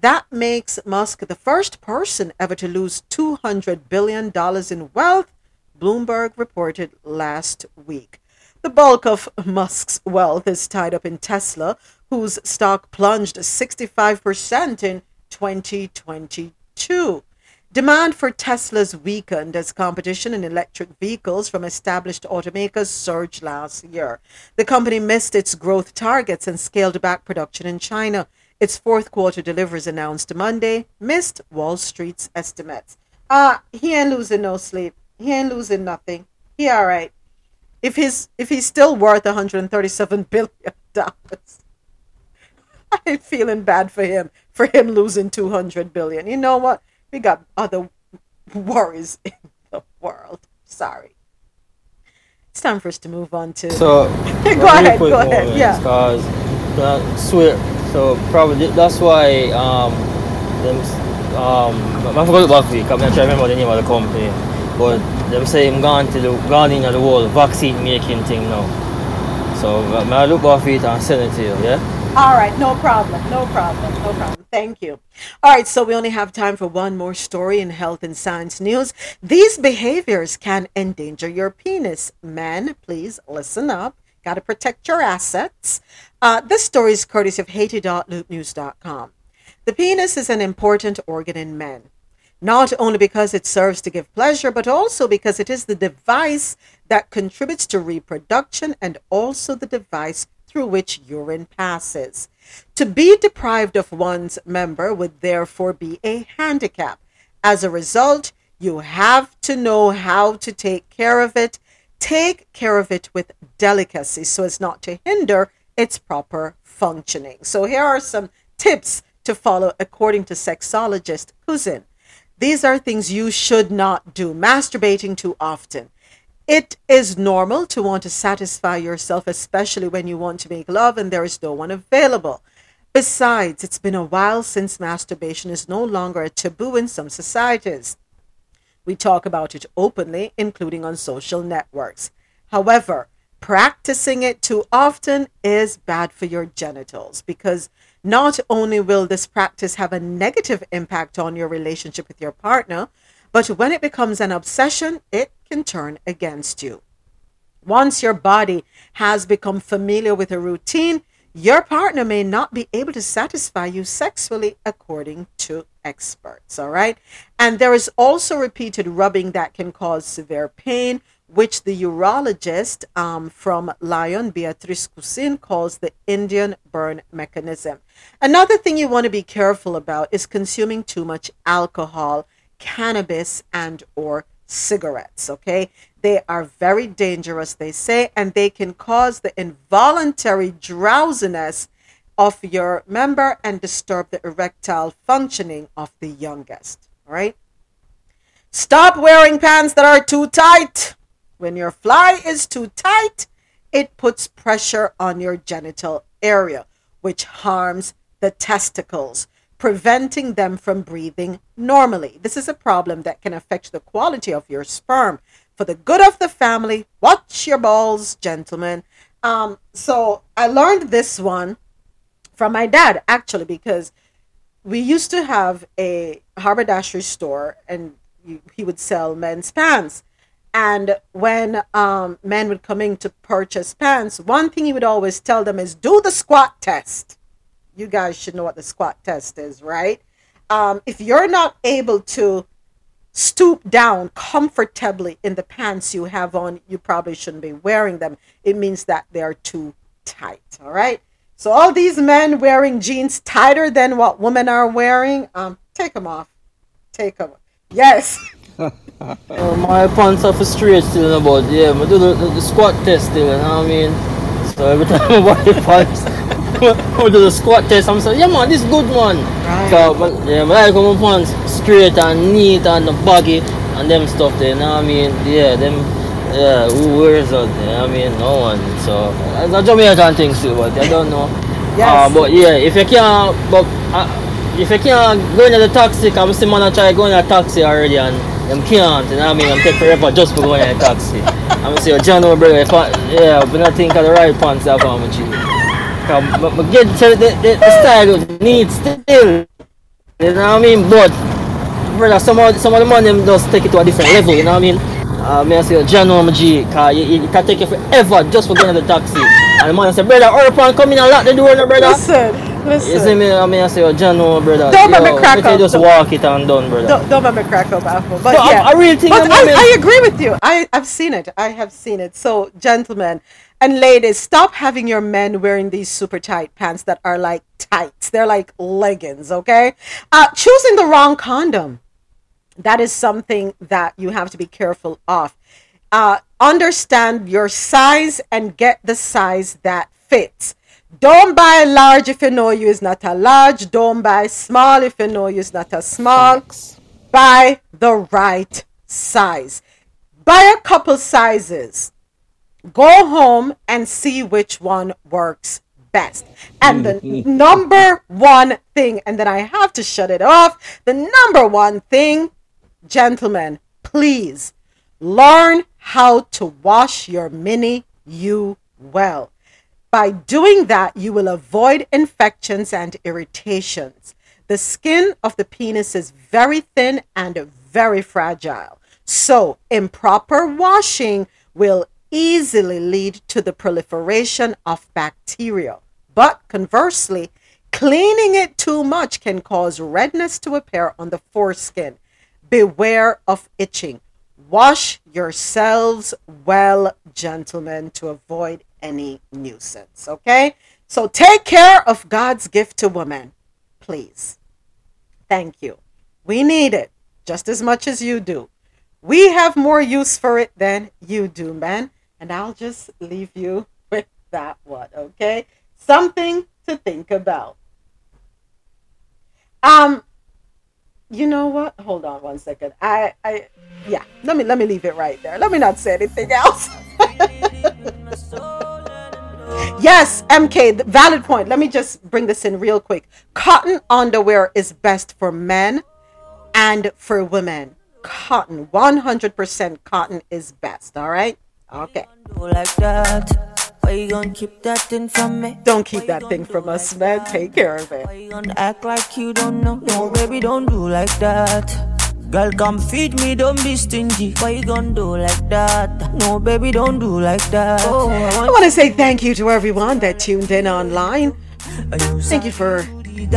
That makes Musk the first person ever to lose $200 billion in wealth, Bloomberg reported last week. The bulk of Musk's wealth is tied up in Tesla, whose stock plunged 65% in 2022. Demand for Teslas weakened as competition in electric vehicles from established automakers surged last year. The company missed its growth targets and scaled back production in China. Its fourth quarter deliveries announced Monday missed Wall Street's estimates. He ain't losing no sleep. He ain't losing nothing. He all right. If he's still worth $137 billion, I ain't feeling bad for him losing $200 billion. You know what? We got other worries in the world. Sorry. It's time for us to move on to. So, go ahead. Yeah. Because so probably that's why I forgot about the company. I try to remember the name of the company, but them say I'm gone to the gardening of the world vaccine making thing now. So I look off it and send it to you. Yeah. All right, no problem. Thank you. All right, so we only have time for one more story in health and science news. These behaviors can endanger your penis. Men, please listen up. Got to protect your assets. This story is courtesy of Haiti.loopnews.com. The penis is an important organ in men, not only because it serves to give pleasure, but also because it is the device that contributes to reproduction and also the device through which urine passes. To be deprived of one's member would therefore be a handicap. As a result, you have to know how to take care of it. Take care of it with delicacy so as not to hinder its proper functioning. So here are some tips to follow according to sexologist Cousin. These are things you should not do. Masturbating too often. It is normal to want to satisfy yourself, especially when you want to make love and there is no one available. Besides, it's been a while since masturbation is no longer a taboo in some societies. We talk about it openly, including on social networks. However, practicing it too often is bad for your genitals, because not only will this practice have a negative impact on your relationship with your partner, but when it becomes an obsession, it can turn against you. Once your body has become familiar with a routine, your partner may not be able to satisfy you sexually, according to experts. All right. And there is also repeated rubbing that can cause severe pain, which the urologist from Lyon, Beatrice Cousin, calls the Indian burn mechanism. Another thing you want to be careful about is consuming too much alcohol, cannabis, and or cigarettes, okay? They are very dangerous, they say, and they can cause the involuntary drowsiness of your member and disturb the erectile functioning of the youngest, all right? Stop wearing pants that are too tight. When your fly is too tight, it puts pressure on your genital area, which harms the testicles, preventing them from breathing normally. This is a problem that can affect the quality of your sperm. For the good of the family, watch your balls, gentlemen. So I learned this one from my dad, actually, because we used to have a haberdashery store, and he would sell men's pants. And when men would come in to purchase pants, one thing he would always tell them is, do the squat test. You guys should know what the squat test is, right? If you're not able to stoop down comfortably in the pants you have on, you probably shouldn't be wearing them. It means that they are too tight, all right? So all these men wearing jeans tighter than what women are wearing, take them off. Take them off. Yes. My pants are for straight still about, yeah, I do the squat test thing, you know what I mean? So every time I buy the pants, I do the squat test, I'm saying, yeah man, this good man. Right. So, but, yeah, but I like my pants straight and neat and baggy and them stuff there, you know what I mean? Yeah, them, yeah, who wears that, you know what I mean? No one, so, it's a Jamaican thing too, but I don't know. Yes. But yeah, if you can't, but, if you can't go into the taxi, because I'm seeing man try going in a taxi already and them can't, you know what I mean? I'm taking forever just for going in a taxi. I'm saying, John, no, brother, yeah, but I think of the right pants that I'm achieving. But get to the style of needs still, you know what I mean? But, brother, some of the money just take it to a different level, you know what I mean? I say, John, no, because it can take you forever just for going in the taxi. And the man said, brother, hurry up, come in and lock the door, no, brother. Listen. You see me, I mean, I say, oh, John, no, brother. Don't make me crack up. Just walk it and done, brother. Don't make me crack up, Afo. But yeah. I really think I agree with you. I've seen it. I have seen it. So, gentlemen and ladies, stop having your men wearing these super tight pants that are like tights. They're like leggings, okay? Choosing the wrong condom. That is something that you have to be careful of. Understand your size and get the size that fits. Don't buy large if you know you is not a large. Don't buy small if you know you is not a small. Buy the right size. Buy a couple sizes. Go home and see which one works best. And the number one thing, and then I have to shut it off. The number one thing, gentlemen, please learn how to wash your mini you well. By doing that, you will avoid infections and irritations. The skin of the penis is very thin and very fragile. So, improper washing will easily lead to the proliferation of bacteria. But conversely, cleaning it too much can cause redness to appear on the foreskin. Beware of itching. Wash yourselves well, gentlemen, to avoid any nuisance, okay? So take care of God's gift to women, please. Thank you. We need it just as much as you do. We have more use for it than you do, man. And I'll just leave you with that one, okay? Something to think about. You know what? Hold on one second. Let me leave it right there. Let me not say anything else. Yes, MK, valid point. Let me just bring this in real quick. Cotton underwear is best for men and for women. Cotton, 100% cotton is best. All right? Okay. Don't keep that thing from us, man. Take care of it. You gonna act like you don't know? No, baby, don't do like that. Girl, come feed me, don't be stingy. Why you gonna do like that? No, baby, don't do like that. Oh, I want to say thank you to everyone that tuned in online. Thank you for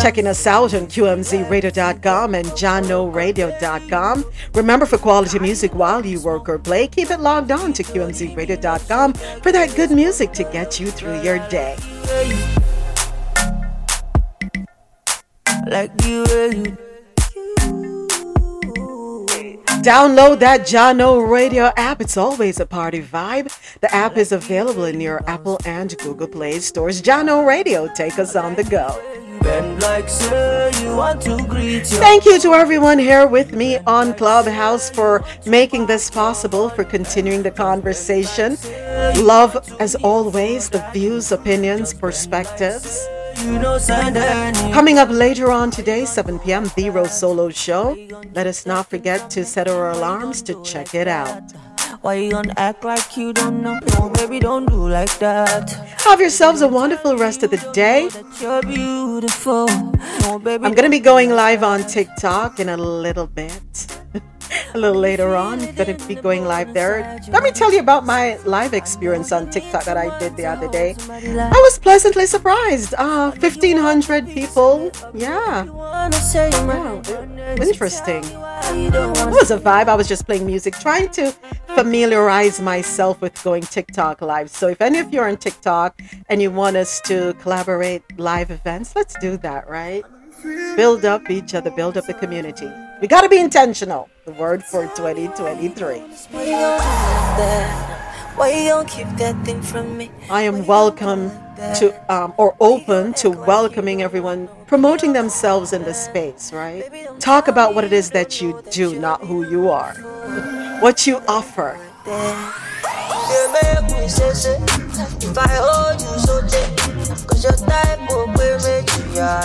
checking us out on QMZRadio.com and JohnNoRadio.com. Remember, for quality music while you work or play, keep it logged on to QMZRadio.com for that good music to get you through your day. Download that Johnno Radio app. It's always a party vibe. The app is available in your Apple and Google Play stores. Johnno Radio, take us on the go. Thank you to everyone here with me on Clubhouse for making this possible, for continuing the conversation. Love, as always, the views, opinions, perspectives. Coming up later on today, 7 p.m., The Rose Solo Show. Let us not forget to set our alarms to check it out. Why you gonna act like you don't know? No, baby, don't do like that. Have yourselves a wonderful rest of the day. You're beautiful. No, baby, I'm gonna be going live on TikTok in a little bit. A little later on, I'm going to be going live there. Let me tell you about my live experience on TikTok that I did the other day. I was pleasantly surprised. 1,500 people. Yeah. Wow. Interesting. It was a vibe. I was just playing music, trying to familiarize myself with going TikTok live. So if any of you are on TikTok and you want us to collaborate live events, let's do that, right? Build up each other, build up the community. We got to be intentional. The word for 2023. I am welcome to, or open to welcoming everyone, promoting themselves in the space, right? Talk about what it is that you do, not who you are, what you offer.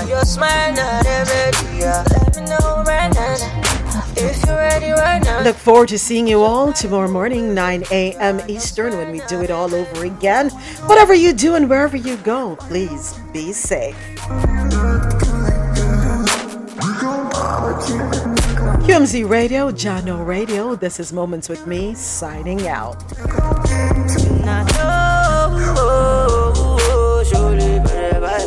Your smile not every day. Let me know right now if you're ready right now. Look forward to seeing you all tomorrow morning, 9 a.m. Eastern, when we do it all over again. Whatever you do and wherever you go, please be safe. QMZ Radio, Johnno Radio. This is Moments with Me, signing out.